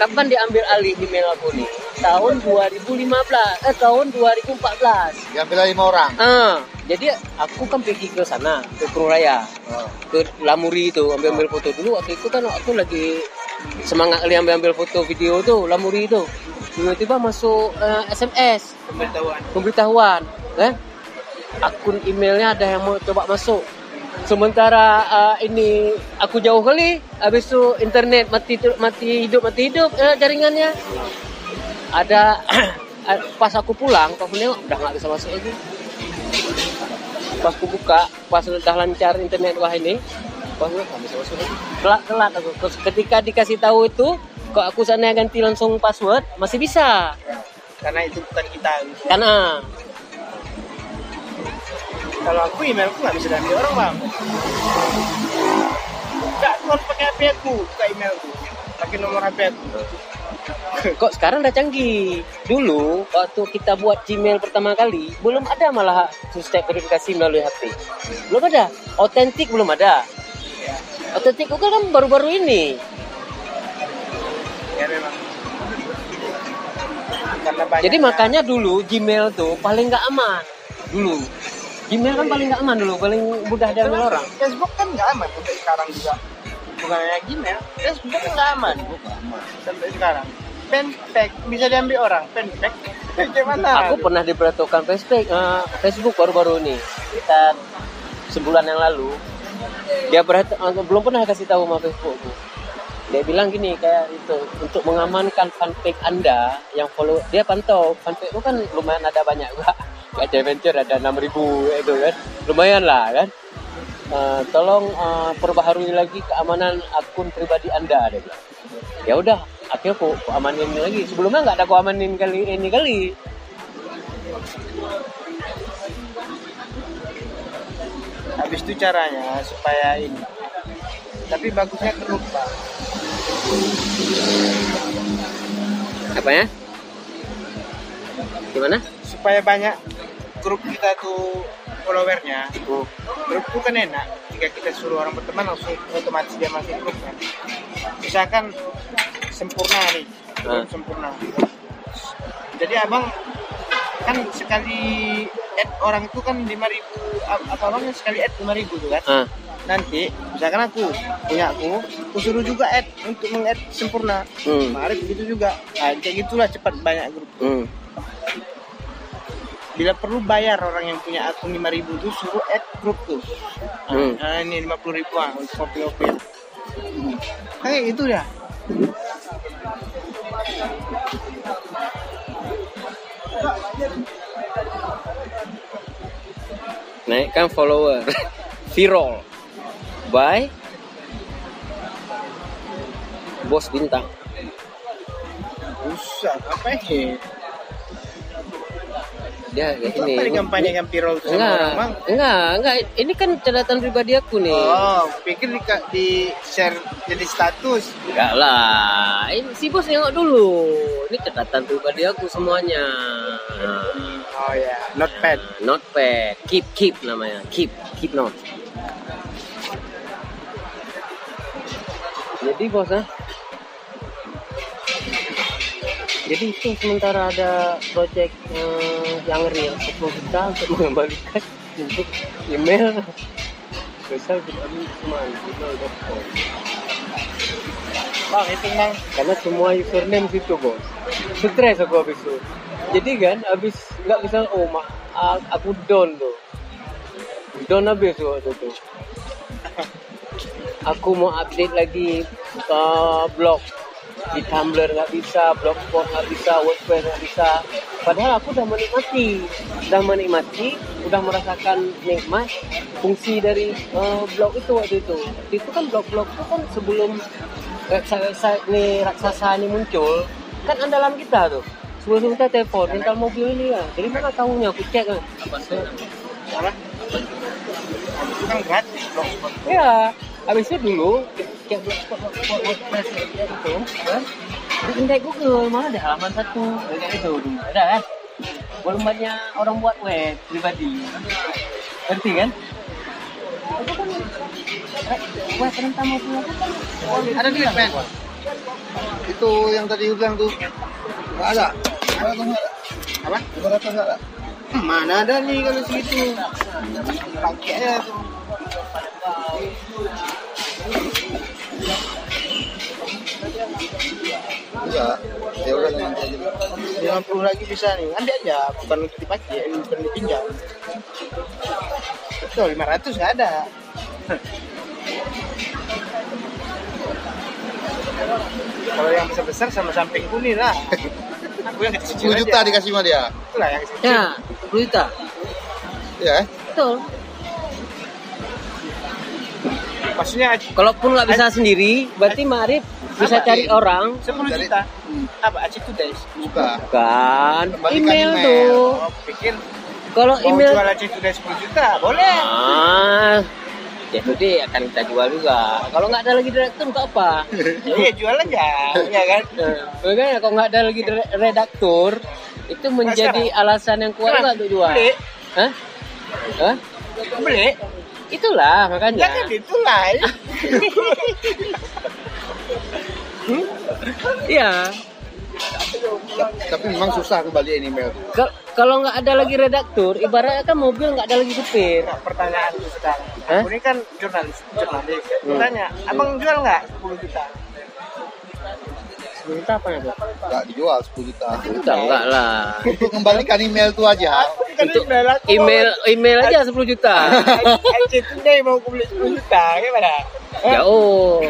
Kapan diambil alih email aku nih? Tahun 2014. Diambil alih 5 orang. Jadi aku kan pergi ke sana, ke Pururaya, ke Lamuri itu, ambil foto dulu. Waktu itu kan aku lagi semangat kali ambil foto video tuh, Lamuri itu. Tiba-tiba masuk SMS pemberitahuan, kan? Akun emailnya ada yang mau coba masuk. Sementara ini aku jauh kali, habis itu internet mati hidup jaringannya. Ada pas aku pulang, teleponnya udah nggak bisa masuk lagi. Pas aku buka, pas udah lancar internet wah ini, pas nggak bisa masuk lagi. Telat aku. Ketika dikasih tahu itu, kok aku sana ganti langsung password masih bisa. Karena itu bukan kita. Karena. Kalau aku emailku nggak bisa diambil orang bang. Nggak, aku harus pakai HP aku, buka emailku, pakai nomor HP aku. Kok sekarang udah canggih? Dulu waktu kita buat Gmail pertama kali belum ada malah two-step verifikasi melalui HP. Belum ada, autentik belum ada. Autentik Google kan baru-baru ini. Ya memang. Jadi makanya dulu Gmail tuh paling nggak aman dulu. Gmail kan paling nggak aman dulu, paling mudah diambil orang. Facebook kan nggak aman sampai sekarang juga. Bukan hanya Gmail, Facebook kan nggak aman. Sampai sekarang. Fanpage bisa diambil orang. Fanpage. Gimana? Aku pernah diperhatikan Facebook baru-baru ini, sekitar sebulan yang lalu. Dia belum pernah kasih tahu sama Facebook. Dia bilang gini kayak itu untuk mengamankan fanpage Anda yang follow dia pantau fanpage itu kan lumayan ada banyak gak ada adventure ada 6.000 itu kan lumayan lah kan tolong perbaharui lagi keamanan akun pribadi Anda dia bilang ya udah akhirnya aku amanin lagi sebelumnya nggak ada aku amanin kali ini. Habis itu caranya supaya ini tapi bagusnya terlupa. Apa ya? Gimana? Supaya banyak grup kita tuh followernya. Grup itu kan enak. Jika kita suruh orang berteman langsung otomatis dia masuk grup kan. Misalkan sempurna nih, sempurna. Jadi abang kan sekali add orang itu kan 5.000 apa namanya sekali add 5.000 tuh kan. Nanti misalkan aku punya aku suruh juga add untuk meng-add sempurna kemarin begitu juga kayak gitulah cepat banyak grup bila perlu bayar orang yang punya akun 5.000 itu suruh add grup tuh ini 50.000 untuk kopi-kopi kayak gitu ya. Naikkan follower viral by Bos Bintang. Usah apa sih? Dia ini. Apa kampanye yang viral itu sama orang bang? Enggak. Ini kan catatan pribadi aku nih. Oh, pikir di share jadi status? Enggak lah. Ini si Bos nengok dulu. Ini catatan pribadi aku semuanya. Oh ya. Yeah. Notepad. Keep namanya. Keep note. Jadi bosnya. Jadi itu sementara ada project yang real kita untuk mengembalikan untuk email besar berani teman email.com. Bang itu bang karena semua username situ bos. Stres aku habis itu. Jadi kan habis nggak bisa aku down tuh. Don habis tu waktu tu. Aku mau update lagi blog. Di Tumblr nggak bisa, Blogspot nggak bisa, WordPress nggak bisa. Padahal aku udah menikmati, udah merasakan nikmat fungsi dari blog itu waktu itu. Itu kan blog-blog itu kan sebelum website nih raksasa ini muncul, kan andalan kita tuh. Sebelum kita telepon, rental mobil ini ya. Jadi mana tahunya aku cek kan. Itu kan gratis Blogspot. Iya. Habis itu dulu, kayak Blogspot WordPress gitu kan, diintai Google, malah ada halaman satu kayak itu, ada kan? Belum banyak orang buat web pribadi, ngerti kan? Itu kan, web rentan mobil itu kan ada di website itu yang tadi bilang tuh, nggak ada? Apa? 500 nggak ada? Mana ada nih kalau segitu, pakainya tuh. Enggak, ya udah nanti aja 50 lagi bisa nih, ambil aja, bukan untuk dipakai, bukan dipinjam. Betul, 500 nggak ada. Kalau yang besar-besar sama sampingku nih lah. Aku yang 10 juta aja. Dikasih sama dia. Itulah yang kecil. Ya, 10 juta. Iya. Betul. Maksudnya kalaupun nggak bisa sendiri, berarti Ma'arif bisa cari orang. 10 juta. Apa Aceh Today? Bukan. Email tuh. Bikin. Kalau email jual Aceh Today 10 juta, boleh. Ah. Ya Today akan kita jual juga. Kalau nggak ada lagi redaktur nggak apa. Iya jual aja, ya kan? Makanya kalau nggak ada lagi redaktur, itu menjadi alasan yang kuat nggak untuk jual. Hah? Beli. Itulah makanya. Jangan itulah. Iya. Tapi memang susah kembali ini Mel. Kalau nggak ada lagi redaktur, ibaratnya kan mobil nggak ada lagi supir. Pertanyaan sekarang. Aku ini kan jurnalis. Tanya, abang jual nggak 10 juta? 10 juta apa ya bro? Nggak dijual 10 juta. Enggak lah. Untuk kembalikan email itu aja. Untuk email aja 10 juta. Aceh Today mau aku beli 10 juta, gimana? Jauh.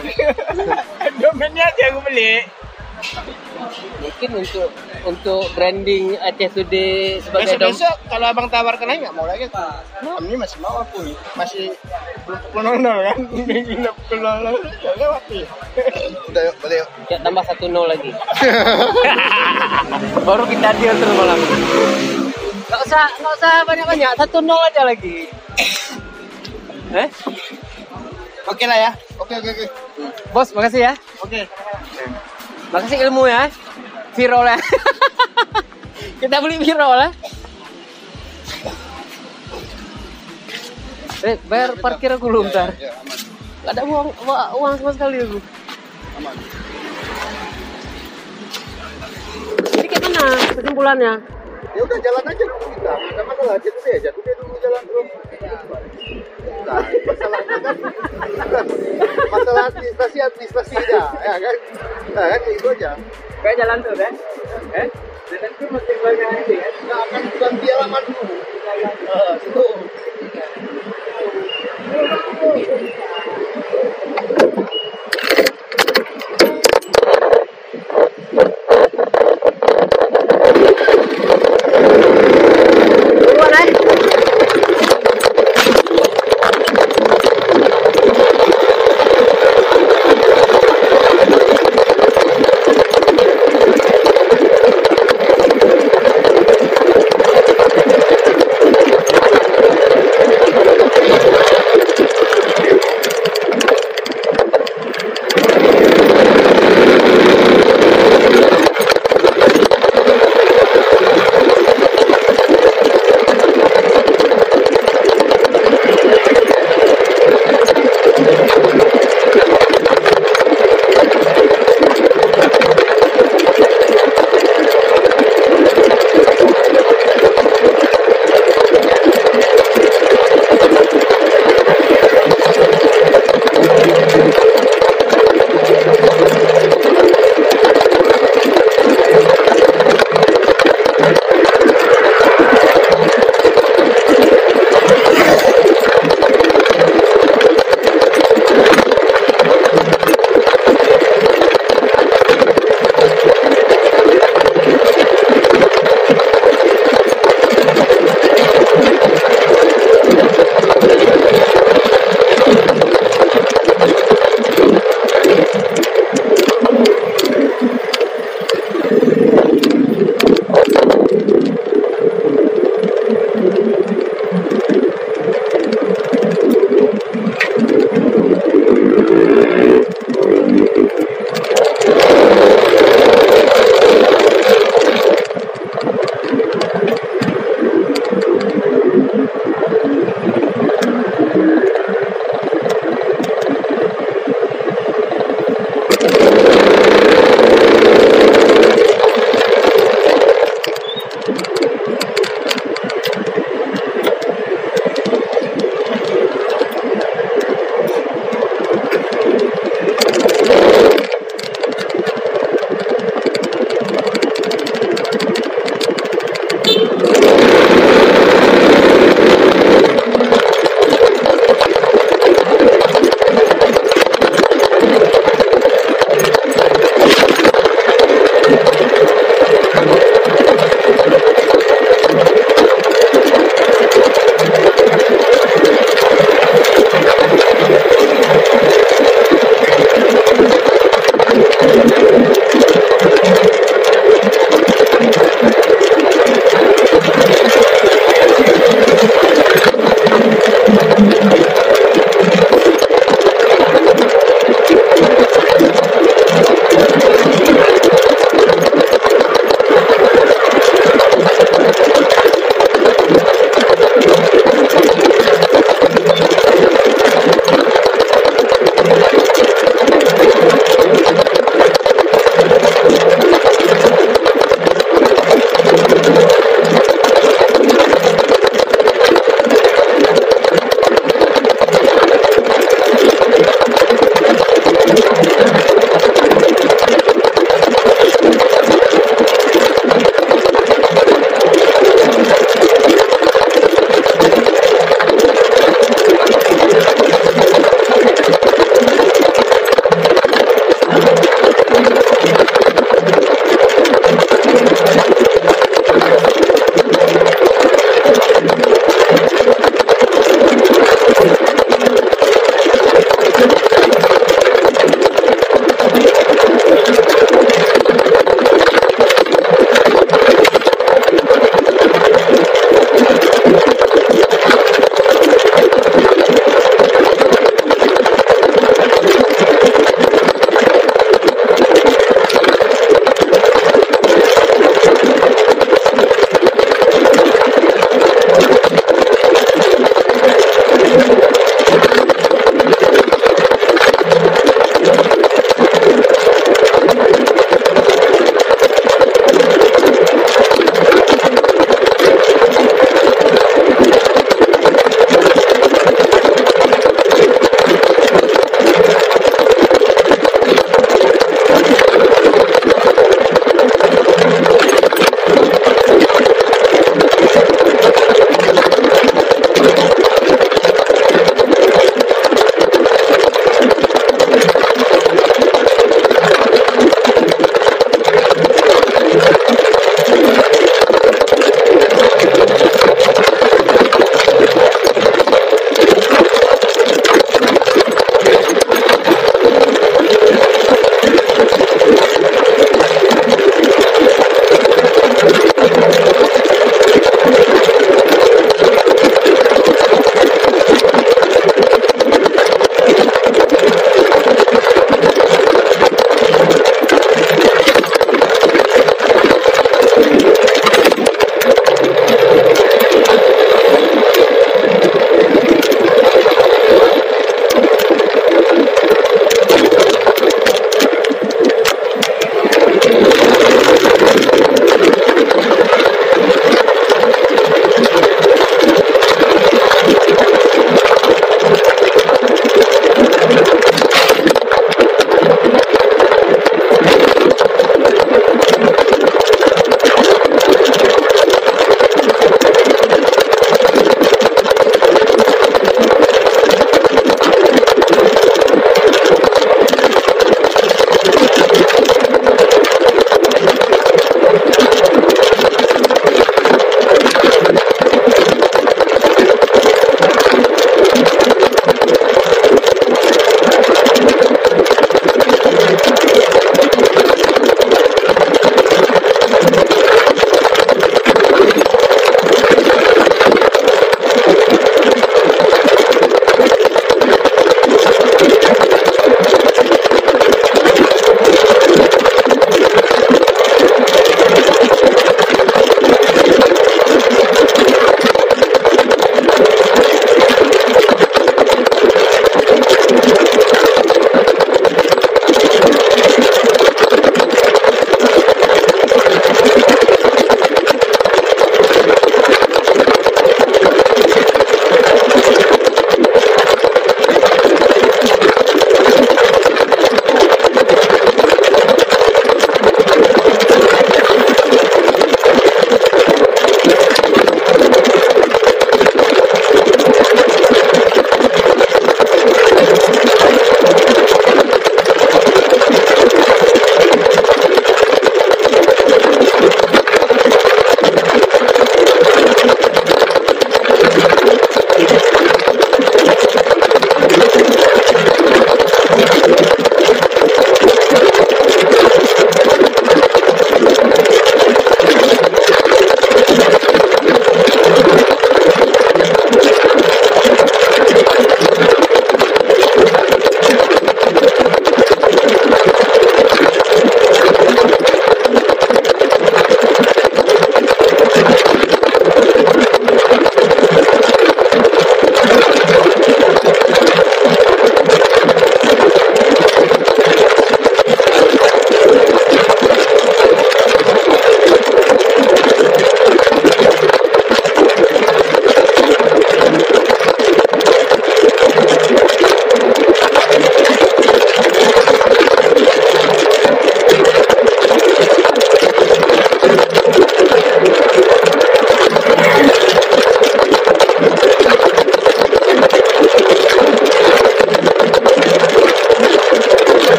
Domainnya aja aku beli. Mungkin untuk branding Aceh Today sebagai domain. Besok kalau abang tawarkan lagi nggak mau lagi. Kami masih mau aku masih belum 0-0 kan? Belum 0-0 udah lewat nih. Udah yuk, boleh yuk. Ya tambah 1-0 lagi. Baru kita deal terus malam. Nggak usah banyak-banyak. 1-0 aja lagi. Oke lah ya. Oke. Bos, makasih ya. Oke. Makasih ilmu ya, viral ya. Kita beli viral ya. Bayar parkir aku belum ntar. Gak ada uang sama sekali aku. Aman. Jadi kayak mana kesimpulannya? Ya udah jalan aja dulu kita. Kenapa nggak aja dulu ya? Jadi dulu jalan dulu. Nah, masalahnya kan masalah administrasi aja, ya kan? Nah, kan itu aja. Kayak jalan tuh kan? Jalan tuh masih banyak aja kan? Nggak akan ganti alamat dulu. Itu.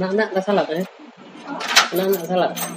Anak-anak nggak salah kan? Anak-anak salah.